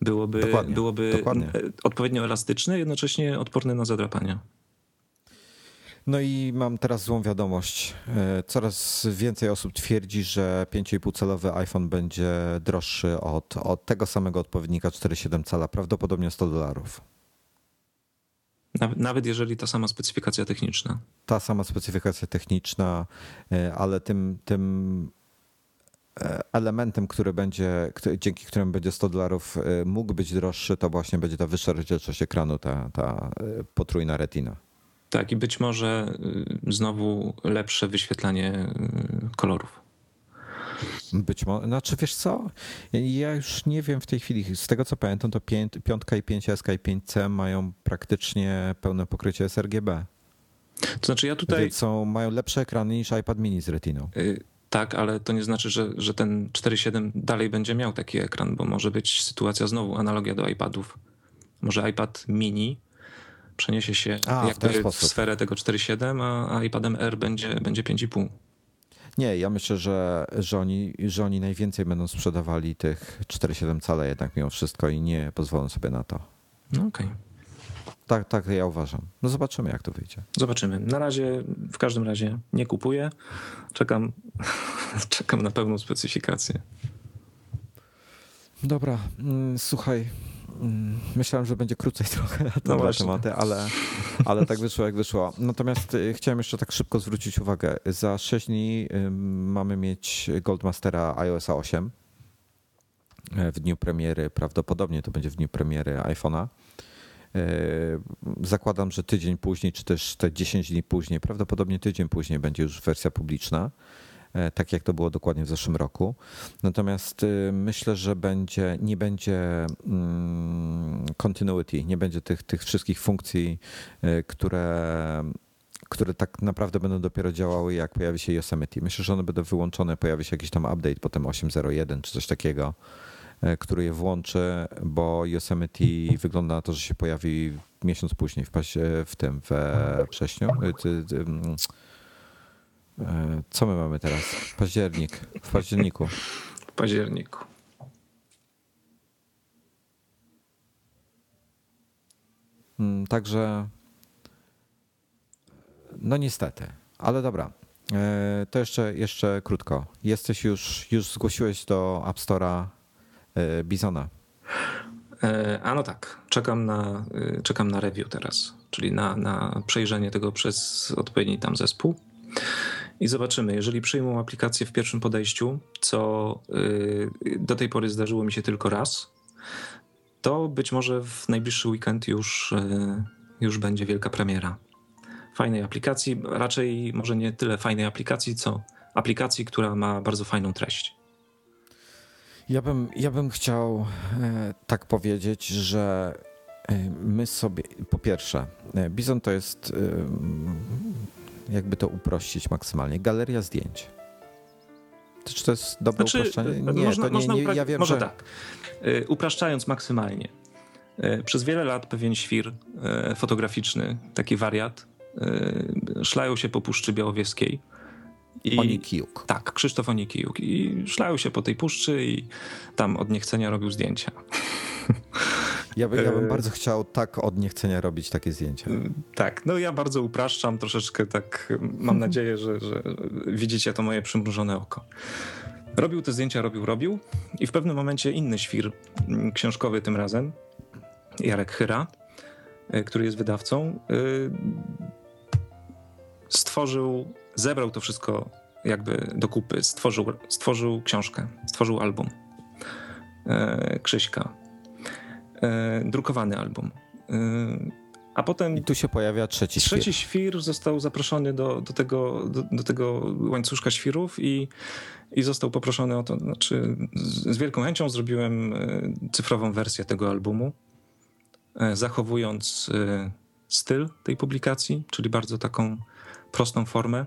byłoby, dokładnie, byłoby dokładnie. Odpowiednio elastyczny, jednocześnie odporny na zadrapania. No i mam teraz złą wiadomość. Coraz więcej osób twierdzi, że pięć i pół calowy iPhone będzie droższy od, od tego samego odpowiednika cztery siedem cala, prawdopodobnie sto dolarów. Nawet, nawet jeżeli ta sama specyfikacja techniczna. Ta sama specyfikacja techniczna, ale tym, tym elementem, który będzie, dzięki któremu będzie sto dolarów mógł być droższy, to właśnie będzie ta wyższa rozdzielczość ekranu, ta, ta potrójna retina. Tak, i być może znowu lepsze wyświetlanie kolorów. Być może, znaczy wiesz co, ja już nie wiem w tej chwili, z tego co pamiętam, to piątka i pięć S i pięć C mają praktycznie pełne pokrycie s R G B. To znaczy ja tutaj... Więc są, mają lepsze ekrany niż iPad mini z retiną. Y- Tak, ale to nie znaczy, że, że ten cztery siedem dalej będzie miał taki ekran, bo może być sytuacja znowu, analogia do iPadów. Może iPad mini przeniesie się a, jakby w, w sferę tego cztery siedem, a, a iPadem Air będzie, będzie pięć i pół. Nie, ja myślę, że, że, oni, że oni najwięcej będą sprzedawali tych cztery siedem cala jednak mimo wszystko i nie pozwolą sobie na to. No okej. Okay. Tak, tak ja uważam. No zobaczymy, jak to wyjdzie. Zobaczymy. Na razie, w każdym razie nie kupuję. Czekam, czekam na pełną specyfikację. Dobra, słuchaj. Myślałem, że będzie krócej trochę na te no tematy, ale, ale tak wyszło, jak wyszło. Natomiast chciałem jeszcze tak szybko zwrócić uwagę. Za sześć dni mamy mieć Goldmastera iOS osiem. W dniu premiery, prawdopodobnie to będzie w dniu premiery iPhone'a. Zakładam, że tydzień później, czy też te dziesięć dni później, prawdopodobnie tydzień później będzie już wersja publiczna, tak jak to było dokładnie w zeszłym roku. Natomiast myślę, że będzie, nie będzie continuity, nie będzie tych, tych wszystkich funkcji, które, które tak naprawdę będą dopiero działały, jak pojawi się Yosemite. Myślę, że one będą wyłączone, pojawi się jakiś tam update, potem osiem zero jeden czy coś takiego, który je włączy, bo Yosemite wygląda na to, że się pojawi miesiąc później, w, pasie, w tym we wrześniu. Co my mamy teraz? Październik. W październiku. W październiku. Także no niestety, ale dobra. To jeszcze, jeszcze krótko. Jesteś już, już zgłosiłeś do App Store'a Bizona. A no tak, czekam na, czekam na review teraz, czyli na, na przejrzenie tego przez odpowiedni tam zespół i zobaczymy, jeżeli przyjmą aplikację w pierwszym podejściu, co do tej pory zdarzyło mi się tylko raz, to być może w najbliższy weekend już, już będzie wielka premiera fajnej aplikacji, raczej może nie tyle fajnej aplikacji, co aplikacji, która ma bardzo fajną treść. Ja bym, ja bym chciał tak powiedzieć, że My sobie, po pierwsze, Bizon to jest, jakby to uprościć maksymalnie, galeria zdjęć. Czy to jest dobre znaczy, uproszczenie? Nie, można, to nie, można upra- nie, ja wiem, może że... tak. Upraszczając maksymalnie. Przez wiele lat pewien świr fotograficzny, taki wariat, szlają się po Puszczy Białowieskiej. I, Onikiuk. Tak, Krzysztof Onikiuk. I szlają się po tej puszczy i tam od niechcenia robił zdjęcia. Ja, by, ja bym bardzo chciał tak od niechcenia robić takie zdjęcia. Tak, no ja bardzo upraszczam, troszeczkę tak mam nadzieję, że, że widzicie to moje przymrużone oko. Robił te zdjęcia, robił, robił i w pewnym momencie inny świr książkowy tym razem, Jarek Chyra, który jest wydawcą, stworzył, zebrał to wszystko jakby do kupy, stworzył, stworzył książkę, stworzył album Krzyśka. Drukowany album. A potem... I tu się pojawia trzeci świr. Trzeci świr został zaproszony do, do, tego, do, do tego łańcuszka świrów i, i został poproszony o to, znaczy z wielką chęcią zrobiłem cyfrową wersję tego albumu, zachowując styl tej publikacji, czyli bardzo taką prostą formę.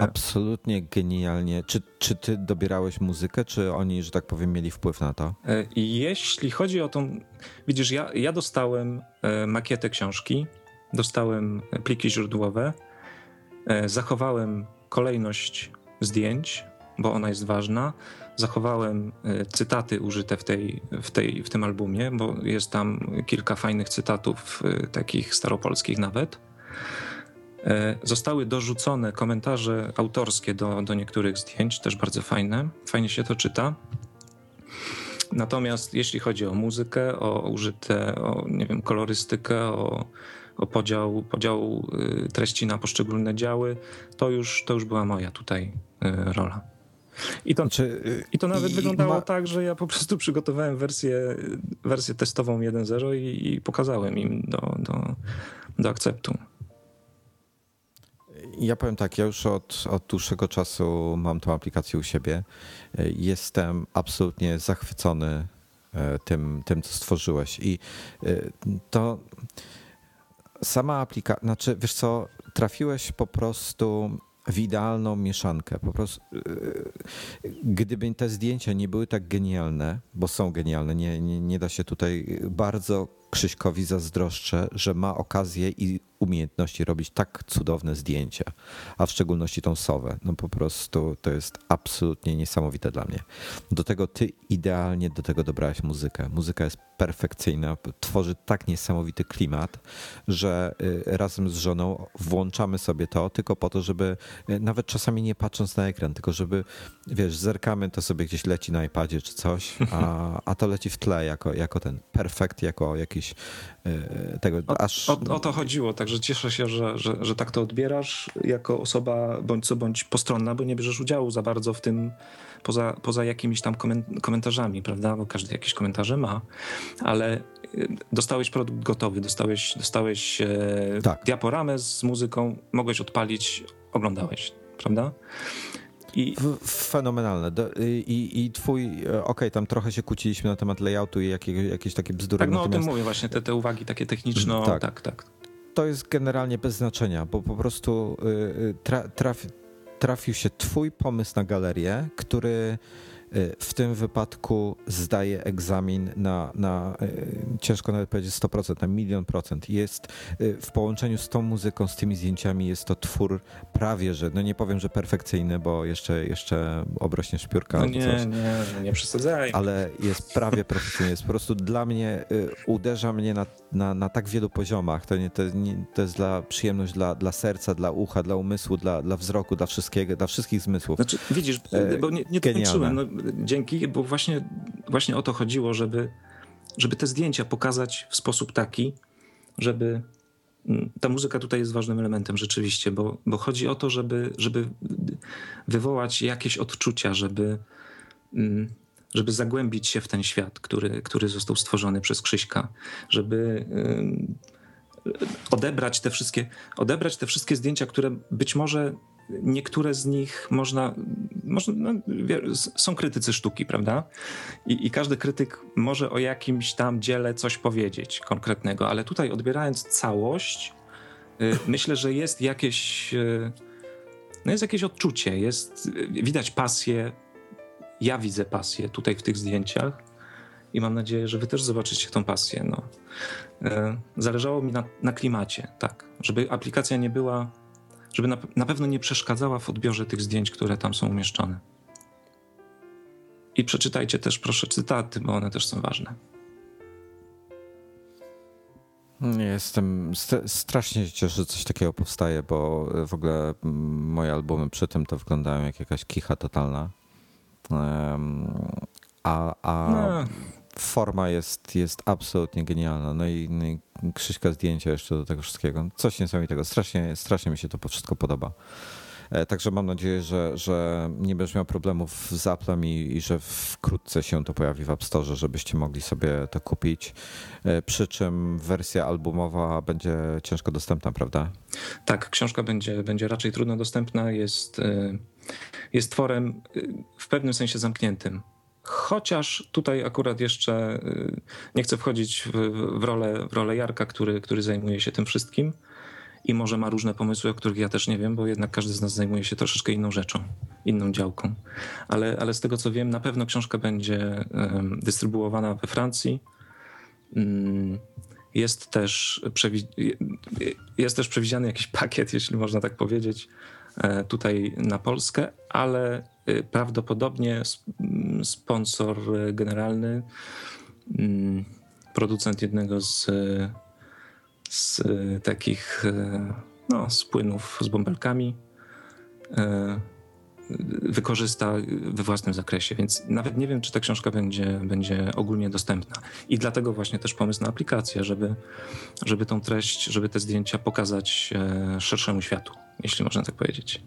Absolutnie genialnie. Czy, czy ty dobierałeś muzykę, czy oni, że tak powiem, mieli wpływ na to? Jeśli chodzi o tą... Widzisz, ja, ja dostałem makietę książki, dostałem pliki źródłowe, zachowałem kolejność zdjęć, bo ona jest ważna, zachowałem cytaty użyte w, tej, w, tej, w tym albumie, bo jest tam kilka fajnych cytatów, takich staropolskich nawet. Zostały dorzucone komentarze autorskie do, do niektórych zdjęć, też bardzo fajne, fajnie się to czyta. Natomiast jeśli chodzi o muzykę, o użyte, o nie wiem, kolorystykę, o, o podział, podział treści na poszczególne działy, to już, to już była moja tutaj rola. I to, znaczy, i to nawet i wyglądało ma... tak, że ja po prostu przygotowałem wersję, wersję testową jeden zero i, i pokazałem im do, do, do akceptu. Ja powiem tak, ja już od, od dłuższego czasu mam tą aplikację u siebie. Jestem absolutnie zachwycony tym, tym co stworzyłeś. I to sama aplikacja, znaczy wiesz co, trafiłeś po prostu w idealną mieszankę. Po prostu, gdyby te zdjęcia nie były tak genialne, bo są genialne, nie, nie, nie da się tutaj bardzo Krzyśkowi zazdroszczę, że ma okazję i umiejętności robić tak cudowne zdjęcia, a w szczególności tą sowę. No po prostu to jest absolutnie niesamowite dla mnie. Do tego ty idealnie do tego dobrałeś muzykę. Muzyka jest perfekcyjna, tworzy tak niesamowity klimat, że razem z żoną włączamy sobie to tylko po to, żeby nawet czasami nie patrząc na ekran, tylko żeby, wiesz, zerkamy, to sobie gdzieś leci na iPadzie czy coś, a, a to leci w tle jako, jako ten perfekt, jako jakiś tego o, aż... O, o to chodziło, także cieszę się, że, że, że tak to odbierasz jako osoba bądź co bądź postronna, bo nie bierzesz udziału za bardzo w tym, poza, poza jakimiś tam komentarzami, prawda, bo każdy jakieś komentarze ma, ale dostałeś produkt gotowy, dostałeś, dostałeś tak. diaporamę z muzyką, mogłeś odpalić, oglądałeś, prawda? I... Fenomenalne. I, i twój, okej, okay, tam trochę się kłóciliśmy na temat layoutu i jakieś, jakieś takie bzdury. Tak, no natomiast... o tym mówię właśnie, te, te uwagi takie techniczno, tak. tak, tak. To jest generalnie bez znaczenia, bo po prostu tra, traf, trafił się twój pomysł na galerię, który w tym wypadku zdaje egzamin na, na ciężko nawet powiedzieć sto procent, na milion procent. Jest w połączeniu z tą muzyką, z tymi zdjęciami jest to twór prawie, że no nie powiem, że perfekcyjny, bo jeszcze, jeszcze obrośniesz piórka. No nie, coś, nie, nie przesadzaj. Ale jest prawie perfekcyjny. Jest po prostu dla mnie, uderza mnie na, na, na tak wielu poziomach. To, nie, to, nie, to jest dla przyjemność dla, dla serca, dla ucha, dla umysłu, dla, dla wzroku, dla wszystkiego, dla wszystkich zmysłów. Znaczy, widzisz, bo nie, nie dokończyłem, no. Dzięki, bo właśnie, właśnie o to chodziło, żeby, żeby te zdjęcia pokazać w sposób taki, żeby ta muzyka tutaj jest ważnym elementem rzeczywiście, bo, bo chodzi o to, żeby, żeby wywołać jakieś odczucia, żeby, żeby zagłębić się w ten świat, który, który został stworzony przez Krzyśka, żeby odebrać te wszystkie, odebrać te wszystkie zdjęcia, które być może niektóre z nich można, można no, są krytycy sztuki, prawda? I, i każdy krytyk może o jakimś tam dziele coś powiedzieć konkretnego, ale tutaj odbierając całość, myślę, że jest jakieś, no jest jakieś odczucie, jest, widać pasję, ja widzę pasję tutaj w tych zdjęciach i mam nadzieję, że wy też zobaczycie tą pasję. No. Zależało mi na, na klimacie, tak, żeby aplikacja nie była, żeby na, na pewno nie przeszkadzała w odbiorze tych zdjęć, które tam są umieszczone. I przeczytajcie też proszę cytaty, bo one też są ważne. Jestem st- strasznie się cieszę, że coś takiego powstaje, bo w ogóle moje albumy przy tym to wyglądają jak jakaś kicha totalna. Um, a a no. Forma jest, jest absolutnie genialna. No i, no i Krzyśka zdjęcia jeszcze do tego wszystkiego. Coś niesamowitego. Strasznie, strasznie mi się to wszystko podoba. Także mam nadzieję, że, że nie będziesz miał problemów z Applem i, i że wkrótce się to pojawi w App Store, żebyście mogli sobie to kupić. Przy czym wersja albumowa będzie ciężko dostępna, prawda? Tak, książka będzie, będzie raczej trudno dostępna. Jest, jest tworem w pewnym sensie zamkniętym. Chociaż tutaj akurat jeszcze nie chcę wchodzić w, w, rolę, w rolę Jarka, który, który zajmuje się tym wszystkim. I może ma różne pomysły, o których ja też nie wiem, bo jednak każdy z nas zajmuje się troszeczkę inną rzeczą, inną działką. Ale, ale z tego co wiem, na pewno książka będzie dystrybuowana we Francji. Jest też, przewi- jest też przewidziany jakiś pakiet, jeśli można tak powiedzieć, tutaj na Polskę, ale prawdopodobnie sponsor generalny, producent jednego z z takich no, z płynów z bąbelkami wykorzysta we własnym zakresie, więc nawet nie wiem, czy ta książka będzie, będzie ogólnie dostępna. I dlatego właśnie też pomysł na aplikację, żeby, żeby tą treść, żeby te zdjęcia pokazać szerszemu światu, jeśli można tak powiedzieć.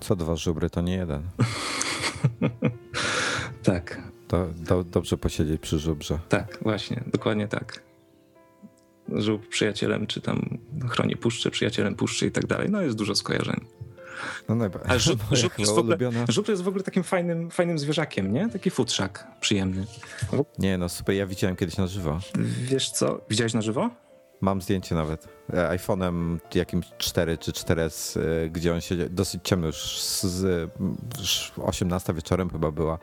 Co dwa żubry, to nie jeden. Tak. Do, do, dobrze posiedzieć przy żubrze. Tak, właśnie, dokładnie tak. Żub przyjacielem, czy tam chroni puszczy, przyjacielem puszczy i tak dalej. No jest dużo skojarzeń. No najbardziej. Ale żub, żub, jest ogóle, żub jest w ogóle takim fajnym, fajnym zwierzakiem, nie? Taki futrzak przyjemny. Nie no, super, ja widziałem kiedyś na żywo. Wiesz co, widziałeś na żywo? Mam zdjęcie nawet. iPhone'em jakimś cztery czy cztery S, gdzie on siedział, dosyć ciemno już, z osiemnasta wieczorem chyba była,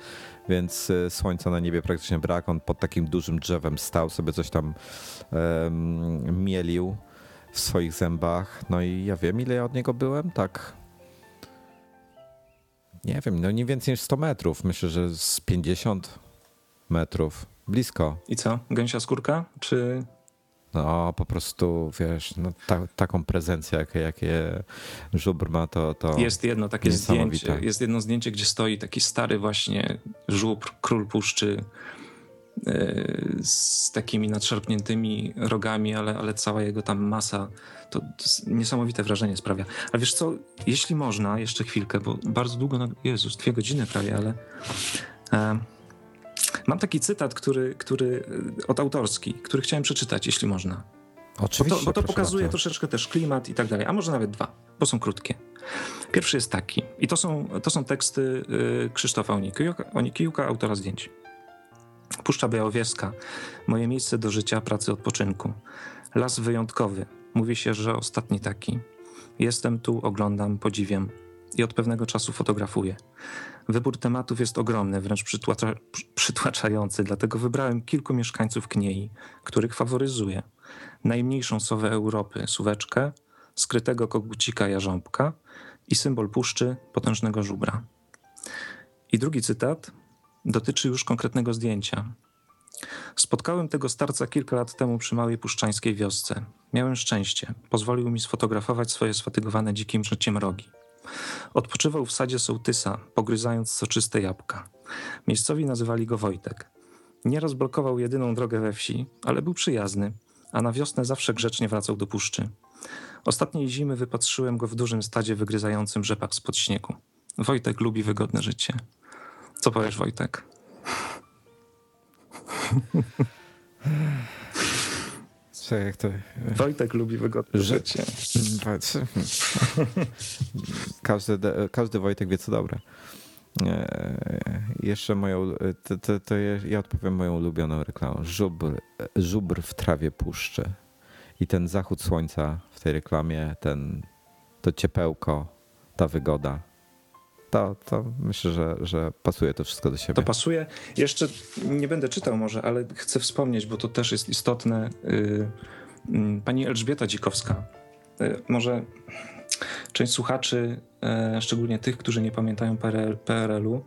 więc słońca na niebie praktycznie brak. On pod takim dużym drzewem stał, sobie coś tam um, mielił w swoich zębach. No i ja wiem, ile ja od niego byłem, tak? Nie wiem, no nie więcej niż sto metrów. Myślę, że z pięćdziesiąt metrów. Blisko. I co? Gęsia skórka? Czy... No po prostu, wiesz, no, ta, taką prezencję, jakie, jakie żubr ma, to, to jest jedno takie zdjęcie, jest jedno zdjęcie, gdzie stoi taki stary właśnie żubr, król puszczy yy, z takimi nadszarpniętymi rogami, ale, ale cała jego tam masa, to, to niesamowite wrażenie sprawia. A wiesz co, jeśli można, jeszcze chwilkę, bo bardzo długo, na... Jezus, dwie godziny prawie, ale... Yy. Mam taki cytat, który, który od autorski, który chciałem przeczytać, jeśli można. Oczywiście. Bo to, bo to pokazuje to. Troszeczkę też klimat i tak dalej, a może nawet dwa, bo są krótkie. Pierwszy jest taki, i to są, to są teksty Krzysztofa Onikiuka, Onikiuka, autora zdjęć. Puszcza Białowieska, moje miejsce do życia, pracy, odpoczynku. Las wyjątkowy, mówi się, że ostatni taki. Jestem tu, oglądam, podziwiam. I od pewnego czasu fotografuję. Wybór tematów jest ogromny, wręcz przytłacza, przytłaczający, dlatego wybrałem kilku mieszkańców Kniei, których faworyzuję. Najmniejszą sowę Europy, suweczkę, skrytego kogucika jarząbka i symbol puszczy, potężnego żubra. I drugi cytat dotyczy już konkretnego zdjęcia. Spotkałem tego starca kilka lat temu przy małej puszczańskiej wiosce. Miałem szczęście, pozwolił mi sfotografować swoje sfatygowane dzikim życiem rogi. Odpoczywał w sadzie sołtysa, pogryzając soczyste jabłka. Miejscowi nazywali go Wojtek. Nieraz blokował jedyną drogę we wsi, ale był przyjazny, a na wiosnę zawsze grzecznie wracał do puszczy. Ostatniej zimy wypatrzyłem go w dużym stadzie wygryzającym rzepak spod śniegu. Wojtek lubi wygodne życie. Co powiesz, Wojtek? co jak to... Wojtek lubi wygodne życie. Każdy, każdy Wojtek wie, co dobre. Jeszcze moją, to, to, to ja odpowiem moją ulubioną reklamą. Żubr, żubr w trawie puszczy. I ten zachód słońca w tej reklamie, ten, to ciepełko, ta wygoda. To, to myślę, że, że pasuje to wszystko do siebie. To pasuje. Jeszcze nie będę czytał może, ale chcę wspomnieć, bo to też jest istotne. Pani Elżbieta Dzikowska. Może część słuchaczy, szczególnie tych, którzy nie pamiętają P R L-u,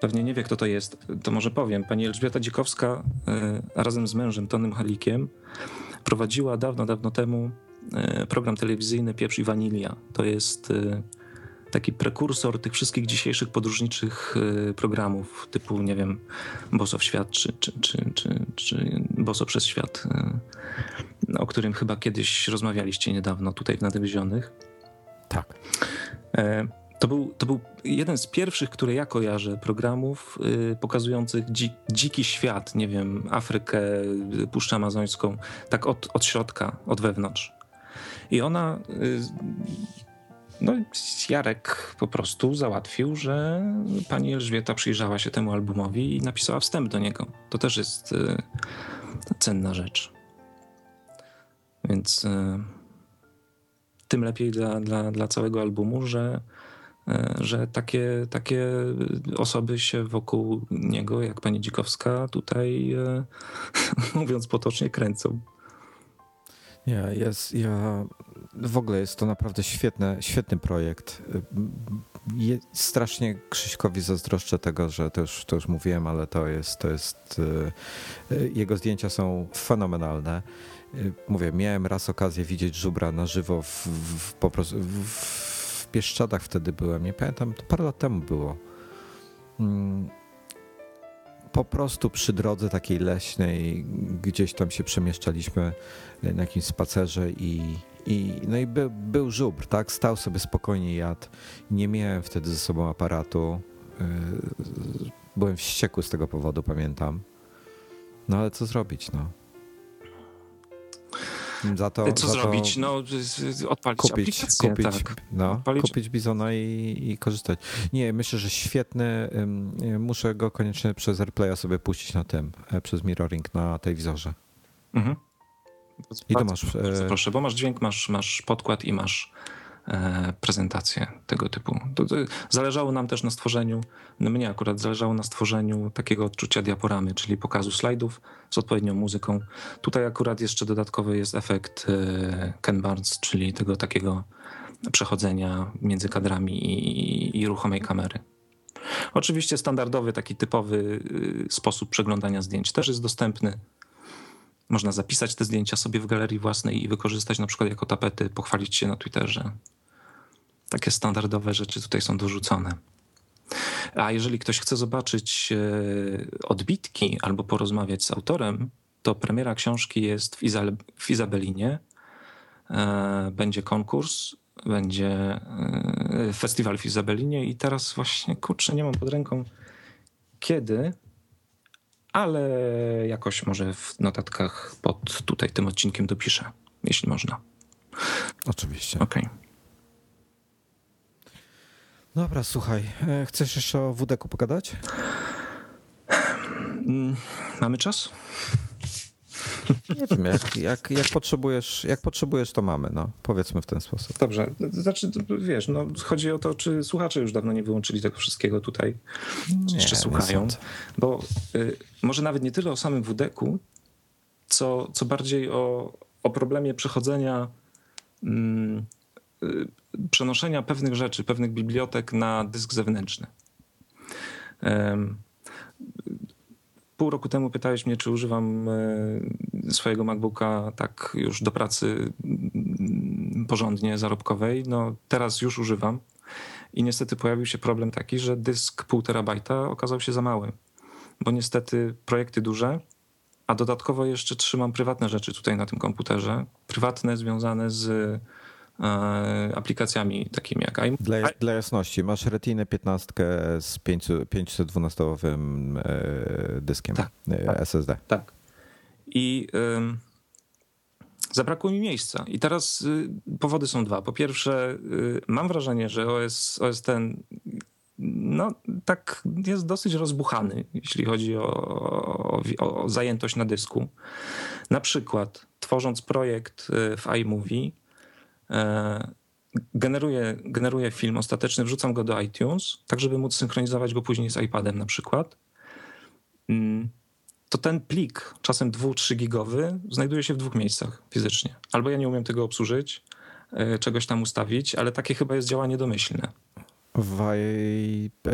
pewnie nie wie, kto to jest. To może powiem. Pani Elżbieta Dzikowska razem z mężem Tonym Halikiem prowadziła dawno, dawno temu program telewizyjny Pieprz i Wanilia. To jest taki prekursor tych wszystkich dzisiejszych podróżniczych programów typu, nie wiem, Boso w świat czy, czy, czy, czy, czy Boso przez świat, o którym chyba kiedyś rozmawialiście niedawno tutaj w Nadewizjonych. Tak. To był, to był jeden z pierwszych, które ja kojarzę, programów pokazujących dzi, dziki świat, nie wiem, Afrykę, Puszczę Amazońską, tak od, od środka, od wewnątrz. I ona... No, Jarek po prostu załatwił, że pani Elżbieta przyjrzała się temu albumowi i napisała wstęp do niego. To też jest y, cenna rzecz. Więc y, tym lepiej dla, dla, dla całego albumu, że, y, że takie, takie osoby się wokół niego, jak pani Dzikowska, tutaj, y, mówiąc potocznie, kręcą. Ja, jest, ja w ogóle jest to naprawdę świetne, świetny projekt. Je, strasznie Krzyśkowi zazdroszczę tego, że to już, to już mówiłem, ale to jest, to jest, jego zdjęcia są fenomenalne. Mówię, miałem raz okazję widzieć żubra na żywo w, w, po prostu w, w Pieszczadach wtedy byłem, nie pamiętam, to parę lat temu było. Po prostu przy drodze takiej leśnej, gdzieś tam się przemieszczaliśmy na jakimś spacerze i, i, no i by, był żubr, tak? Stał sobie spokojnie, jadł. Nie miałem wtedy ze sobą aparatu. Byłem wściekły z tego powodu, pamiętam. No ale co zrobić, no? Za to, co za zrobić? To no, odpalić kupić, aplikację. Kupić, tak. no, odpalić. kupić Bizona i, i korzystać. Nie, myślę, że świetny. Muszę go koniecznie przez AirPlaya sobie puścić na tym, przez mirroring na telewizorze. Mhm. I to masz. Proszę, bo masz dźwięk, masz, masz podkład i masz e, prezentację tego typu. To, to zależało nam też na stworzeniu, no mnie akurat zależało na stworzeniu takiego odczucia diaporamy, czyli pokazu slajdów z odpowiednią muzyką. Tutaj akurat jeszcze dodatkowy jest efekt e, Ken Burns, czyli tego takiego przechodzenia między kadrami i, i, i ruchomej kamery. Oczywiście standardowy, taki typowy e, sposób przeglądania zdjęć też jest dostępny. Można zapisać te zdjęcia sobie w galerii własnej i wykorzystać na przykład jako tapety, pochwalić się na Twitterze. Takie standardowe rzeczy tutaj są dorzucone. A jeżeli ktoś chce zobaczyć odbitki albo porozmawiać z autorem, to premiera książki jest w, Izab- w Izabelinie. Będzie konkurs, będzie festiwal w Izabelinie i teraz właśnie, kurczę, nie mam pod ręką kiedy... Ale jakoś może w notatkach pod tutaj tym odcinkiem dopiszę, jeśli można. Oczywiście. Okej. Okay. Dobra, słuchaj. Chcesz jeszcze o wudeku pogadać? Mamy czas? Nie wiem, jak, jak, jak, potrzebujesz, jak potrzebujesz, to mamy, no. Powiedzmy w ten sposób. Dobrze, znaczy, wiesz, no, chodzi o to, czy słuchacze już dawno nie wyłączyli tego wszystkiego tutaj, nie, jeszcze słuchają, bo y, może nawet nie tyle o samym wudeku, co, co bardziej o, o problemie przechodzenia, y, y, przenoszenia pewnych rzeczy, pewnych bibliotek na dysk zewnętrzny. Ym, Pół roku temu pytałeś mnie, czy używam swojego MacBooka tak już do pracy porządnie, zarobkowej. No teraz już używam i niestety pojawił się problem taki, że dysk pół terabajta okazał się za mały, bo niestety projekty duże, a dodatkowo jeszcze trzymam prywatne rzeczy tutaj na tym komputerze, prywatne związane z aplikacjami takimi jak iMovie. Dla, dla jasności, masz Retinę piętnaście z pięćset dwunastowym dyskiem tak, S S D. Tak. I zabrakło mi miejsca. I teraz y, powody są dwa. Po pierwsze, y, mam wrażenie, że O S, O S ten no, tak jest dosyć rozbuchany, jeśli chodzi o, o, o zajętość na dysku. Na przykład tworząc projekt w iMovie, y, generuję, generuję film ostateczny, wrzucam go do iTunes, tak żeby móc synchronizować go później z iPadem na przykład. Mm. To ten plik, czasem dwu-trzy gigowy, znajduje się w dwóch miejscach fizycznie. Albo ja nie umiem tego obsłużyć, czegoś tam ustawić, ale takie chyba jest działanie domyślne. W,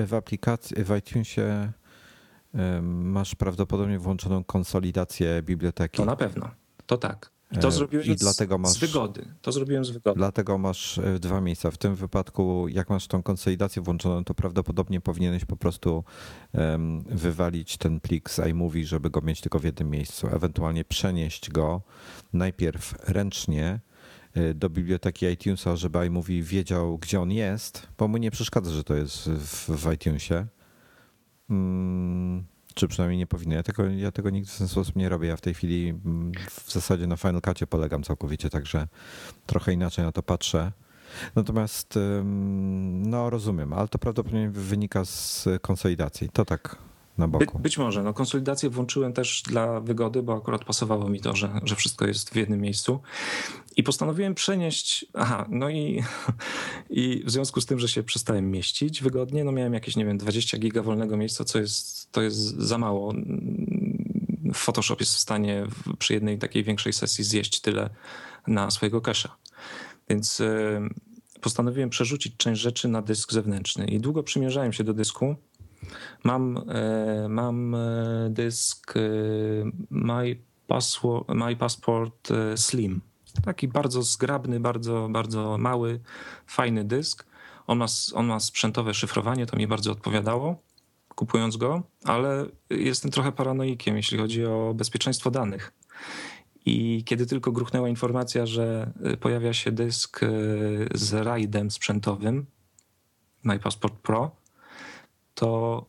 w aplikacji, w iTunesie masz prawdopodobnie włączoną konsolidację biblioteki. To na pewno, to tak. I to zrobiłem I z, dlatego masz, z wygody. To zrobiłem z wygody. Dlatego masz dwa miejsca. W tym wypadku, jak masz tą konsolidację włączoną, to prawdopodobnie powinieneś po prostu um, wywalić ten plik z iMovie, żeby go mieć tylko w jednym miejscu. Ewentualnie przenieść go najpierw ręcznie do biblioteki iTunesa, żeby iMovie wiedział, gdzie on jest, bo mu nie przeszkadza, że to jest w, w iTunesie. Hmm. Czy przynajmniej nie powinno. Ja tego, ja tego nigdy w ten sposób nie robię. Ja w tej chwili w zasadzie na Final Cutie polegam całkowicie, także trochę inaczej na to patrzę. Natomiast no rozumiem, ale to prawdopodobnie wynika z konsolidacji. To tak na boku. By, być może. No, konsolidację włączyłem też dla wygody, bo akurat pasowało mi to, że, że wszystko jest w jednym miejscu. I postanowiłem przenieść... Aha, no i, i w związku z tym, że się przestałem mieścić wygodnie, no miałem jakieś, nie wiem, dwadzieścia giga wolnego miejsca, co jest, to jest za mało. Photoshop jest w stanie przy jednej takiej większej sesji zjeść tyle na swojego cache'a. Więc postanowiłem przerzucić część rzeczy na dysk zewnętrzny. I długo przymierzałem się do dysku. Mam, mam dysk My Password, My Passport Slim. Taki bardzo zgrabny, bardzo, bardzo mały, fajny dysk. On ma, on ma sprzętowe szyfrowanie, to mi bardzo odpowiadało, kupując go, ale jestem trochę paranoikiem, jeśli chodzi o bezpieczeństwo danych. I kiedy tylko gruchnęła informacja, że pojawia się dysk z rajdem sprzętowym, MyPassport Pro, to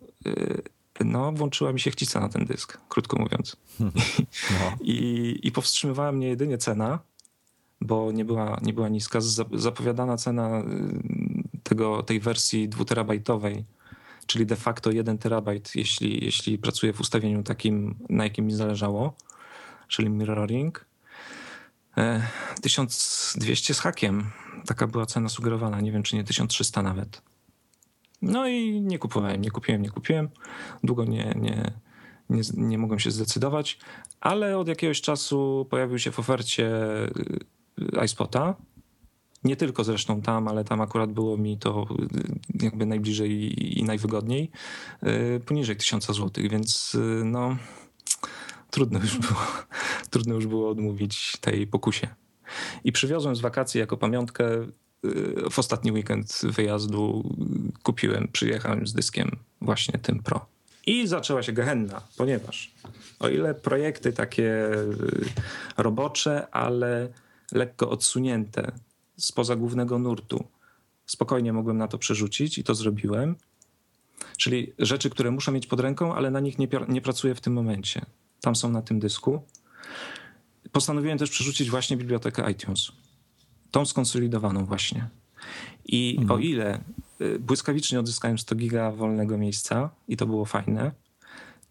no, włączyła mi się chcica na ten dysk, krótko mówiąc. No. I, i powstrzymywała mnie jedynie cena, bo nie była, nie była niska. Zapowiadana cena tego, tej wersji dwuterabajtowej, czyli de facto jeden terabajt, jeśli, jeśli pracuję w ustawieniu takim, na jakim mi zależało, czyli mirroring, tysiąc dwieście z hakiem. Taka była cena sugerowana, nie wiem, czy nie tysiąc trzysta nawet. No i nie kupowałem, nie kupiłem, nie kupiłem. Długo nie... nie Nie, nie mogłem się zdecydować, ale od jakiegoś czasu pojawił się w ofercie iSpota. Nie tylko zresztą tam, ale tam akurat było mi to jakby najbliżej i najwygodniej. Poniżej tysiąca złotych, więc no trudno już było, trudno już było odmówić tej pokusie. I przywiozłem z wakacji jako pamiątkę. W ostatni weekend wyjazdu kupiłem, przyjechałem z dyskiem właśnie tym Pro. I zaczęła się gehenna, ponieważ o ile projekty takie robocze, ale lekko odsunięte spoza głównego nurtu, spokojnie mogłem na to przerzucić i to zrobiłem. Czyli rzeczy, które muszę mieć pod ręką, ale na nich nie, nie pracuję w tym momencie. Tam są na tym dysku. Postanowiłem też przerzucić właśnie bibliotekę iTunes. Tą skonsolidowaną właśnie. I mhm. o ile... błyskawicznie odzyskałem sto giga wolnego miejsca i to było fajne,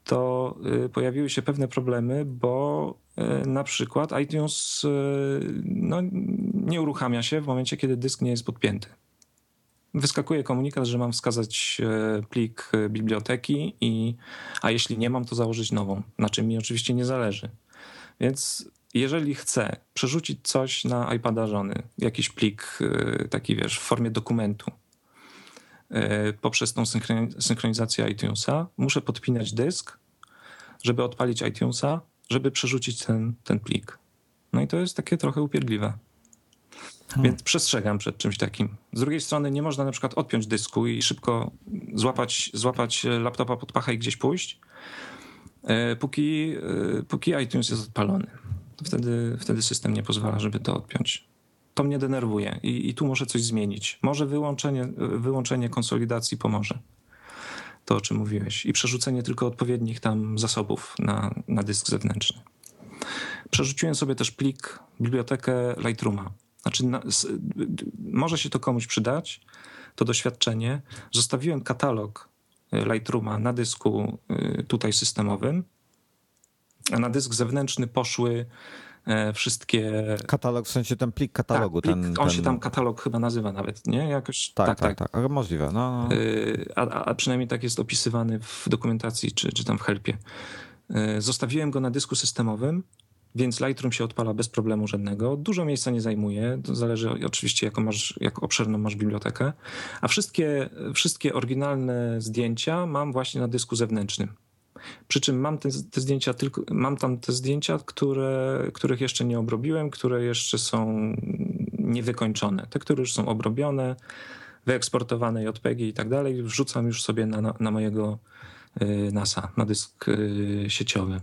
to pojawiły się pewne problemy, bo na przykład iTunes no, nie uruchamia się w momencie, kiedy dysk nie jest podpięty. Wyskakuje komunikat, że mam wskazać plik biblioteki, i, a jeśli nie mam, to założyć nową, na czym mi oczywiście nie zależy. Więc jeżeli chcę przerzucić coś na iPada żony, jakiś plik taki wiesz, w formie dokumentu, poprzez tą synchronizację iTunesa muszę podpinać dysk, żeby odpalić iTunesa, żeby przerzucić ten, ten plik. No i to jest takie trochę upierdliwe. Hmm. Więc przestrzegam przed czymś takim. Z drugiej strony nie można na przykład odpiąć dysku i szybko złapać, złapać laptopa pod pachę i gdzieś pójść, póki, póki iTunes jest odpalony. Wtedy, wtedy system nie pozwala, żeby to odpiąć. To mnie denerwuje i, i tu muszę coś zmienić. Może wyłączenie, wyłączenie konsolidacji pomoże. To, o czym mówiłeś. I przerzucenie tylko odpowiednich tam zasobów na, na dysk zewnętrzny. przerzuciłem sobie też plik, bibliotekę Lightrooma. Znaczy, na, z, może się to komuś przydać, to doświadczenie. Zostawiłem katalog Lightrooma na dysku tutaj systemowym, a na dysk zewnętrzny poszły wszystkie... Katalog, w sensie ten plik katalogu. Tak, plik, ten, on ten... się tam katalog chyba nazywa nawet, nie? Jakoś... Tak, tak, tak, tak. tak. Możliwe. No. A, a przynajmniej tak jest opisywany w dokumentacji czy, czy tam w helpie. Zostawiłem go na dysku systemowym, więc Lightroom się odpala bez problemu żadnego. Dużo miejsca nie zajmuje, to zależy oczywiście jaką masz, jak obszerną masz bibliotekę. A wszystkie, wszystkie oryginalne zdjęcia mam właśnie na dysku zewnętrznym. Przy czym mam te, te zdjęcia tylko, mam tam te zdjęcia, które, których jeszcze nie obrobiłem, które jeszcze są niewykończone. Te, które już są obrobione, wyeksportowane J P G i tak dalej, wrzucam już sobie na, na, na mojego nasa, na dysk sieciowy.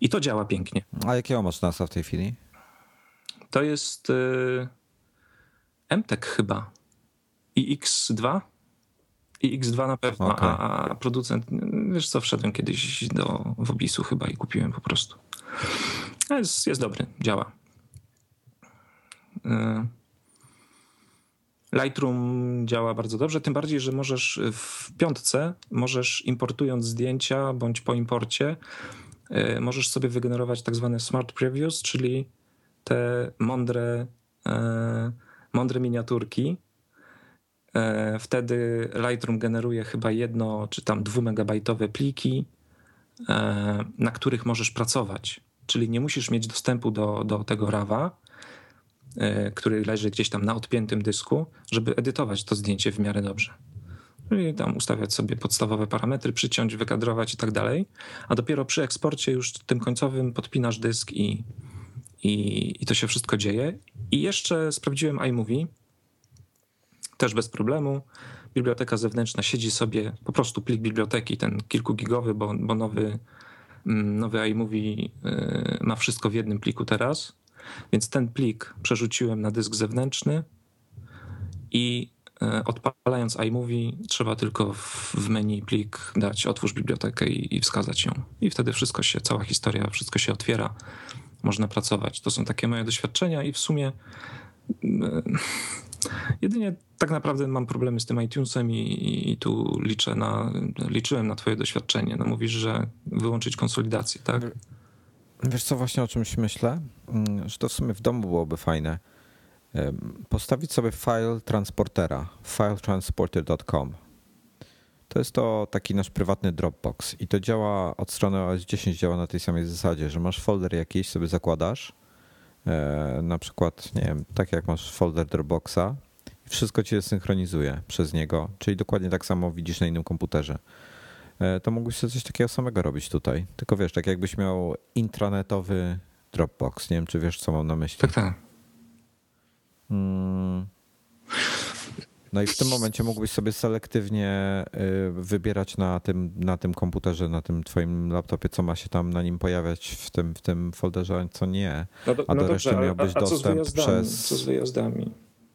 I to działa pięknie. A jakiego masz nasa w tej chwili? To jest M T E C chyba. I X dwa. I X dwa na pewno, okay. a, a producent, wiesz co, wszedłem kiedyś do Wobisu chyba i kupiłem po prostu. Jest, jest dobry, działa. Lightroom działa bardzo dobrze, tym bardziej, że możesz w piątce, możesz importując zdjęcia bądź po imporcie, możesz sobie wygenerować tak zwane smart previews, czyli te mądre, mądre miniaturki. Wtedy Lightroom generuje chyba jedno czy tam dwumegabajtowe pliki, na których możesz pracować. Czyli nie musisz mieć dostępu do, do tego rawa, który leży gdzieś tam na odpiętym dysku, żeby edytować to zdjęcie w miarę dobrze. Czyli tam ustawiać sobie podstawowe parametry, przyciąć, wykadrować i tak dalej. A dopiero przy eksporcie już tym końcowym podpinasz dysk i, i, i to się wszystko dzieje. I jeszcze sprawdziłem iMovie. Też bez problemu. Biblioteka zewnętrzna siedzi sobie, po prostu plik biblioteki, ten kilkugigowy, bo, bo nowy, nowy iMovie ma wszystko w jednym pliku teraz. Więc ten plik przerzuciłem na dysk zewnętrzny i odpalając iMovie trzeba tylko w menu plik dać otwórz bibliotekę i, i wskazać ją. I wtedy wszystko się, cała historia, wszystko się otwiera. Można pracować. To są takie moje doświadczenia i w sumie... Jedynie tak naprawdę mam problemy z tym iTunesem i, i, i tu liczę na, liczyłem na twoje doświadczenie. No mówisz, że wyłączyć konsolidację, tak? Wiesz co, właśnie o czymś myślę? Że to w sumie w domu byłoby fajne. Postawić sobie file transportera, file transporter dot com. To jest to taki nasz prywatny Dropbox i to działa od strony O S dziesięć, działa na tej samej zasadzie, że masz folder jakiś, sobie zakładasz. Na przykład, nie wiem, tak jak masz folder Dropboxa i wszystko cię synchronizuje przez niego, czyli dokładnie tak samo widzisz na innym komputerze. To mógłbyś sobie coś takiego samego robić tutaj. Tylko wiesz, tak jakbyś miał intranetowy Dropbox. Nie wiem, czy wiesz, co mam na myśli. Tak, tak. No i w tym momencie mógłbyś sobie selektywnie wybierać na tym, na tym komputerze, na tym twoim laptopie, co ma się tam na nim pojawiać w tym, w tym folderze, a co nie. No do, a do no reszty dobrze, miałbyś a, a dostęp co przez... Co z wyjazdami?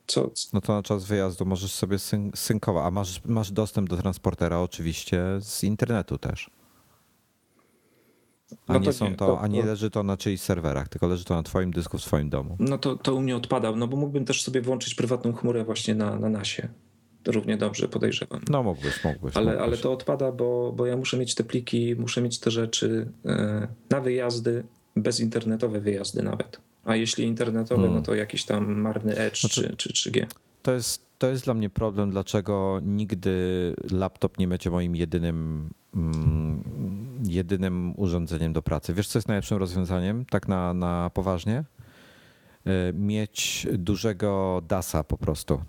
Co? No to na czas wyjazdu możesz sobie syn- synkować, a masz, masz dostęp do transportera oczywiście z internetu też. A no nie, to są nie, to, to, a nie to... leży to na czyichś serwerach, tylko leży to na twoim dysku w swoim domu. No to, to u mnie odpadał, no bo mógłbym też sobie włączyć prywatną chmurę właśnie na, na nasie. Równie dobrze, podejrzewam. No mógłbyś, mógłbyś. Ale, mógłbyś. ale to odpada, bo, bo ja muszę mieć te pliki, muszę mieć te rzeczy na wyjazdy, bezinternetowe wyjazdy nawet. A jeśli internetowe, hmm. no to jakiś tam marny Edge znaczy, czy, czy trzy G. To jest, to jest dla mnie problem, dlaczego nigdy laptop nie będzie moim jedynym jedynym urządzeniem do pracy. Wiesz, co jest najlepszym rozwiązaniem, tak na, na poważnie? Mieć dużego dasa po prostu.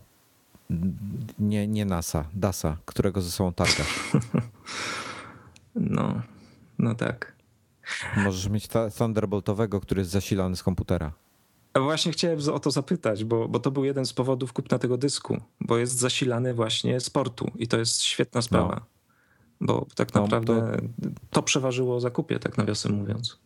Nie, nie nasa, dasa, którego ze sobą targasz. No, no tak. Możesz mieć Thunderboltowego, który jest zasilany z komputera. A właśnie chciałem o to zapytać, bo, bo to był jeden z powodów kupna tego dysku, bo jest zasilany właśnie z portu i to jest świetna sprawa. No. Bo tak naprawdę no, to... to przeważyło o zakupie, tak nawiasem mówiąc.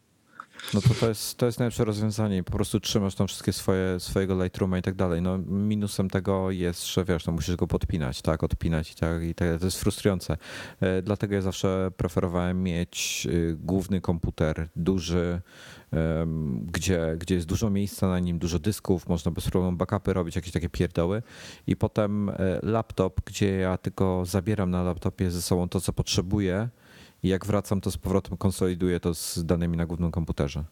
No to, to, jest, to jest najlepsze rozwiązanie. Po prostu trzymasz tam wszystkie swoje, swojego Lightrooma i tak dalej. No minusem tego jest, że wiesz, no musisz go podpinać, tak, odpinać i tak, i tak. To jest frustrujące. Dlatego ja zawsze preferowałem mieć główny komputer, duży, gdzie, gdzie jest dużo miejsca na nim, dużo dysków, można bez problemu backupy robić, jakieś takie pierdoły. I potem laptop, gdzie ja tylko zabieram na laptopie ze sobą to, co potrzebuję. I jak wracam, to z powrotem konsoliduję to z danymi na głównym komputerze.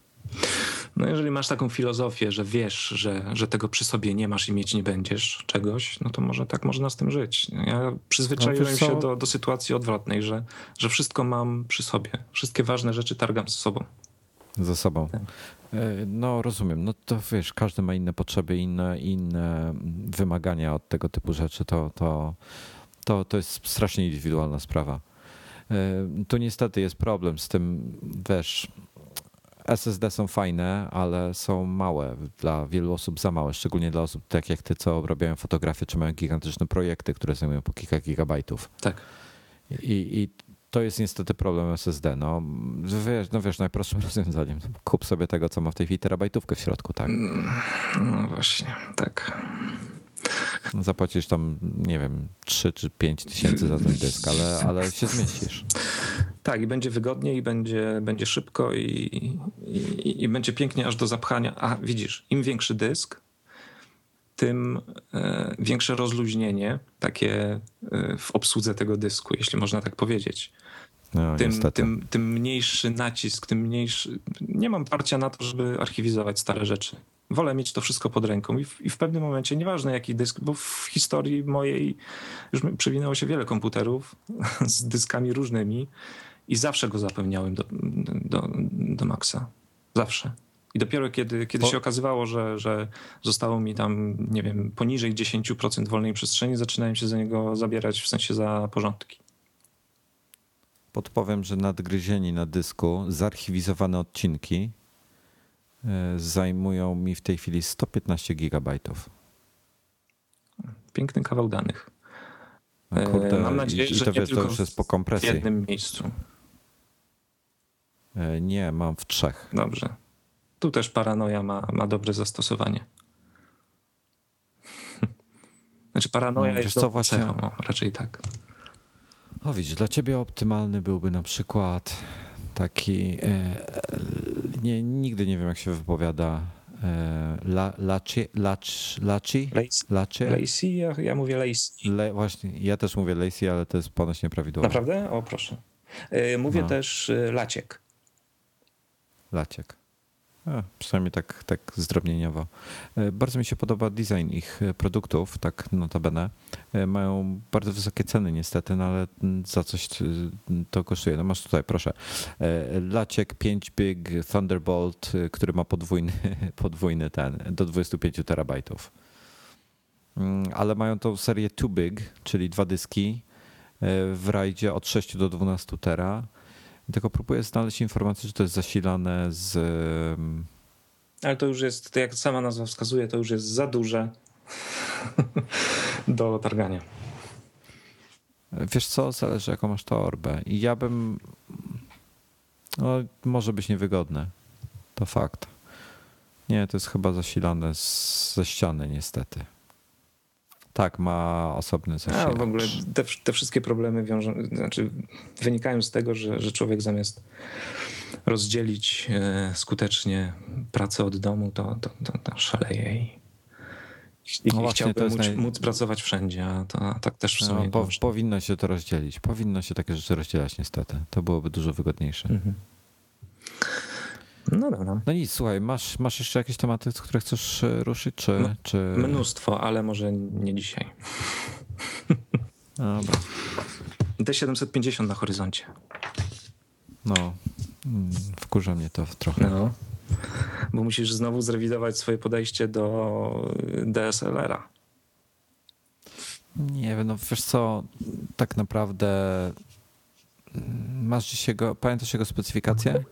No jeżeli masz taką filozofię, że wiesz, że, że tego przy sobie nie masz i mieć nie będziesz czegoś, no to może tak można z tym żyć. Ja przyzwyczaiłem no, się do, do sytuacji odwrotnej, że, że wszystko mam przy sobie. Wszystkie ważne rzeczy targam ze sobą. Ze sobą. Tak. No rozumiem, no to wiesz, każdy ma inne potrzeby, inne, inne wymagania od tego typu rzeczy. To, to, to, to jest strasznie indywidualna sprawa. Tu niestety jest problem z tym, wiesz, S S D są fajne, ale są małe, dla wielu osób za małe, szczególnie dla osób tak jak ty, co obrabiają fotografie, czy mają gigantyczne projekty, które zajmują po kilka gigabajtów. Tak. I, i to jest niestety problem S S D. No wiesz, no wiesz, najprostszym rozwiązaniem, kup sobie tego, co ma w tej chwili terabajtówkę w środku, tak? No właśnie, tak. Zapłacisz tam, nie wiem, trzy czy pięć tysięcy za ten dysk, ale, ale się zmieścisz. Tak, i będzie wygodnie, i będzie, będzie szybko, i, i, i będzie pięknie aż do zapchania. A widzisz, im większy dysk, tym e, większe rozluźnienie takie e, w obsłudze tego dysku, jeśli można tak powiedzieć. No, tym, tym, tym mniejszy nacisk, tym mniejszy... Nie mam parcia na to, żeby archiwizować stare rzeczy. Wolę mieć to wszystko pod ręką i w, i w pewnym momencie, nieważne jaki dysk, bo w historii mojej już przewinęło się wiele komputerów z dyskami różnymi i zawsze go zapełniałem do, do, do maksa. Zawsze. I dopiero kiedy, kiedy bo... się okazywało, że, że zostało mi tam, nie wiem, poniżej dziesięć procent wolnej przestrzeni, zaczynałem się za niego zabierać, w sensie za porządki. Podpowiem, że nadgryzieni na dysku, zarchiwizowane odcinki zajmują mi w tej chwili sto piętnaście gigabajtów. Piękny kawał danych. Kurde, mam nadzieję, że to, nie wiesz, tylko to już jest po kompresji. W jednym miejscu. Nie, mam w trzech. Dobrze. Tu też paranoja ma, ma dobre zastosowanie. Znaczy paranoja no, jest co, właśnie... o, raczej tak. O widzisz, dla ciebie optymalny byłby na przykład taki... Nie, nigdy nie wiem, jak się wypowiada. La, Lacie? Lacie? Lacie? Lacie? Lacie? Ja, ja mówię Lacie. Le, właśnie, ja też mówię Lacie, ale to jest ponoć nieprawidłowe. Naprawdę? O, proszę. Mówię no. też Laciek. Laciek. A, przynajmniej tak, tak zdrobnieniowo. Bardzo mi się podoba design ich produktów, tak notabene. Mają bardzo wysokie ceny niestety, no ale za coś to kosztuje. No masz tutaj, proszę. Laciek pięć Big Thunderbolt, który ma podwójny, podwójny ten, do dwadzieścia pięć terabajtów. Ale mają tą serię two Big, czyli dwa dyski w rajdzie od sześć do dwunastu tera. Tylko próbuję znaleźć informację, że to jest zasilane z... Ale to już jest, to jak sama nazwa wskazuje, to już jest za duże do targania. Wiesz co, zależy jaką masz torbę. I ja bym... No, może być niewygodne. To fakt. Nie, to jest chyba zasilane z, ze ściany niestety. Tak, ma osobny zasilacz. A w ogóle te, te wszystkie problemy wiążą, znaczy wynikają z tego, że, że człowiek zamiast rozdzielić skutecznie pracę od domu, to, to, to, to szaleje i, i no chciałby móc, naj... móc pracować wszędzie, a, to, a tak też w sumie... No, po, powinno się to rozdzielić, powinno się takie rzeczy rozdzielać niestety, to byłoby dużo wygodniejsze. Mhm. No, no, no. no nic, słuchaj, masz, masz jeszcze jakieś tematy, które chcesz ruszyć? Czy, no, czy... Mnóstwo, ale może nie dzisiaj. Dobra. D siedemset pięćdziesiąt na horyzoncie. No, wkurza mnie to trochę. No, bo musisz znowu zrewidować swoje podejście do D S L R a. Nie wiem, no wiesz co, tak naprawdę masz dzisiaj go, pamiętasz jego specyfikację?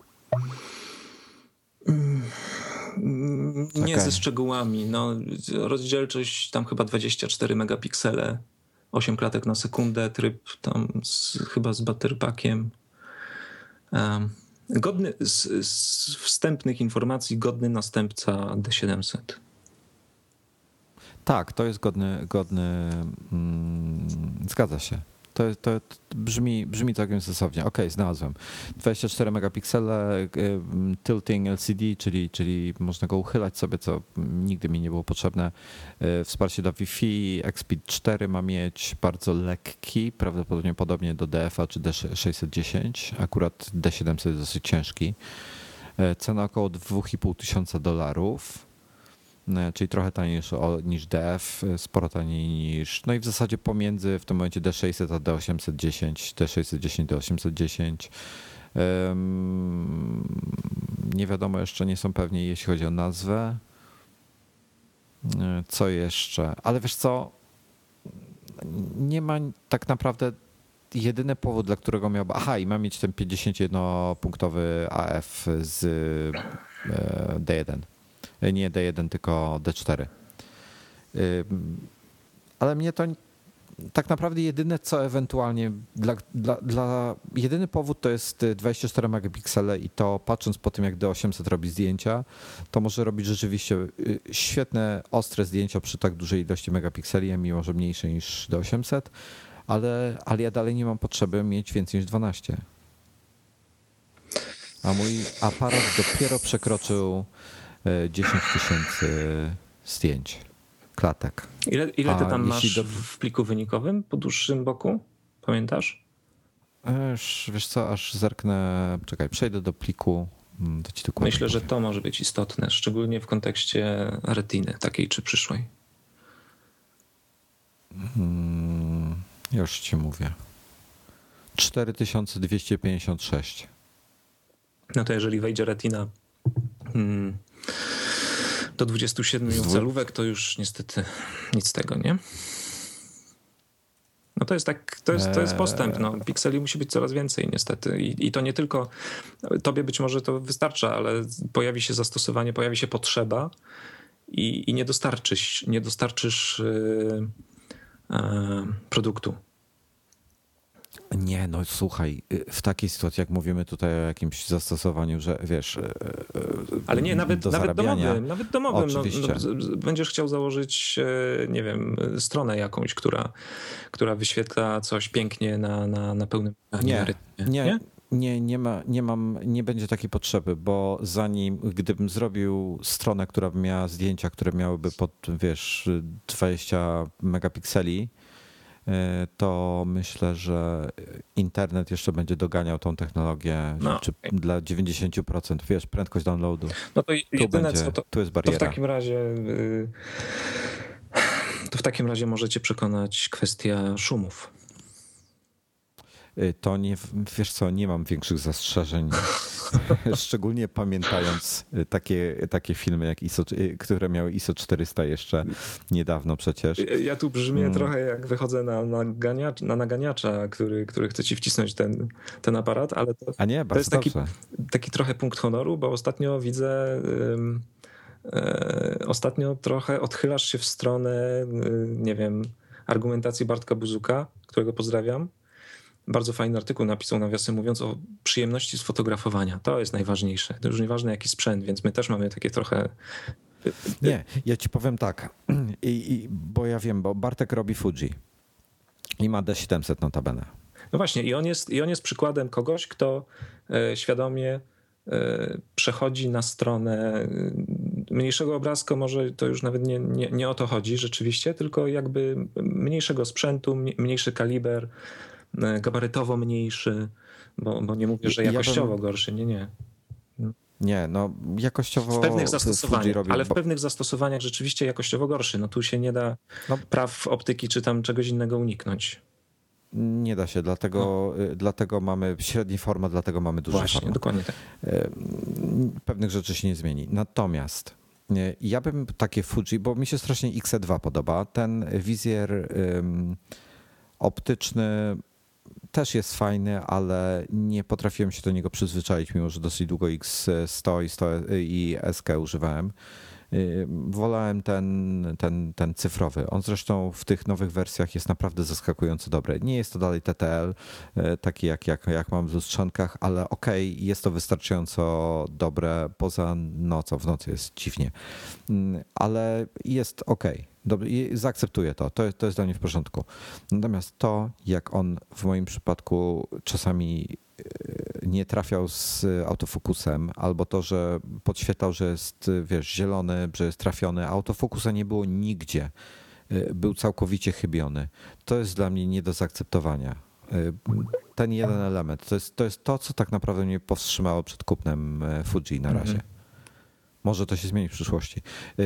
Nie okay. Ze szczegółami. No, rozdzielczość tam chyba dwadzieścia cztery megapiksele, osiem klatek na sekundę, tryb tam z, chyba z batterpakiem. Um, Godny z, z wstępnych informacji, godny następca D siedemset. Tak, to jest godny, godny mm, zgadza się. To, to, to brzmi, brzmi całkiem sensownie. Okej, okay, znalazłem. dwadzieścia cztery megapiksele, tilting L C D, czyli, czyli można go uchylać sobie, co nigdy mi nie było potrzebne. Wsparcie dla Wi-Fi, X-Speed cztery ma mieć, bardzo lekki, prawdopodobnie podobnie do D F a czy D sześćset dziesięć. Akurat D siedemset jest dosyć ciężki. Cena około dwa i pół tysiąca dolarów. Czyli trochę taniej niż D F, sporo taniej niż, no i w zasadzie pomiędzy w tym momencie D sześćset a D osiemset dziesięć, D sześćset dziesięć do osiemset dziesięć. Um, nie wiadomo jeszcze, nie są pewni jeśli chodzi o nazwę. Co jeszcze? Ale wiesz co, nie ma tak naprawdę jedyny powód, dla którego miałby, aha i ma mieć ten pięćdziesięciojednopunktowy A F z D jeden. Nie D jeden, tylko D cztery. Ale mnie to tak naprawdę jedyne, co ewentualnie dla, dla, dla jedyny powód to jest dwadzieścia cztery megapiksele i to patrząc po tym, jak D osiemset robi zdjęcia, to może robić rzeczywiście świetne, ostre zdjęcia przy tak dużej ilości megapikseli, mimo że mniejsze niż D osiemset, ale, ale ja dalej nie mam potrzeby mieć więcej niż dwanaście. A mój aparat dopiero przekroczył dziesięć tysięcy zdjęć, klatek. Ile, ile ty tam masz do... w pliku wynikowym po dłuższym boku? Pamiętasz? Aż, wiesz co, aż zerknę, czekaj, przejdę do pliku. To ci dokładnie myślę, powiem. Że to może być istotne, szczególnie w kontekście retiny takiej czy przyszłej. Hmm, już ci mówię. cztery tysiące dwieście pięćdziesiąt sześć. No to jeżeli wejdzie retina hmm. do dwudziestu siedmiu calówek to już niestety nic z tego, nie? No to jest tak, to jest, to jest postęp. No. Pikseli musi być coraz więcej niestety. I, I to nie tylko, tobie być może to wystarcza, ale pojawi się zastosowanie, pojawi się potrzeba i, i nie dostarczysz, nie dostarczysz yy, yy, produktu. Nie, no słuchaj, w takiej sytuacji, jak mówimy tutaj o jakimś zastosowaniu, że wiesz, ale nie, nawet, do nawet domowym, nawet domowym, no, no, będziesz chciał założyć, nie wiem, stronę jakąś, która, która wyświetla coś pięknie na, na, na pełnym nie, rytmie. Nie, nie? Nie, nie, ma, nie mam, nie będzie takiej potrzeby, bo zanim, gdybym zrobił stronę, która by miała zdjęcia, które miałyby pod, wiesz, dwadzieścia megapikseli, to myślę, że internet jeszcze będzie doganiał tą technologię no, czy okay. Dla dziewięćdziesiąt procent, wiesz, prędkość downloadu. No to jedyne, będzie, co to, tu jest bariera. To w takim razie to w takim razie możecie przekonać kwestia szumów. To nie, wiesz co, nie mam większych zastrzeżeń, szczególnie pamiętając takie, takie filmy, jak I S O, które miały I S O czterysta jeszcze niedawno przecież. Ja tu brzmię hmm. trochę jak wychodzę na, naganiacz, na naganiacza, który, który chce ci wcisnąć ten, ten aparat, ale to, A nie, to jest taki, taki trochę punkt honoru, bo ostatnio widzę... Um, e, ostatnio trochę odchylasz się w stronę, nie wiem, argumentacji Bartka Buzuka, którego pozdrawiam. Bardzo fajny artykuł napisał, nawiasem mówiąc, o przyjemności z fotografowania. To jest najważniejsze. To już nieważne jaki sprzęt, więc my też mamy takie trochę... Nie, ja ci powiem tak, I, i, bo ja wiem, bo Bartek robi Fuji i ma D siedemset notabene. No właśnie i on jest, i on jest przykładem kogoś, kto świadomie przechodzi na stronę mniejszego obrazka, może to już nawet nie, nie, nie o to chodzi rzeczywiście, tylko jakby mniejszego sprzętu, mniejszy kaliber, gabarytowo mniejszy, bo, bo nie mówię, że jakościowo ja bym... gorszy, nie, nie. Nie, no jakościowo... W pewnych zastosowaniach, robię, ale w bo... pewnych zastosowaniach rzeczywiście jakościowo gorszy, no tu się nie da no. praw optyki czy tam czegoś innego uniknąć. Nie da się, dlatego, no. dlatego mamy średni format, dlatego mamy duży Właśnie, format. Dokładnie tak. Pewnych rzeczy się nie zmieni. Natomiast ja bym takie Fuji, bo mi się strasznie X E dwa podoba, ten wizjer optyczny też jest fajny, ale nie potrafiłem się do niego przyzwyczaić, mimo że dosyć długo X sto i, sto i S K używałem. Wolałem ten, ten, ten cyfrowy. On zresztą w tych nowych wersjach jest naprawdę zaskakująco dobry. Nie jest to dalej T T L, taki jak, jak, jak mam w lustrzankach, ale okej, okay, jest to wystarczająco dobre poza nocą. W nocy jest dziwnie, ale jest okej. Okay. Zaakceptuję to. to, to jest dla mnie w porządku. Natomiast to, jak on w moim przypadku czasami nie trafiał z autofokusem, albo to, że podświetlał, że jest, wiesz, zielony, że jest trafiony, a autofokusa nie było nigdzie. Był całkowicie chybiony. To jest dla mnie nie do zaakceptowania. Ten jeden element. To jest to, jest to co tak naprawdę mnie powstrzymało przed kupnem Fuji na razie. Mhm. Może to się zmieni w przyszłości.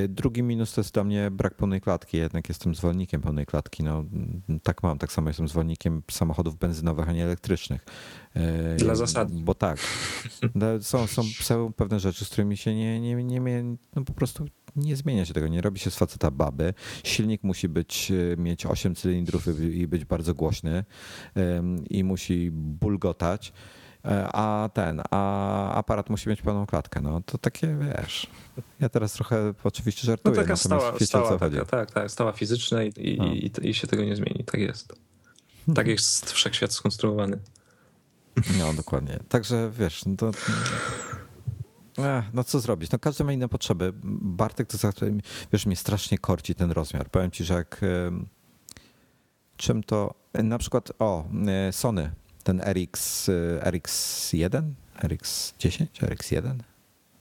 Drugi minus to jest dla mnie brak pełnej klatki. Ja jednak jestem zwolennikiem pełnej klatki. No, tak mam, tak samo jestem zwolennikiem samochodów benzynowych, a nie elektrycznych. Dla zasady. Bo tak. Są, są, są pewne rzeczy, z którymi się nie, nie, nie, nie no po prostu nie zmienia się tego. Nie robi się z faceta baby. Silnik musi być, mieć osiem cylindrów i być bardzo głośny i musi bulgotać. A ten, a aparat musi mieć pełną klatkę. No to takie, wiesz, ja teraz trochę oczywiście żartuję. No taka stała, wiecie, stała, taka, tak, tak, stała fizyczna i, i, i, i się tego nie zmieni. Tak jest. Tak jest wszechświat skonstruowany. No dokładnie. Także wiesz, no to... No co zrobić? No każdy ma inne potrzeby. Bartek, to wiesz, mnie strasznie korci ten rozmiar. Powiem ci, że jak... Czym to... Na przykład, o, Sony. Ten R X jeden, R X dziesięć, R X jeden.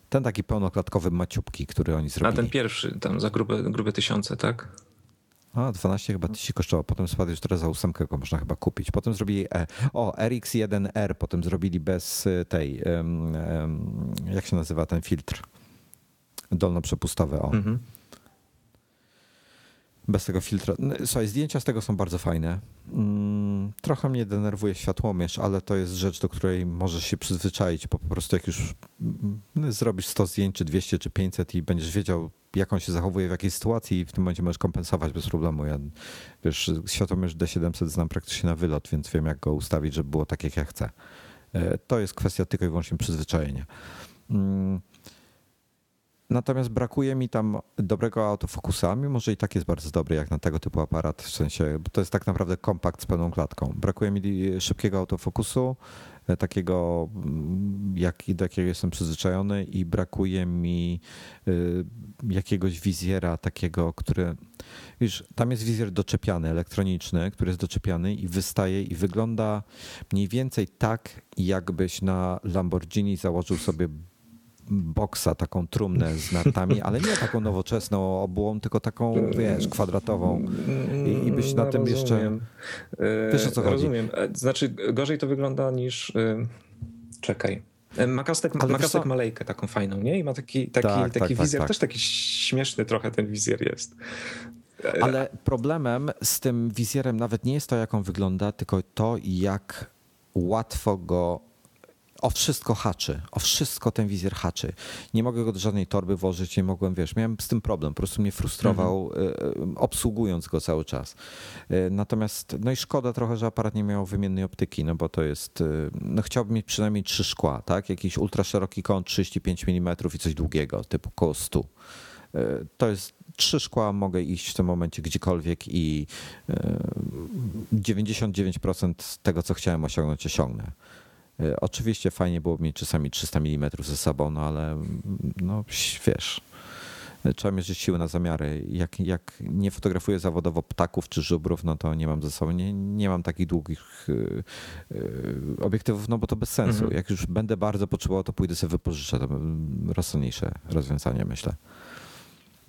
Ten taki pełnoklatkowy maciupki, który oni zrobili. A ten pierwszy, tam za grube, grube tysiące, tak? A, dwanaście chyba tysięcy kosztowało. Potem spadł już teraz za ósemkę, go można chyba kupić. Potem zrobili, o, R X jeden R, potem zrobili bez tej, um, um, jak się nazywa ten filtr? Dolnoprzepustowy, o. Mhm. Bez tego filtra. Słuchaj, zdjęcia z tego są bardzo fajne. Trochę mnie denerwuje światłomierz, ale to jest rzecz, do której możesz się przyzwyczaić, bo po prostu jak już zrobisz sto zdjęć, czy dwieście, czy pięćset i będziesz wiedział, jak on się zachowuje w jakiej sytuacji i w tym momencie możesz kompensować bez problemu. Ja, wiesz, światłomierz D siedemset znam praktycznie na wylot, więc wiem, jak go ustawić, żeby było tak, jak ja chcę. To jest kwestia tylko i wyłącznie przyzwyczajenia. Natomiast brakuje mi tam dobrego autofokusa, mimo że i tak jest bardzo dobry jak na tego typu aparat, w sensie, bo to jest tak naprawdę kompakt z pełną klatką. Brakuje mi szybkiego autofokusu, takiego jak, do jakiego jestem przyzwyczajony i brakuje mi jakiegoś wizjera takiego, który, wiesz, tam jest wizjer doczepiany, elektroniczny, który jest doczepiany i wystaje i wygląda mniej więcej tak, jakbyś na Lamborghini założył sobie boksa, taką trumnę z nartami, ale nie taką nowoczesną obłą, tylko taką, wiesz, kwadratową. I, i byś na no, tym rozumiem. Jeszcze... Wiesz, o co chodzi? Rozumiem. Znaczy gorzej to wygląda niż... Czekaj. Makastek, Makastek ma lejkę taką fajną, nie? I ma taki, taki, tak, taki tak, wizjer. Tak, tak. Też taki śmieszny trochę ten wizjer jest. Ale problemem z tym wizjerem nawet nie jest to, jak on wygląda, tylko to, jak łatwo go... O wszystko haczy, o wszystko ten wizjer haczy. Nie mogę go do żadnej torby włożyć, nie mogłem, wiesz, miałem z tym problem, po prostu mnie frustrował, mhm. obsługując go cały czas. Natomiast, no i szkoda trochę, że aparat nie miał wymiennej optyki, no bo to jest, no chciałbym mieć przynajmniej trzy szkła, tak? Jakiś ultraszeroki kąt, trzydzieści pięć milimetrów i coś długiego, typu koło stu. To jest trzy szkła, mogę iść w tym momencie gdziekolwiek i dziewięćdziesiąt dziewięć procent tego, co chciałem osiągnąć, osiągnę. Oczywiście fajnie byłoby mieć czasami trzysta milimetrów ze sobą, no ale no wiesz, trzeba mierzyć siły na zamiary. Jak, jak nie fotografuję zawodowo ptaków czy żubrów, no to nie mam ze sobą, nie, nie mam takich długich yy, yy, obiektywów, no bo to bez sensu. Mhm. Jak już będę bardzo potrzebował, to pójdę sobie wypożyczę, to rozsądniejsze rozwiązanie, myślę.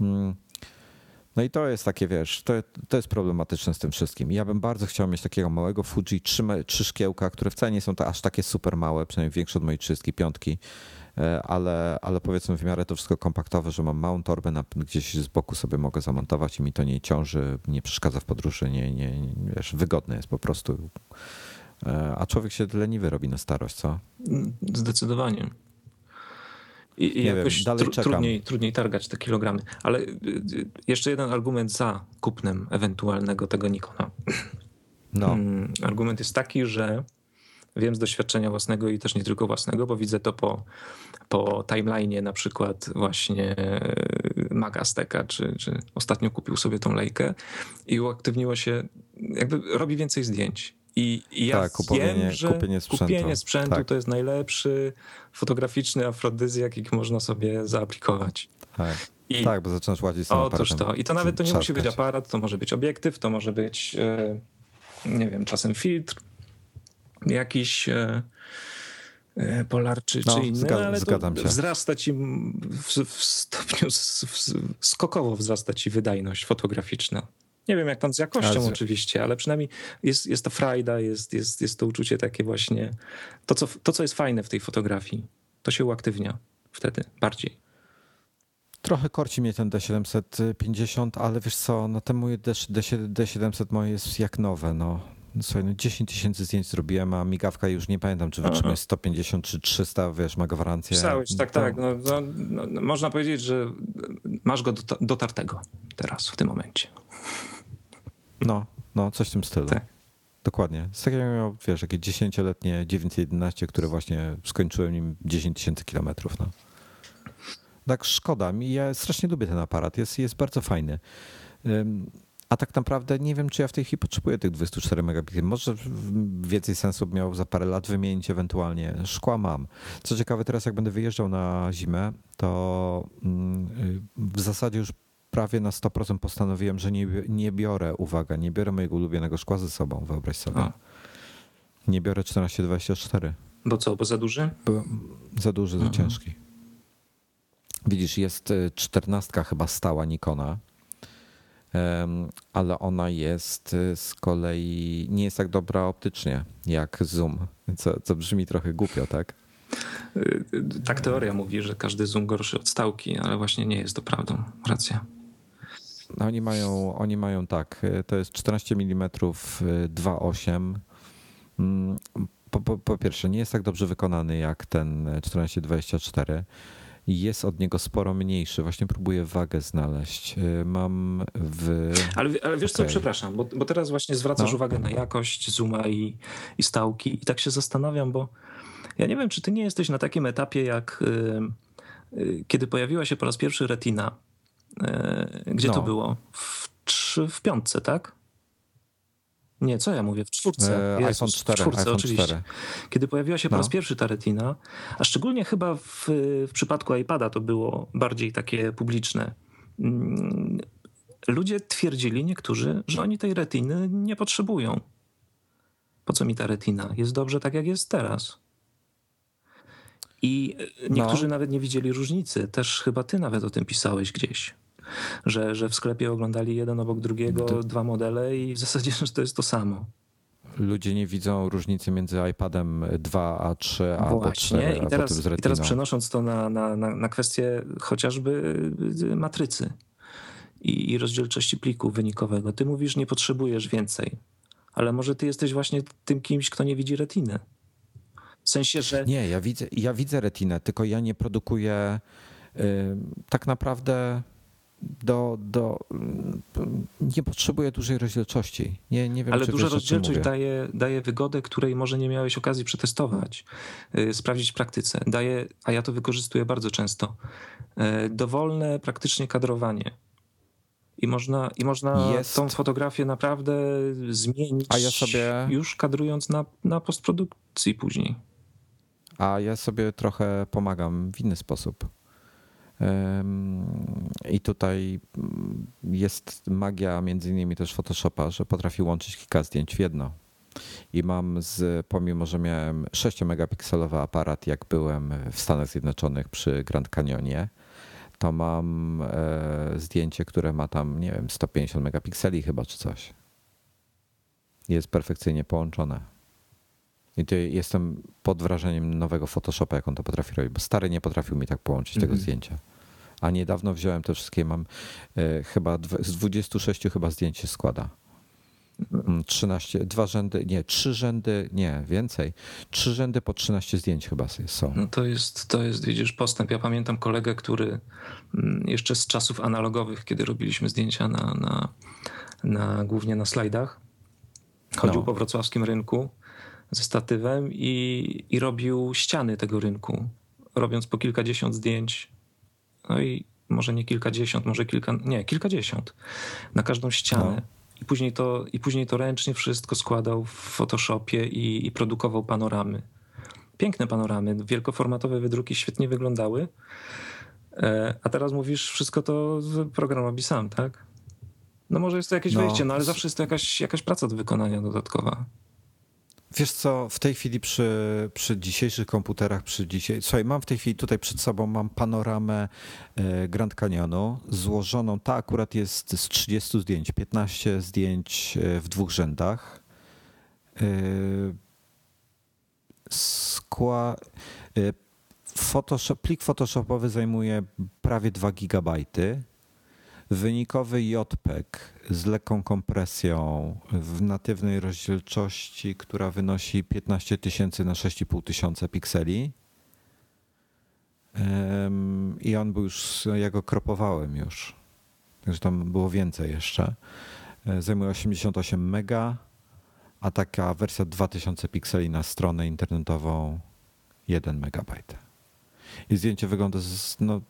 Mm. No i to jest takie, wiesz, to, to jest problematyczne z tym wszystkim. Ja bym bardzo chciał mieć takiego małego Fuji, trzy, trzy szkiełka, które wcale nie są ta, aż takie super małe, przynajmniej większe od mojej trzydziestki piątki, ale, ale powiedzmy w miarę to wszystko kompaktowe, że mam małą torbę, na, gdzieś z boku sobie mogę zamontować i mi to nie ciąży, nie przeszkadza w podróży, nie, nie, nie, wiesz, wygodne jest po prostu. A człowiek się leniwy robi na starość, co? Zdecydowanie. I, i jakoś wiem, tr- trudniej, trudniej targać te kilogramy. Ale jeszcze jeden argument za kupnem ewentualnego tego Nikona. No. Argument jest taki, że wiem z doświadczenia własnego i też nie tylko własnego, bo widzę to po, po timeline'ie na przykład właśnie Maca Steka, czy, czy ostatnio kupił sobie tą Leikę i uaktywniło się, jakby robi więcej zdjęć. I, i ja tak, kupienie, wiem, że kupienie sprzętu, kupienie sprzętu tak. to jest najlepszy fotograficzny afrodyzjak, jaki można sobie zaaplikować. Tak, I, tak bo zaczynasz łazić z aparatem. Otóż to. I to nawet to nie czarkać. Musi być aparat, to może być obiektyw, to może być, nie wiem, czasem filtr, jakiś polar czy, no, czy inny, zgad- ale zgadzam się. Wzrasta ci w, w stopniu, w, w, skokowo wzrasta ci wydajność fotograficzna. Nie wiem, jak tam z jakością ale... oczywiście, ale przynajmniej jest, jest ta frajda, jest, jest, jest to uczucie takie właśnie, to co, to co jest fajne w tej fotografii, to się uaktywnia wtedy bardziej. Trochę korci mnie ten D siedemset pięćdziesiąt, ale wiesz co, no ten mój D siedemset moje jest jak nowe, no. Słuchaj, no dziesięć tysięcy zdjęć zrobiłem, a migawka już nie pamiętam, czy wytrzymuje sto pięćdziesiąt czy trzysta, wiesz, ma gwarancję. Pisałeś, tak, tak. No, no, no, można powiedzieć, że masz go dotartego teraz, w tym momencie. No, no coś w tym stylu. Tak. Dokładnie. Z takiego, wiesz, jakieś dziesięcioletnie dziewięćset jedenaście, które właśnie skończyłem nim dziesięć tysięcy kilometrów. No. Tak szkoda mi, ja strasznie lubię ten aparat, jest, jest bardzo fajny. Um, A tak naprawdę nie wiem, czy ja w tej chwili potrzebuję tych dwadzieścia cztery megapikselów. Może więcej sensu by miał za parę lat wymienić ewentualnie. Szkła mam. Co ciekawe, teraz jak będę wyjeżdżał na zimę, to w zasadzie już prawie na sto procent postanowiłem, że nie, nie biorę, uwaga, nie biorę mojego ulubionego szkła ze sobą, wyobraź sobie. A. Nie biorę czternaście dwadzieścia cztery. Bo co, bo za duży? Bo za duży, za ciężki. Widzisz, jest czternastka chyba stała Nikona. Ale ona jest z kolei, nie jest tak dobra optycznie jak zoom, co, co brzmi trochę głupio, tak? Tak teoria mówi, że każdy zoom gorszy od stałki, ale właśnie nie jest to prawdą, racja. No oni mają, oni mają tak, to jest czternaście milimetrów dwa przecinek osiem. Po, po, po pierwsze, nie jest tak dobrze wykonany jak ten czternaście dwadzieścia cztery. Jest od niego sporo mniejszy. Właśnie próbuję wagę znaleźć. Mam w... Ale, ale wiesz okay. co, przepraszam, bo, bo teraz właśnie zwracasz no. uwagę na jakość zooma i, i stałki i tak się zastanawiam, bo ja nie wiem, czy ty nie jesteś na takim etapie, jak yy, yy, kiedy pojawiła się po raz pierwszy Retina. Yy, gdzie no. to było? W, trzy, w piątce, tak? Nie, co ja mówię? W czwórce. Jest, iPhone cztery. W czwórce, iPhone oczywiście. cztery. Kiedy pojawiła się po raz no. pierwszy ta Retina, a szczególnie chyba w, w przypadku iPada to było bardziej takie publiczne. Ludzie twierdzili, niektórzy, że oni tej Retiny nie potrzebują. Po co mi ta Retina? Jest dobrze tak, jak jest teraz. I niektórzy no. nawet nie widzieli różnicy. Też chyba ty nawet o tym pisałeś gdzieś. Że, że w sklepie oglądali jeden obok drugiego to... dwa modele i w zasadzie to jest to samo. Ludzie nie widzą różnicy między iPadem dwa a trzy a albo cztery. I teraz, albo i teraz przenosząc to na, na, na, na kwestię chociażby matrycy i, i rozdzielczości pliku wynikowego. Ty mówisz, nie potrzebujesz więcej, ale może ty jesteś właśnie tym kimś, kto nie widzi retiny. W sensie, że... Nie, ja widzę, ja widzę retinę, tylko ja nie produkuję yy, tak naprawdę... Do, do, nie potrzebuję dużej rozdzielczości. Nie, nie wiem, ale czy duża wiesz, rozdzielczość daje, daje wygodę, której może nie miałeś okazji przetestować, yy, sprawdzić w praktyce. Daje, a ja to wykorzystuję bardzo często, yy, dowolne praktycznie kadrowanie. I można, i można Jest. tą fotografię naprawdę zmienić, a ja sobie... już kadrując na, na postprodukcji później. A ja sobie trochę pomagam w inny sposób. I tutaj jest magia między innymi też Photoshopa, że potrafi łączyć kilka zdjęć w jedno. I mam, z, pomimo że miałem sześciomegapikselowy aparat, jak byłem w Stanach Zjednoczonych przy Grand Canyonie, to mam zdjęcie, które ma tam, nie wiem, sto pięćdziesiąt megapikseli chyba czy coś. Jest perfekcyjnie połączone. I tu jestem pod wrażeniem nowego Photoshopa, jak on to potrafi robić, bo stary nie potrafił mi tak połączyć mm-hmm. tego zdjęcia. A niedawno wziąłem te wszystkie, mam y, chyba dwa, z dwudziestu sześciu chyba zdjęć się składa. trzynaście, dwa rzędy, nie, trzy rzędy, nie, więcej. Trzy rzędy po trzynaście zdjęć chyba są. No to jest, to jest, widzisz, postęp. Ja pamiętam kolegę, który jeszcze z czasów analogowych, kiedy robiliśmy zdjęcia na, na, na głównie na slajdach, chodził no. po wrocławskim rynku ze statywem i, i robił ściany tego rynku, robiąc po kilkadziesiąt zdjęć. No i może nie kilkadziesiąt, może kilka, nie, kilkadziesiąt na każdą ścianę. No. I później to, i później to ręcznie wszystko składał w Photoshopie i, i produkował panoramy. Piękne panoramy, wielkoformatowe wydruki świetnie wyglądały. A teraz mówisz, wszystko to program robi sam, tak? No może jest to jakieś no. wejście, no ale zawsze jest to jakaś, jakaś praca do wykonania dodatkowa. Wiesz co, w tej chwili przy, przy dzisiejszych komputerach, przy dzisiaj, słuchaj, mam w tej chwili tutaj przed sobą mam panoramę Grand Canyonu złożoną, ta akurat jest z trzydziestu zdjęć, piętnaście zdjęć w dwóch rzędach. Skła... Photoshop, plik photoshopowy zajmuje prawie dwa gigabajty. Wynikowy JPEG z lekką kompresją w natywnej rozdzielczości, która wynosi piętnaście tysięcy na sześć i pół tysiąca pikseli. I on był już, ja go kropowałem już, także tam było więcej jeszcze. Zajmuje osiemdziesiąt osiem mega, a taka wersja dwa tysiące pikseli na stronę internetową jeden megabajt. I zdjęcie wygląda z, no,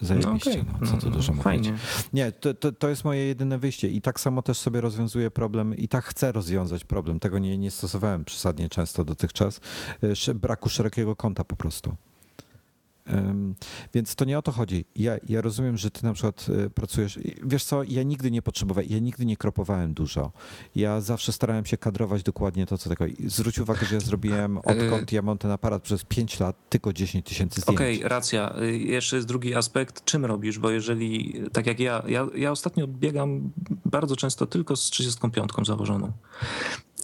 zajebiście, no, okay. no, co tu dużo no, mówić. Fajnie. Nie, to, to, to jest moje jedyne wyjście i tak samo też sobie rozwiązuję problem i tak chcę rozwiązać problem. Tego nie, nie stosowałem przesadnie często dotychczas. Braku szerokiego kąta po prostu. Um, więc to nie o to chodzi. Ja, ja rozumiem, że ty na przykład pracujesz... Wiesz co, ja nigdy nie potrzebowałem, ja nigdy nie kropowałem dużo. Ja zawsze starałem się kadrować dokładnie to, co tego... Zwróć uwagę, że ja zrobiłem, odkąd ja mam ten aparat przez pięć lat, tylko dziesięć tysięcy zdjęć. Okej, okay, racja. Jeszcze jest drugi aspekt. Czym robisz? Bo jeżeli, tak jak ja, ja, ja ostatnio biegam bardzo często tylko z trzydziestką piątką założoną.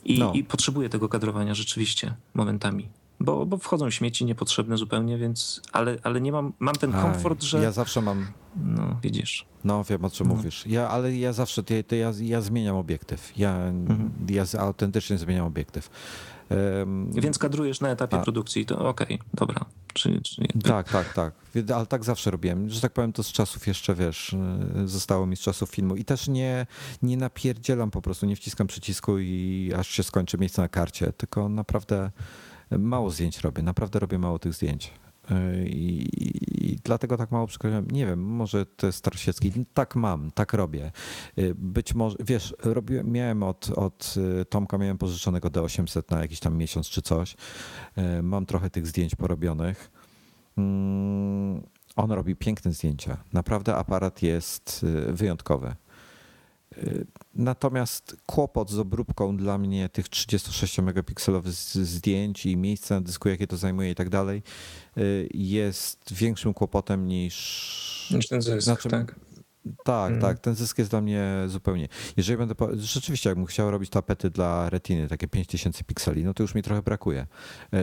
I, no. i potrzebuję tego kadrowania rzeczywiście momentami. Bo, bo wchodzą śmieci niepotrzebne zupełnie, więc ale, ale nie mam, mam ten komfort, Aj, że... Ja zawsze mam... No, widzisz. No, wiem, o czym no. mówisz. Ja, ale ja zawsze, to ja, to ja, ja zmieniam obiektyw. Ja, mhm. ja autentycznie zmieniam obiektyw. Um, więc kadrujesz na etapie a, produkcji, to okej, okay, dobra. Czy, czy tak, tak, tak. Ale tak zawsze robiłem. Że tak powiem, to z czasów jeszcze, wiesz, zostało mi z czasów filmu. I też nie, nie napierdzielam po prostu, nie wciskam przycisku i aż się skończy miejsce na karcie, tylko naprawdę... Mało zdjęć robię, naprawdę robię mało tych zdjęć i, i, i dlatego tak mało przekroczyłem. Nie wiem, może to jest staroświecki, tak mam, tak robię. Być może, wiesz, robiłem, miałem od, od Tomka, miałem pożyczonego D osiemset na jakiś tam miesiąc czy coś. Mam trochę tych zdjęć porobionych. On robi piękne zdjęcia, naprawdę aparat jest wyjątkowy. Natomiast kłopot z obróbką dla mnie tych trzydziestosześciomegapikselowych zdjęć i miejsca na dysku, jakie to zajmuje i tak dalej, jest większym kłopotem niż... Niż ten zysk, znaczy, tak? Tak, hmm. tak. Ten zysk jest dla mnie zupełnie... Jeżeli będę... Po... Rzeczywiście, jakbym chciał robić tapety dla retiny, takie pięć tysięcy pikseli, no to już mi trochę brakuje.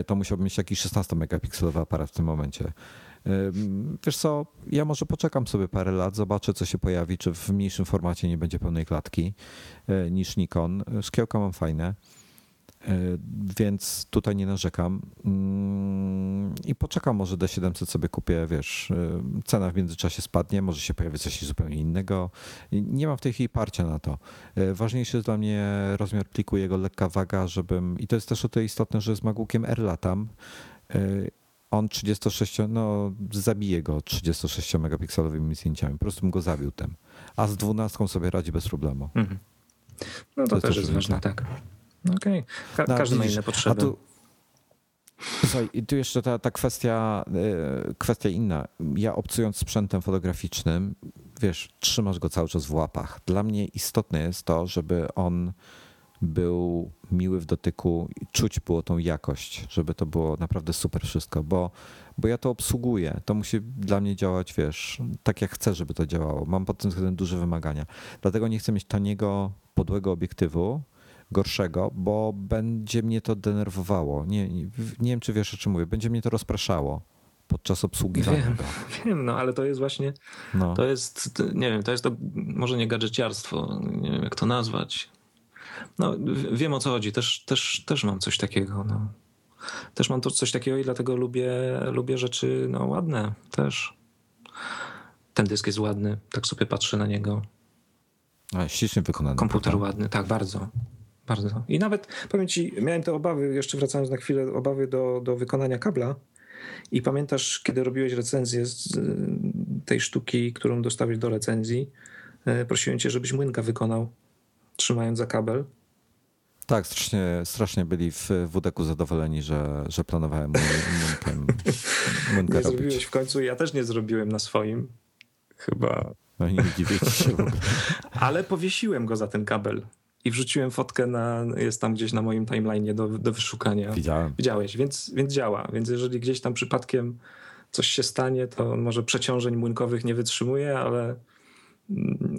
To musiałbym mieć jakiś szesnastomegapikselowy aparat w tym momencie. Wiesz co, ja może poczekam sobie parę lat, zobaczę co się pojawi, czy w mniejszym formacie nie będzie pełnej klatki niż Nikon. Szkiełka mam fajne, więc tutaj nie narzekam i poczekam, może D siedemset sobie kupię, wiesz, cena w międzyczasie spadnie, może się pojawi coś zupełnie innego. Nie mam w tej chwili parcia na to. Ważniejszy jest dla mnie rozmiar pliku, jego lekka waga, żebym, i to jest też o tyle istotne, że z magułkiem R latam. On trzydzieści sześć, no zabije go trzydziestosześciomegapikselowymi zdjęciami. Po prostu bym go zabił tym. A z dwunastką sobie radzi bez problemu. Mm-hmm. No to, to też jest ważne, tak. Okej. Okay. Ka- każdy no, ma inne potrzeby. Tu, słuchaj, tu jeszcze ta, ta kwestia, kwestia inna. Ja obcując sprzętem fotograficznym, wiesz, trzymasz go cały czas w łapach. Dla mnie istotne jest to, żeby on... był miły w dotyku i czuć było tą jakość, żeby to było naprawdę super wszystko, bo, bo ja to obsługuję. To musi dla mnie działać, wiesz, tak jak chcę, żeby to działało. Mam pod tym względem duże wymagania. Dlatego nie chcę mieć taniego, podłego obiektywu, gorszego, bo będzie mnie to denerwowało. Nie, nie, nie wiem, czy wiesz, o czym mówię. Będzie mnie to rozpraszało podczas obsługi. Wiem, wiem, no ale to jest właśnie, no. to jest, nie wiem, to jest to może nie gadżeciarstwo, nie wiem jak to nazwać. No, wiem o co chodzi, też, też, też mam coś takiego. No. Też mam to coś takiego i dlatego lubię, lubię rzeczy no, ładne też. Ten dysk jest ładny, tak sobie patrzę na niego. A, ściśle wykonany. Komputer tak. ładny, tak, bardzo. bardzo. I nawet, powiem ci, miałem te obawy, jeszcze wracając na chwilę, obawy do, do wykonania kabla. I pamiętasz, kiedy robiłeś recenzję z, tej sztuki, którą dostawisz do recenzji, prosiłem cię, żebyś młynka wykonał, trzymając za kabel. Tak, strasznie, strasznie byli w wudeku zadowoleni, że, że planowałem młynkę, młynkę nie robić. Zrobiłeś w końcu, ja też nie zrobiłem na swoim, chyba. No nie dziwię się w ogóle. Ale powiesiłem go za ten kabel. I wrzuciłem fotkę, na, jest tam gdzieś na moim timeline'ie do, do wyszukania. Widziałem. Widziałeś, więc, więc działa. Więc jeżeli gdzieś tam przypadkiem coś się stanie, to może przeciążeń młynkowych nie wytrzymuje, ale,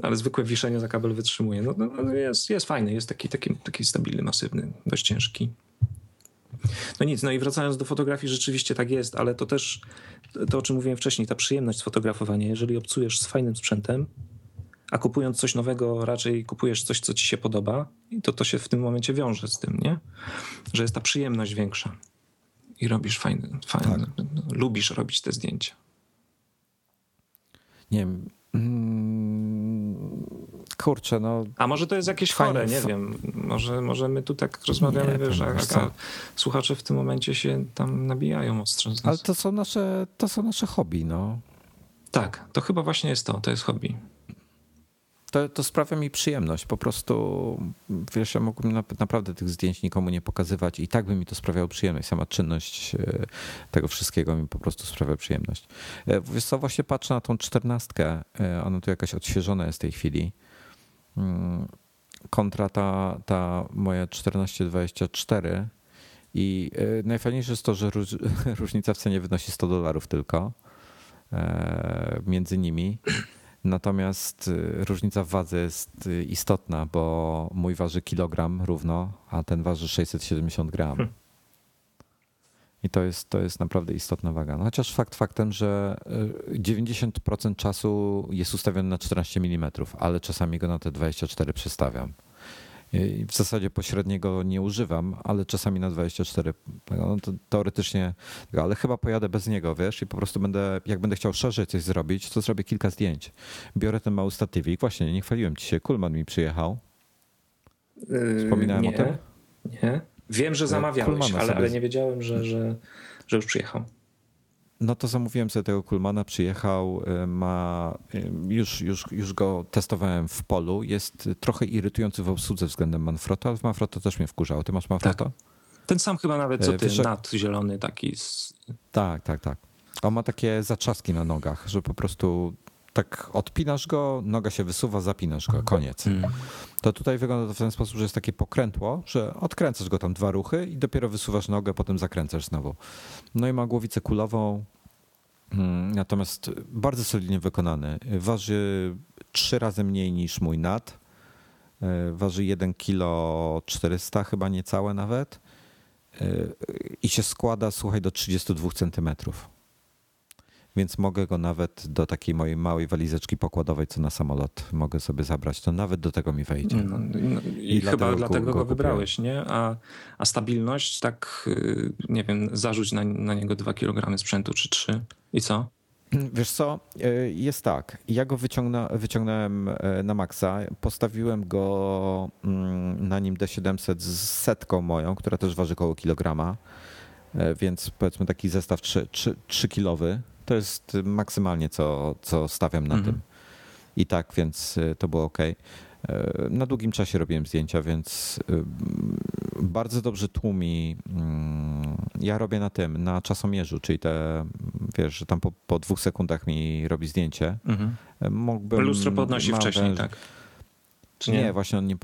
ale zwykłe wiszenie za kabel wytrzymuje. No, no, jest, jest fajny, jest taki, taki, taki stabilny, masywny, dość ciężki. No nic, no i wracając do fotografii, rzeczywiście tak jest, ale to też to, o czym mówiłem wcześniej, ta przyjemność z fotografowania. Jeżeli obcujesz z fajnym sprzętem, a kupując coś nowego raczej kupujesz coś, co ci się podoba i to, to się w tym momencie wiąże z tym, nie? Że jest ta przyjemność większa i robisz fajne, fajne tak. Lubisz robić te zdjęcia. Nie wiem, kurczę, no... A może to jest jakieś chore, nie fa- wiem, może, może my tu tak rozmawiamy, nie, wiesz, a, a słuchacze w tym momencie się tam nabijają ostro. Ale to są nasze, to są nasze hobby, no. Tak, to chyba właśnie jest to, to jest hobby. To, to sprawia mi przyjemność. Po prostu, wiesz, ja mógłbym na, naprawdę tych zdjęć nikomu nie pokazywać i tak by mi to sprawiało przyjemność. Sama czynność tego wszystkiego mi po prostu sprawia przyjemność. Wiesz co, właśnie patrzę na tą czternastkę, ona tu jakaś odświeżona jest w tej chwili, kontra ta, ta moja czternaście dwadzieścia cztery i najfajniejsze jest to, że róż, różnica w cenie wynosi sto dolarów tylko między nimi. Natomiast różnica w wadze jest istotna, bo mój waży kilogram równo, a ten waży sześćset siedemdziesiąt gram. I to jest, to jest naprawdę istotna waga. No chociaż fakt faktem, że dziewięćdziesiąt procent czasu jest ustawiony na czternaście milimetrów, ale czasami go na te dwadzieścia cztery przestawiam. I w zasadzie pośredniego nie używam, ale czasami na dwadzieścia cztery, no to teoretycznie, ale chyba pojadę bez niego, wiesz, i po prostu będę, jak będę chciał szerzej coś zrobić, to zrobię kilka zdjęć. Biorę ten mały statywik, właśnie nie chwaliłem ci się, Kulman mi przyjechał. Wspominałem yy, nie, o tym? Nie, wiem, że zamawiałeś, ale, ale nie wiedziałem, że, że, że już przyjechał. No to zamówiłem sobie tego Kulmana, przyjechał, ma, już, już, już go testowałem w polu, jest trochę irytujący w obsłudze względem Manfrotto, ale Manfrotto też mnie wkurzało. Ty masz Manfrotto? Tak. Ten sam chyba nawet co ty, Wyszek... nad zielony taki. Z... Tak, tak, tak. On ma takie zaczaski na nogach, że po prostu tak odpinasz go, noga się wysuwa, zapinasz go, koniec. Hmm. To tutaj wygląda to w ten sposób, że jest takie pokrętło, że odkręcasz go tam dwa ruchy i dopiero wysuwasz nogę, potem zakręcasz znowu. No i ma głowicę kulową, natomiast bardzo solidnie wykonany. Waży trzy razy mniej niż mój N A T. Waży jeden przecinek czterysta kilograma chyba niecałe nawet i się składa, słuchaj, do trzydzieści dwa centymetry. Więc mogę go nawet do takiej mojej małej walizeczki pokładowej, co na samolot mogę sobie zabrać, to nawet do tego mi wejdzie. No, no, I, I chyba dlatego go, go wybrałeś, nie? A, a stabilność, tak, nie wiem, zarzuć na, na niego dwa kilogramy sprzętu czy trzy i co? Wiesz co, jest tak, ja go wyciągna, wyciągnąłem na maksa, postawiłem go na nim D siedemset z setką moją, która też waży koło kilograma, więc powiedzmy taki zestaw trzy kilowy. To jest maksymalnie, co, co stawiam na mhm. tym. I tak, więc to było ok. Na długim czasie robiłem zdjęcia, więc bardzo dobrze tłumi. Ja robię na tym, na czasomierzu, czyli te, wiesz, że tam po, po dwóch sekundach mi robi zdjęcie. Mhm. Mógłbym, lustro podnosi wcześniej, tak? Czy nie? Nie, właśnie on nie.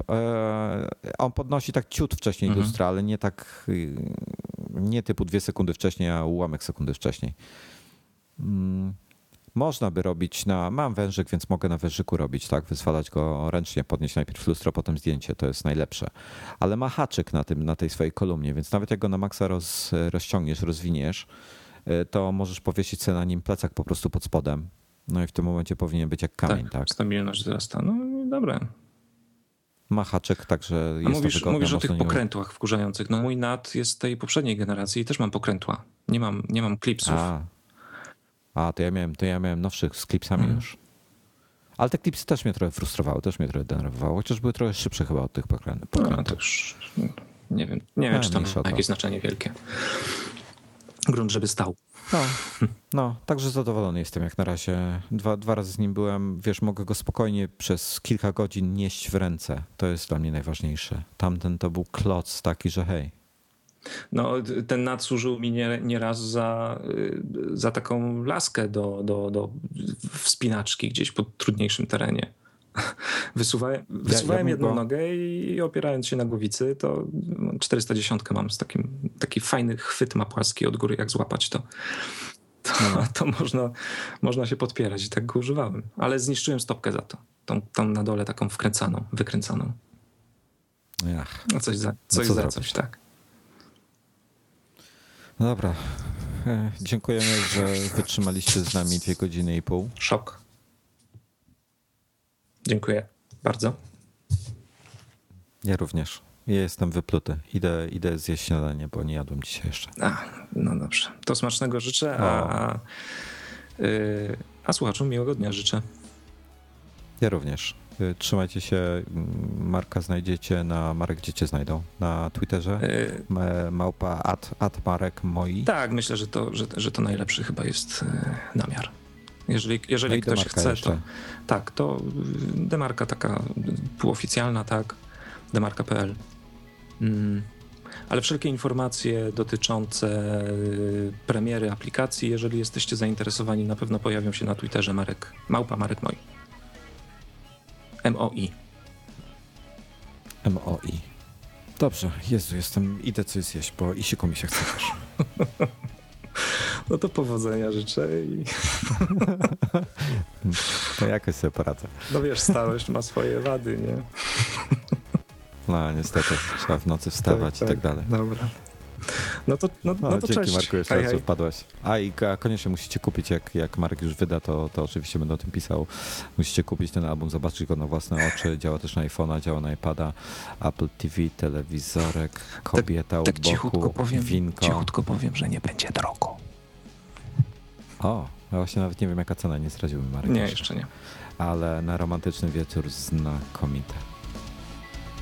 On podnosi tak ciut wcześniej mhm. lustra, ale nie tak, nie typu dwie sekundy wcześniej, a ułamek sekundy wcześniej. Można by robić na, mam wężyk, więc mogę na wężyku robić, tak, wyzwalać go ręcznie, podnieść najpierw lustro, potem zdjęcie, to jest najlepsze, ale ma haczyk na tym, na tej swojej kolumnie, więc nawet jak go na maksa roz, rozciągniesz, rozwiniesz, to możesz powiesić sobie na nim plecak po prostu pod spodem, no i w tym momencie powinien być jak kamień, tak, tak? Stabilność wzrasta, no dobre. Ma haczek, także jest. A mówisz, to wygodne. Mówisz o tych pokrętłach wkurzających, no mój N A T jest tej poprzedniej generacji i też mam pokrętła, nie mam, nie mam klipsów. A. A, to ja miałem, to ja miałem nowszych z klipsami mm. już. Ale te klipsy też mnie trochę frustrowały, też mnie trochę denerwowały, chociaż były trochę szybsze chyba od tych pokrętów. No, to już nie wiem, nie wiem, czy tam ma jakieś znaczenie wielkie. grunt, żeby stał. No, no, także zadowolony jestem jak na razie. Dwa, dwa razy z nim byłem, wiesz, mogę go spokojnie przez kilka godzin nieść w ręce. To jest dla mnie najważniejsze. Tamten to był kloc taki, że hej. No, ten NAT służył mi nieraz nie za, za taką laskę do, do, do wspinaczki gdzieś po trudniejszym terenie. Wysuwałem, wysuwałem ja, ja jedną go... nogę i opierając się na głowicy, to czterysta dziesiąt mam z takim, taki fajny chwyt, ma płaski od góry, jak złapać to, to, no. to można, można się podpierać i tak go używałem. Ale zniszczyłem stopkę za to, tą, tą na dole taką wkręcaną, wykręcaną. Ach. No coś za coś, no za coś tak. No dobra, dziękujemy, że wytrzymaliście z nami dwie godziny i pół. Szok. Dziękuję bardzo. Ja również. Ja jestem wypluty. Idę, idę zjeść śniadanie, bo nie jadłem dzisiaj jeszcze. A, no dobrze. To smacznego życzę, a, a, yy, a słuchaczom miłego dnia życzę. Ja również. Trzymajcie się. Marka znajdziecie na Marek, gdzie cię znajdą? Na Twitterze? Yy, Małpa at, at Marek moi. Tak, myślę, że to, że, że to najlepszy chyba jest namiar. Jeżeli, jeżeli no ktoś chce, jeszcze. to tak, to demarka taka półoficjalna, tak, demarka kropka p l. Mm. Ale wszelkie informacje dotyczące premiery aplikacji, jeżeli jesteście zainteresowani, na pewno pojawią się na Twitterze Marek, małpa Marek moi. M O I. M O I. Dobrze, Jezu, jestem, idę coś zjeść, bo i siku mi się chce też. No to powodzenia życzę i... To jakoś sobie poradzę. No wiesz, starość ma swoje wady, nie? No niestety, trzeba w nocy wstawać tak, i tak, tak dalej. Dobra. No to, no, no, no to dzięki, cześć. Marku, jeszcze raz, że wpadłaś. A i koniecznie musicie kupić, jak, jak Marek już wyda, to, to oczywiście będę o tym pisał. Musicie kupić ten album, zobaczyć go na własne oczy. Działa też na iPhone'a, działa na iPada, Apple T V, telewizorek, kobieta tak, u tak boku, cichutko powiem, winko. Cichutko powiem, że nie będzie drogo. O, ja właśnie nawet nie wiem, jaka cena, nie zdradziłbym Marek. Nie, jeszcze nie. Ale na romantyczny wieczór znakomite.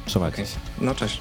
Trzymajcie okay. się. No cześć.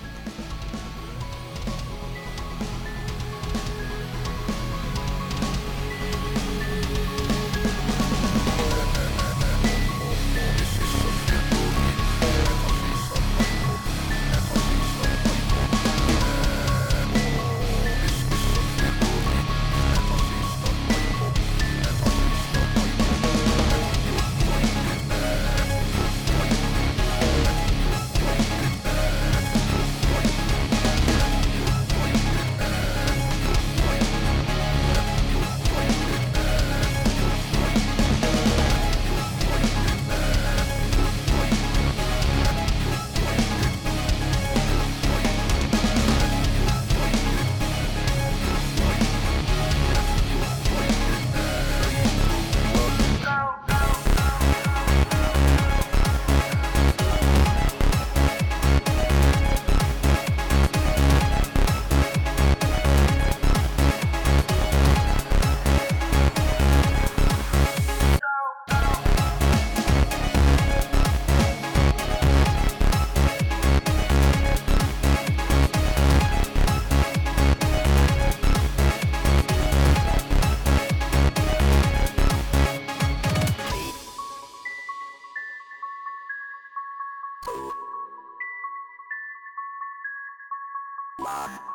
Mom.